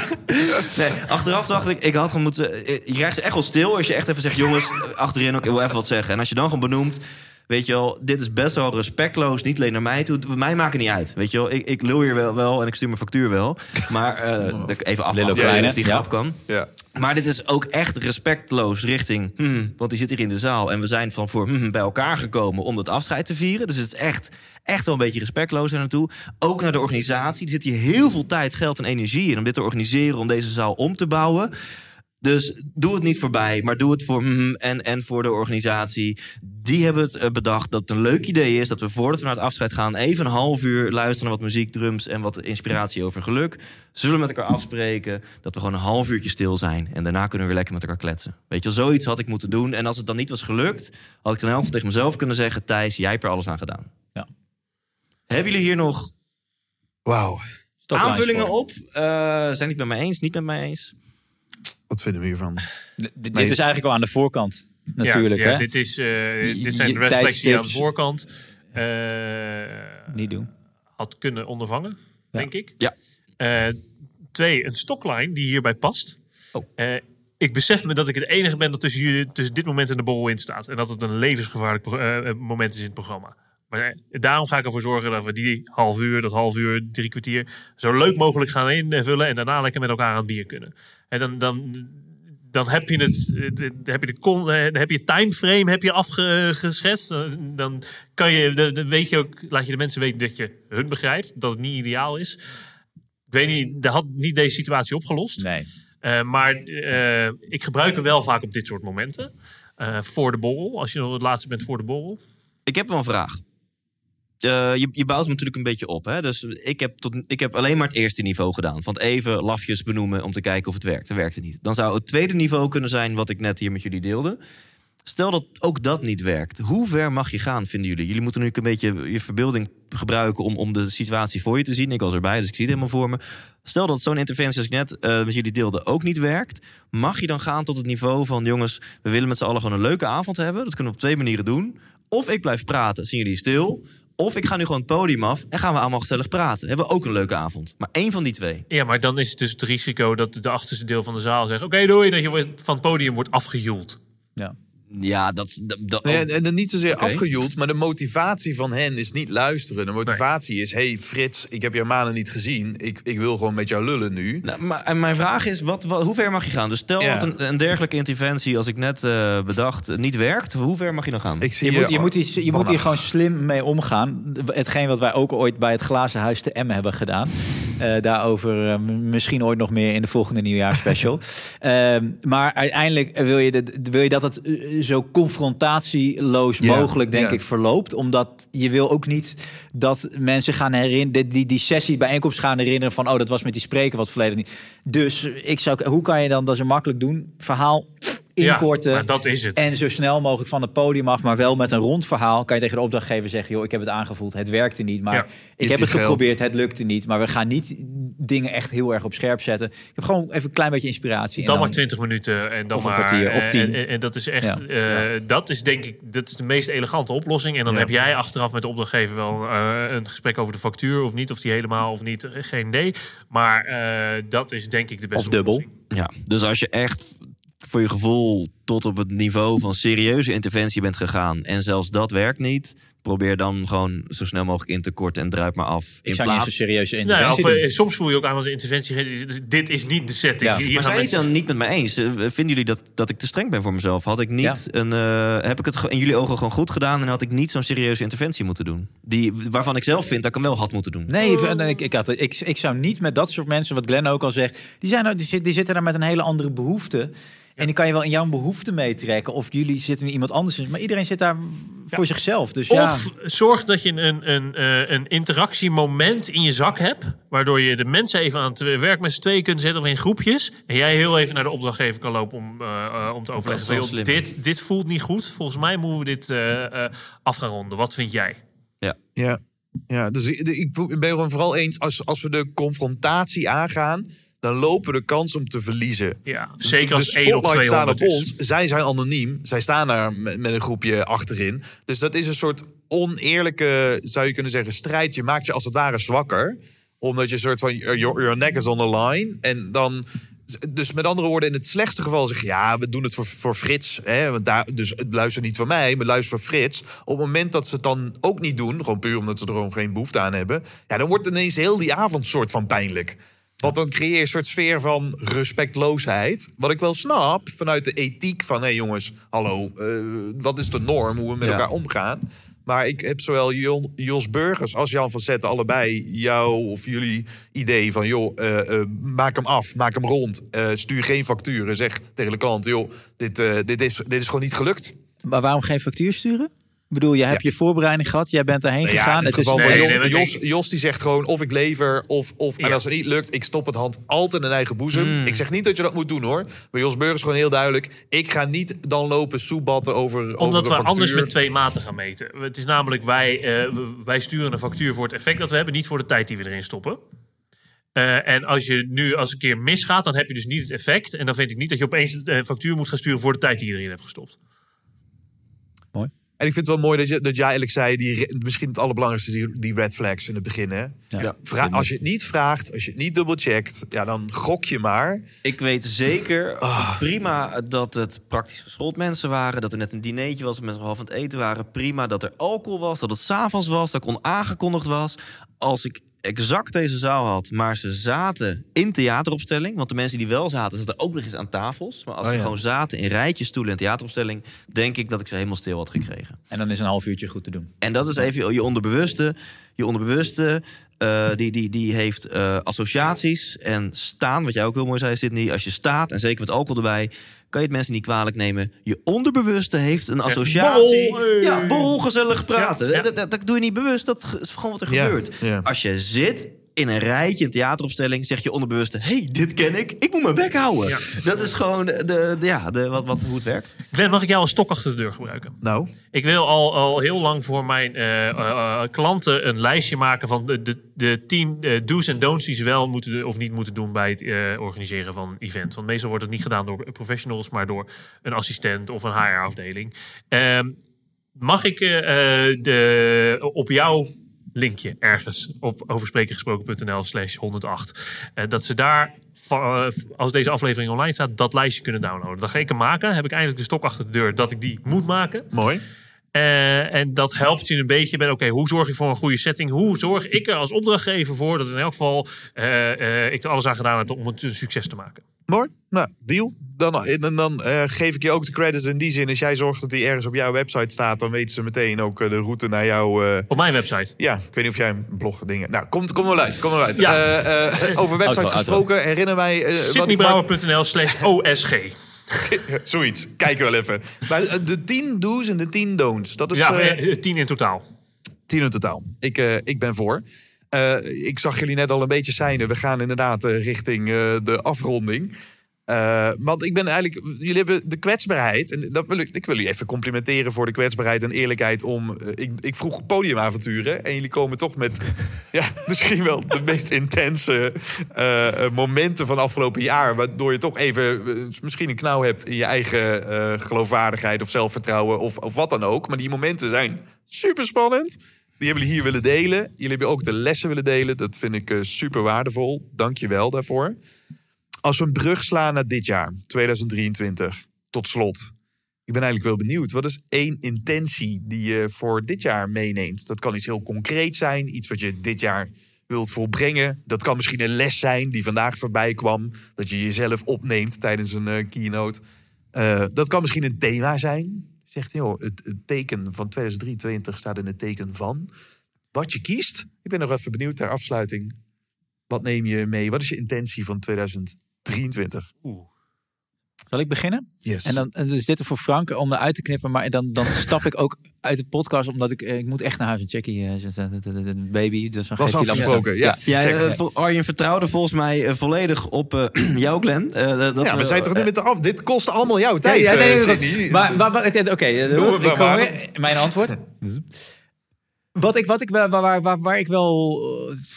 Nee, achteraf dacht ik had gewoon moeten... Je krijgt ze echt wel stil als je echt even zegt... jongens, achterin, ik wil even wat zeggen. En als je dan gewoon benoemt... weet je wel, dit is best wel respectloos. Niet alleen naar mij toe. Mij maakt het niet uit. Weet je wel, ik lul hier wel en ik stuur mijn factuur wel. Maar even afwachten of die grap kan. Ja. Maar dit is ook echt respectloos richting... want die zit hier in de zaal. En we zijn van voor bij elkaar gekomen om dat afscheid te vieren. Dus het is echt wel een beetje respectloos daar naartoe. Ook naar de organisatie. Er zit hier heel veel tijd, geld en energie in... om dit te organiseren, om deze zaal om te bouwen... Dus doe het niet voorbij, maar doe het voor en voor de organisatie. Die hebben het bedacht dat het een leuk idee is dat we voordat we naar het afscheid gaan even een half uur luisteren naar wat muziek, drums en wat inspiratie over geluk. Zullen we met elkaar afspreken dat we gewoon een half uurtje stil zijn en daarna kunnen we weer lekker met elkaar kletsen. Weet je, zoiets had ik moeten doen. En als het dan niet was gelukt, had ik in elk geval tegen mezelf kunnen zeggen: Thijs, jij hebt er alles aan gedaan. Ja. Hebben jullie hier nog aanvullingen op? Zijn niet met mij eens? Niet met mij eens? Wat vinden we hiervan? Dit is eigenlijk al aan de voorkant. Natuurlijk. Ja, hè? Dit zijn reflecties aan de voorkant. Niet doen. Had kunnen ondervangen, denk ik. Ja. 2, een stoklijn die hierbij past. Oh. Ik besef me dat ik het enige ben dat tussen dit moment en de borrel in staat. En dat het een levensgevaarlijk moment is in het programma. Maar daarom ga ik ervoor zorgen dat we die half uur, 3 kwartier... zo leuk mogelijk gaan invullen en daarna lekker met elkaar aan het bier kunnen. En dan heb je het timeframe afgeschetst. Dan kan je, weet je ook, laat je de mensen weten dat je hun begrijpt. Dat het niet ideaal is. Ik weet niet, dat had niet deze situatie opgelost. Nee. Maar ik gebruik hem wel vaak op dit soort momenten. Voor de borrel, als je nog het laatste bent voor de borrel. Ik heb wel een vraag. Je bouwt hem natuurlijk een beetje op. Hè? Dus ik heb alleen maar het eerste niveau gedaan. Van even lafjes benoemen om te kijken of het werkt. Dat werkte niet. Dan zou het tweede niveau kunnen zijn wat ik net hier met jullie deelde. Stel dat ook dat niet werkt. Hoe ver mag je gaan, vinden jullie? Jullie moeten nu een beetje je verbeelding gebruiken om de situatie voor je te zien. Ik was erbij, dus ik zie het helemaal voor me. Stel dat zo'n interventie als ik net met jullie deelde ook niet werkt. Mag je dan gaan tot het niveau van: jongens, we willen met z'n allen gewoon een leuke avond hebben. Dat kunnen we op 2 manieren doen. Of ik blijf praten, zien jullie stil. Of ik ga nu gewoon het podium af en gaan we allemaal gezellig praten. Hebben we ook een leuke avond. Maar 1 van die 2. Ja, maar dan is het dus het risico dat de achterste deel van de zaal zegt: oké, doei, dat je van het podium wordt afgejoeld. Ja. Ja, dat nee, en dan niet zozeer afgejoeld, maar de motivatie van hen is niet luisteren. De motivatie is: hey Frits, ik heb jou maanden niet gezien. Ik wil gewoon met jou lullen nu. Nou, en mijn vraag is, hoe ver mag je gaan? Dus stel dat een dergelijke interventie als ik net bedacht niet werkt. Hoe ver mag je dan gaan? Je moet hier gewoon slim mee omgaan. Hetgeen wat wij ook ooit bij het Glazen Huis te Emmen hebben gedaan. Daarover misschien ooit nog meer in de volgende nieuwjaarspecial. Maar uiteindelijk wil je dat het zo confrontatieloos mogelijk, denk ik, verloopt. Omdat je wil ook niet dat mensen gaan herinneren, die sessie bijeenkomst gaan herinneren van: oh, dat was met die spreker wat verleden niet. Dus hoe kan je dan dat zo makkelijk doen? Verhaal inkorten. Ja, dat is het. En zo snel mogelijk van het podium af, maar wel met een rond verhaal. Kan je tegen de opdrachtgever zeggen: joh, ik heb het aangevoeld, het werkte niet. Maar ik heb het geprobeerd, het lukte niet. Maar we gaan niet dingen echt heel erg op scherp zetten. Ik heb gewoon even een klein beetje inspiratie. Dan maar 20 minuten en dan een kwartier, of 10. En dat is echt, dat is denk ik, dat is de meest elegante oplossing. En dan heb jij achteraf met de opdrachtgever wel een gesprek over de factuur of niet. Of die helemaal of niet, geen idee. Maar dat is denk ik de beste oplossing. Of dubbel. Ja. Dus als je echt voor je gevoel tot op het niveau van serieuze interventie bent gegaan en zelfs dat werkt niet, probeer dan gewoon zo snel mogelijk in te korten en druip maar af. In plaats van serieuze interventie. Nou ja, soms voel je ook aan dat de interventie: dit is niet de setting. Ja. Hier maar zijn jullie dan niet met mij eens? Vinden jullie dat ik te streng ben voor mezelf? Had ik niet heb ik het in jullie ogen gewoon goed gedaan en had ik niet zo'n serieuze interventie moeten doen? Waarvan ik zelf vind dat ik hem wel had moeten doen. Nee, ik zou niet met dat soort mensen, wat Glenn ook al zegt, die zitten daar met een hele andere behoefte. En die kan je wel in jouw behoefte meetrekken. Of jullie zitten in iemand anders. Maar iedereen zit daar voor zichzelf. Dus of zorg dat je een interactiemoment in je zak hebt. Waardoor je de mensen even aan het werk met z'n tweeën kunt zetten. Of in groepjes. En jij heel even naar de opdrachtgever kan lopen om te overleggen. Dit voelt niet goed. Volgens mij moeten we dit af gaan ronden. Wat vind jij? Ja, dus ik ben gewoon vooral eens. Als we de confrontatie aangaan, dan lopen we de kans om te verliezen. Ja, zeker als 1 op 200 staan op ons. Zij zijn anoniem. Zij staan daar met een groepje achterin. Dus dat is een soort oneerlijke, zou je kunnen zeggen, strijd. Je maakt je als het ware zwakker. Omdat je een soort van, your neck is on the line. En dan, dus met andere woorden, in het slechtste geval zeg je: ja, we doen het voor Frits. Hè, want dus luister niet van mij, maar luister voor Frits. Op het moment dat ze het dan ook niet doen, gewoon puur omdat ze er gewoon geen behoefte aan hebben, ja, dan wordt ineens heel die avond soort van pijnlijk. Want dan creëer je een soort sfeer van respectloosheid. Wat ik wel snap, vanuit de ethiek van: hé jongens, hallo, wat is de norm, hoe we met elkaar omgaan? Maar ik heb zowel Jos Burgers als Jan van Zetten allebei jou of jullie idee van... joh, maak hem af, maak hem rond, stuur geen facturen. Zeg tegen de klant, joh, dit is gewoon niet gelukt. Maar waarom geen factuur sturen? Ik bedoel, je hebt je voorbereiding gehad, jij bent daarheen gegaan. Het is Jos die zegt gewoon of ik lever of en als het niet lukt, ik stop het hand altijd in eigen boezem. Ik zeg niet dat je dat moet doen hoor. Maar Jos Burgers gewoon heel duidelijk. Ik ga niet dan lopen soebatten over. Omdat we anders met twee maten gaan meten. Het is namelijk wij sturen een factuur voor het effect dat we hebben, niet voor de tijd die we erin stoppen. En als je nu als een keer misgaat, dan heb je dus niet het effect. En dan vind ik niet dat je opeens een factuur moet gaan sturen voor de tijd die je erin hebt gestopt. Mooi. En ik vind het wel mooi dat jij eigenlijk zei... misschien het allerbelangrijkste is die red flags in het begin. Hè? Ja. Als je het niet vraagt, als je het niet dubbelcheckt... ja, dan gok je maar. Ik weet zeker prima dat het praktisch geschoold mensen waren... dat er net een dinertje was, dat mensen half aan het eten waren. Prima dat er alcohol was, dat het 's avonds was, dat kon aangekondigd was. Als ik exact deze zaal had, maar ze zaten in theateropstelling... want de mensen die wel zaten, zaten ook nog eens aan tafels... maar als ze gewoon zaten in rijtjes, stoelen en theateropstelling... denk ik dat ik ze helemaal stil had gekregen. En dan is een half uurtje goed te doen. En dat is even je onderbewuste. Je onderbewuste die heeft associaties en staan... wat jij ook heel mooi zei, Sydney, als je staat... en zeker met alcohol erbij... kan je het mensen niet kwalijk nemen. Je onderbewuste heeft een associatie. Borrel, gezellig praten. Ja. Dat doe je niet bewust. Dat is gewoon wat er gebeurt. Ja. Als je zit in een rijtje, een theateropstelling... zegt je onderbewuste, hey, dit ken ik. Ik moet mijn bek houden. Ja. Dat is gewoon hoe het werkt. Glenn, mag ik jou als stok achter de deur gebruiken? Nou. Ik wil al heel lang voor mijn klanten een lijstje maken... van de 10 do's en don'ts die ze wel moeten of niet moeten doen... bij het organiseren van een event. Want meestal wordt het niet gedaan door professionals... maar door een assistent of een HR-afdeling. Mag ik op jou... linkje ergens op oversprekengesproken.nl/108. Dat ze daar, als deze aflevering online staat, dat lijstje kunnen downloaden. Dat ga ik hem maken. Heb ik eindelijk de stok achter de deur dat ik die moet maken. Mooi. En dat helpt je een beetje bij, oké, hoe zorg ik voor een goede setting? Hoe zorg ik er als opdrachtgever voor dat in elk geval ik er alles aan gedaan heb om het een succes te maken? Mooi. Nou, deal. Dan geef ik je ook de credits in die zin. Als jij zorgt dat die ergens op jouw website staat... dan weten ze meteen ook de route naar jou... Op mijn website? Ja, ik weet niet of jij een blog dingen... Nou, kom wel uit. Ja. Over websites gesproken, herinner mij... Sydneybrouwer.nl/OSG. Zoiets. Kijk wel even. Maar de 10 do's en de 10 don'ts. Dat is, 10 in totaal. 10 in totaal. Ik ben voor... ik zag jullie net al een beetje seinen. We gaan inderdaad richting de afronding. Want ik ben eigenlijk... Jullie hebben de kwetsbaarheid. En dat wil ik wil jullie even complimenteren voor de kwetsbaarheid en eerlijkheid. Ik vroeg podiumavonturen. En jullie komen toch met misschien wel de meest intense momenten van afgelopen jaar. Waardoor je toch even misschien een knauw hebt in je eigen geloofwaardigheid of zelfvertrouwen. Of wat dan ook. Maar die momenten zijn superspannend. Die hebben jullie hier willen delen. Jullie hebben ook de lessen willen delen. Dat vind ik super waardevol. Dank je wel daarvoor. Als we een brug slaan naar dit jaar, 2023, tot slot. Ik ben eigenlijk wel benieuwd. Wat is 1 intentie die je voor dit jaar meeneemt? Dat kan iets heel concreets zijn. Iets wat je dit jaar wilt volbrengen. Dat kan misschien een les zijn die vandaag voorbij kwam. Dat je jezelf opneemt tijdens een keynote. Dat kan misschien een thema zijn. Zegt, joh, het teken van 2023 staat in het teken van wat je kiest. Ik ben nog even benieuwd ter afsluiting. Wat neem je mee? Wat is je intentie van 2023? Zal ik beginnen? Yes. En dan is dit er voor Frank om eruit te knippen. Maar dan stap ik ook uit de podcast. Omdat ik moet echt naar huis en checken. Baby. Dus dan was afgesproken. Arjen vertrouwde volgens mij volledig op jou, Glenn. We zijn toch nu met de af. Dit kost allemaal jouw tijd. Oké, mijn antwoord. Waar ik wel...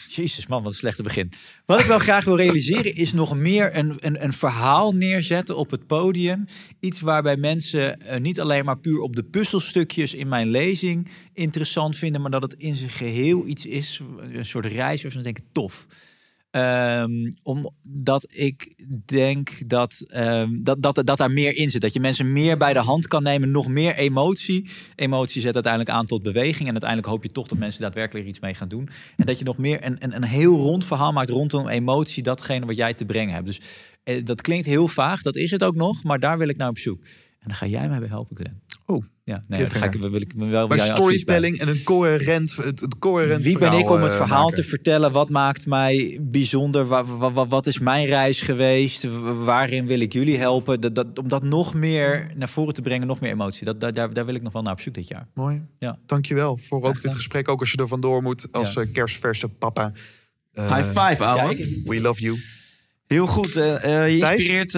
Jezus man, wat een slechte begin. Wat ik wel graag wil realiseren is nog meer een verhaal neerzetten op het podium. Iets waarbij mensen niet alleen maar puur op de puzzelstukjes in mijn lezing interessant vinden. Maar dat het in zijn geheel iets is. Een soort reis of zo, denk ik, tof. Omdat ik denk dat daar meer in zit. Dat je mensen meer bij de hand kan nemen. Nog meer emotie. Emotie zet uiteindelijk aan tot beweging. En uiteindelijk hoop je toch dat mensen daadwerkelijk iets mee gaan doen. En dat je nog meer een heel rond verhaal maakt rondom emotie. Datgene wat jij te brengen hebt. Dus dat klinkt heel vaag. Dat is het ook nog. Maar daar wil ik naar op zoek. En daar ga jij mij bij helpen, Glenn. Oh, ja, nee, dan ga ik, wil ik wel maar storytelling en een coherent verhaal. Wie ben ik om het verhaal te vertellen? Wat maakt mij bijzonder? Wat is mijn reis geweest? Waarin wil ik jullie helpen? Om dat nog meer naar voren te brengen, nog meer emotie. Daar wil ik nog wel naar op zoek dit jaar. Mooi. Ja. Dankjewel voor ook dit gesprek. Ook als je er vandoor moet als kerstverse papa. High five, ouwe. Ja, we love you. Heel goed. Je inspireert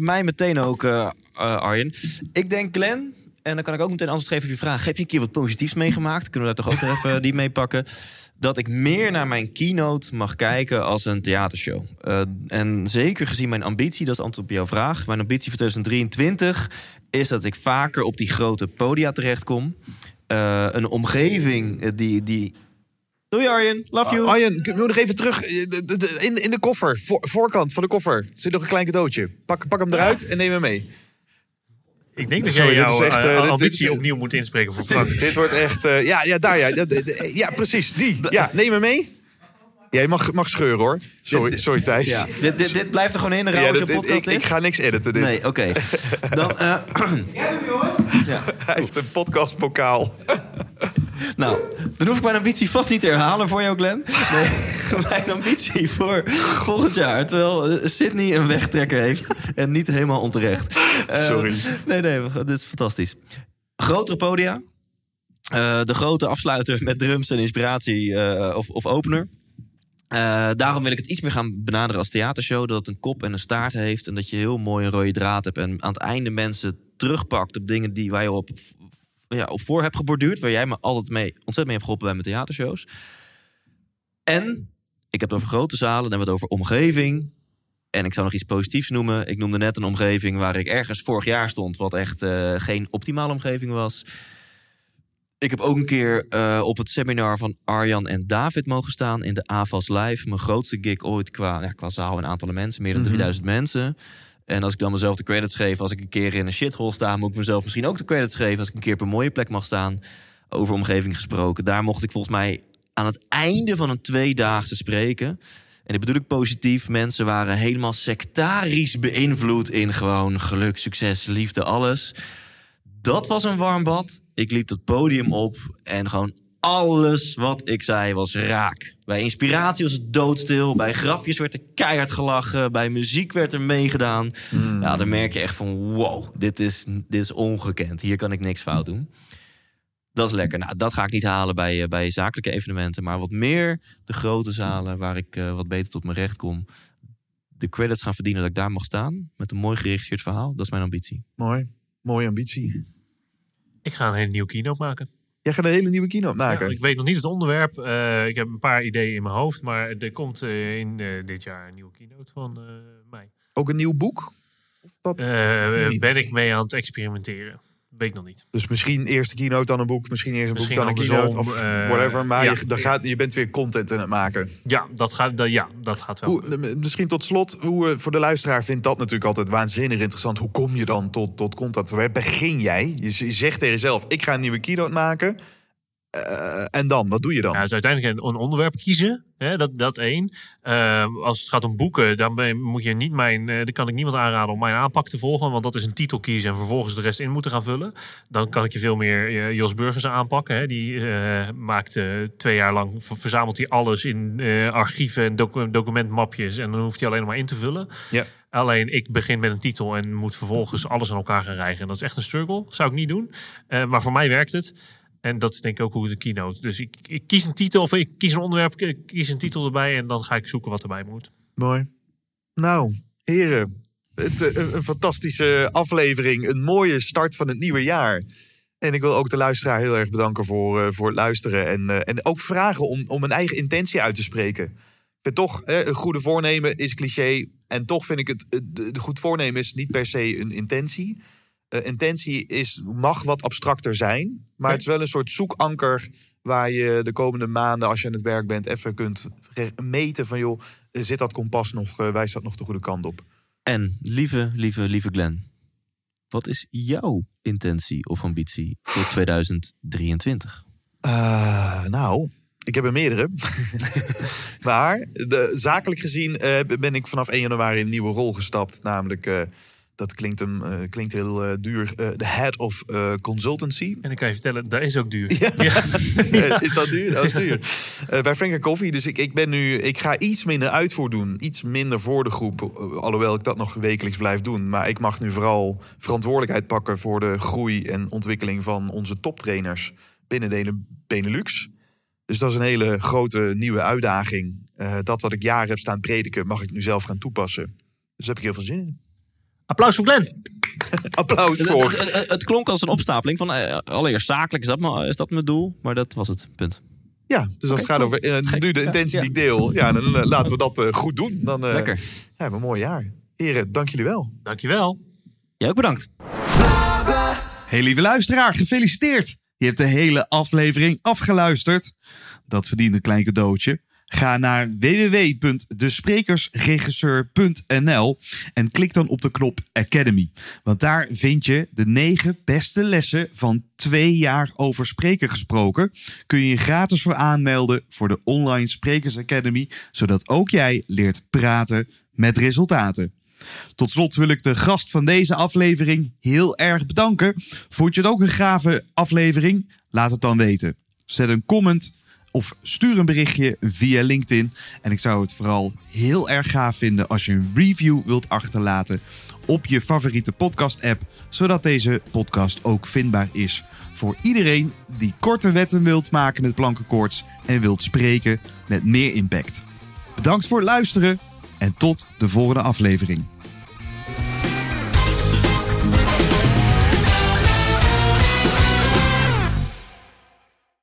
mij meteen ook, Arjen. Ik denk Glenn. En dan kan ik ook meteen antwoord geven op je vraag. Heb je een keer wat positiefs meegemaakt? Kunnen we daar toch ook even die mee pakken? Dat ik meer naar mijn keynote mag kijken als een theatershow. En zeker gezien mijn ambitie, dat is antwoord op jouw vraag. Mijn ambitie voor 2023 is dat ik vaker op die grote podia terechtkom. Een omgeving die... Doei Arjen, love you. Arjen, kunnen we nog even terug in de koffer. Voorkant van de koffer. Er zit nog een klein cadeautje. Pak hem eruit en neem hem mee. Ik denk dat jij jouw ambitie opnieuw moet inspreken voor Frank. Dit wordt echt... Ja, precies, die. Ja, neem me mee. Jij mag scheuren, hoor. Sorry Thijs. Ja. Dit blijft er gewoon in, een rauwe podcast. Ik ga niks editen, dit. Nee, oké. Dan... Ja. Hij heeft een podcastpokaal. Nou, dan hoef ik mijn ambitie vast niet te herhalen voor jou, Glenn. Nee, mijn ambitie voor volgend jaar. Terwijl Sydney een wegtrekker heeft. En niet helemaal onterecht. Sorry. Nee, dit is fantastisch. Grotere podia. De grote afsluiter met drums en inspiratie of opener. Daarom wil ik het iets meer gaan benaderen als theatershow. Dat het een kop en een staart heeft. En dat je heel mooi een rode draad hebt. En aan het einde mensen terugpakt op dingen die wij op voor heb geborduurd, waar jij me altijd ontzettend mee hebt geholpen bij mijn theatershows. En ik heb het over grote zalen, dan hebben we het over omgeving. En ik zou nog iets positiefs noemen. Ik noemde net een omgeving waar ik ergens vorig jaar stond, wat echt geen optimale omgeving was. Ik heb ook een keer op het seminar van Arjan en David mogen staan in de AFAS Live. Mijn grootste gig ooit qua zaal en aantallen mensen, meer dan 3000 mensen. En als ik dan mezelf de credits geef, als ik een keer in een shithole sta... moet ik mezelf misschien ook de credits geven... als ik een keer op een mooie plek mag staan. Over omgeving gesproken. Daar mocht ik volgens mij aan het einde van een 2-daagse spreken. En dat bedoel ik positief. Mensen waren helemaal sectarisch beïnvloed... in gewoon geluk, succes, liefde, alles. Dat was een warm bad. Ik liep dat podium op en gewoon... alles wat ik zei was raak. Bij inspiratie was het doodstil. Bij grapjes werd er keihard gelachen. Bij muziek werd er meegedaan. Nou, dan merk je echt van wow, dit is ongekend. Hier kan ik niks fout doen. Dat is lekker. Nou, dat ga ik niet halen bij zakelijke evenementen. Maar wat meer de grote zalen waar ik wat beter tot mijn recht kom. De credits gaan verdienen dat ik daar mag staan. Met een mooi geregisseerd verhaal. Dat is mijn ambitie. Mooi. Mooie ambitie. Ik ga een hele nieuwe keynote maken. Jij gaat een hele nieuwe keynote maken. Ja, ik weet nog niet het onderwerp. Ik heb een paar ideeën in mijn hoofd. Maar er komt in dit jaar een nieuwe keynote van mij. Ook een nieuw boek? Of dat ben ik mee aan het experimenteren. Weet nog niet. Dus misschien eerst de keynote dan een boek. Misschien eerst een boek dan een keynote. Of whatever. Maar je bent weer content aan het maken. Ja, dat gaat wel. Misschien tot slot. Voor de luisteraar vindt dat natuurlijk altijd waanzinnig interessant. Hoe kom je dan tot content? Waar begin jij? Je zegt tegen jezelf, ik ga een nieuwe keynote maken. En dan? Wat doe je dan? Ja, dus uiteindelijk een onderwerp kiezen. Hè, dat één. Als het gaat om boeken, dan moet je niet dan kan ik niemand aanraden om mijn aanpak te volgen. Want dat is een titel kiezen en vervolgens de rest in moeten gaan vullen. Dan kan ik je veel meer Jos Burgers aanpakken. Hè. Die maakt 2 jaar lang, verzamelt hij alles in archieven en documentmapjes. En dan hoeft hij alleen maar in te vullen. Ja. Alleen ik begin met een titel en moet vervolgens alles aan elkaar gaan rijgen. En dat is echt een struggle. Zou ik niet doen. Maar voor mij werkt het. En dat is denk ik ook hoe de keynote. Dus ik kies een titel of ik kies een onderwerp, ik kies een titel erbij en dan ga ik zoeken wat erbij moet. Mooi. Nou, heren, een fantastische aflevering. Een mooie start van het nieuwe jaar. En ik wil ook de luisteraar heel erg bedanken voor het luisteren. En ook vragen om een eigen intentie uit te spreken. En toch, een goede voornemen is cliché. En toch vind ik het goed voornemen is niet per se een intentie. Intentie mag wat abstracter zijn. Maar het is wel een soort zoekanker waar je de komende maanden, als je aan het werk bent, even kunt meten van joh, zit dat kompas nog, wijst dat nog de goede kant op? En lieve Glenn, wat is jouw intentie of ambitie voor 2023? Nou, ik heb er meerdere. Maar zakelijk gezien ben ik vanaf 1 januari in een nieuwe rol gestapt, namelijk Dat klinkt heel duur. De head of consultancy. En ik kan je vertellen, dat is ook duur. Ja. Ja. Ja. Is dat duur? Dat is duur. Bij Frank & Coffee. Dus ik ga iets minder uitvoer doen. Iets minder voor de groep. Alhoewel ik dat nog wekelijks blijf doen. Maar ik mag nu vooral verantwoordelijkheid pakken voor de groei en ontwikkeling van onze toptrainers binnen de Benelux. Dus dat is een hele grote nieuwe uitdaging. Dat wat ik jaren heb staan prediken, mag ik nu zelf gaan toepassen. Dus daar heb ik heel veel zin in. Applaus voor Glenn. Applaus voor. Het klonk als een opstapeling van allereerst zakelijk is dat mijn doel, maar dat was het punt. Ja, dus als het gaat over nu de intentie die ik deel, dan laten we dat goed doen. Dan, lekker. Ja, hebben een mooi jaar. Heren, dank jullie wel. Dank je wel. Jij ook bedankt. Hey lieve luisteraar, gefeliciteerd. Je hebt de hele aflevering afgeluisterd. Dat verdient een klein cadeautje. Ga naar www.desprekersregisseur.nl en klik dan op de knop Academy. Want daar vind je de 9 beste lessen van 2 jaar over spreken gesproken. Kun je je gratis voor aanmelden voor de Online Sprekers Academy. Zodat ook jij leert praten met resultaten. Tot slot wil ik de gast van deze aflevering heel erg bedanken. Vond je het ook een gave aflevering? Laat het dan weten. Zet een comment of stuur een berichtje via LinkedIn. En ik zou het vooral heel erg gaaf vinden als je een review wilt achterlaten op je favoriete podcast-app. Zodat deze podcast ook vindbaar is voor iedereen die korte wetten wilt maken met plankenkoorts en wilt spreken met meer impact. Bedankt voor het luisteren en tot de volgende aflevering.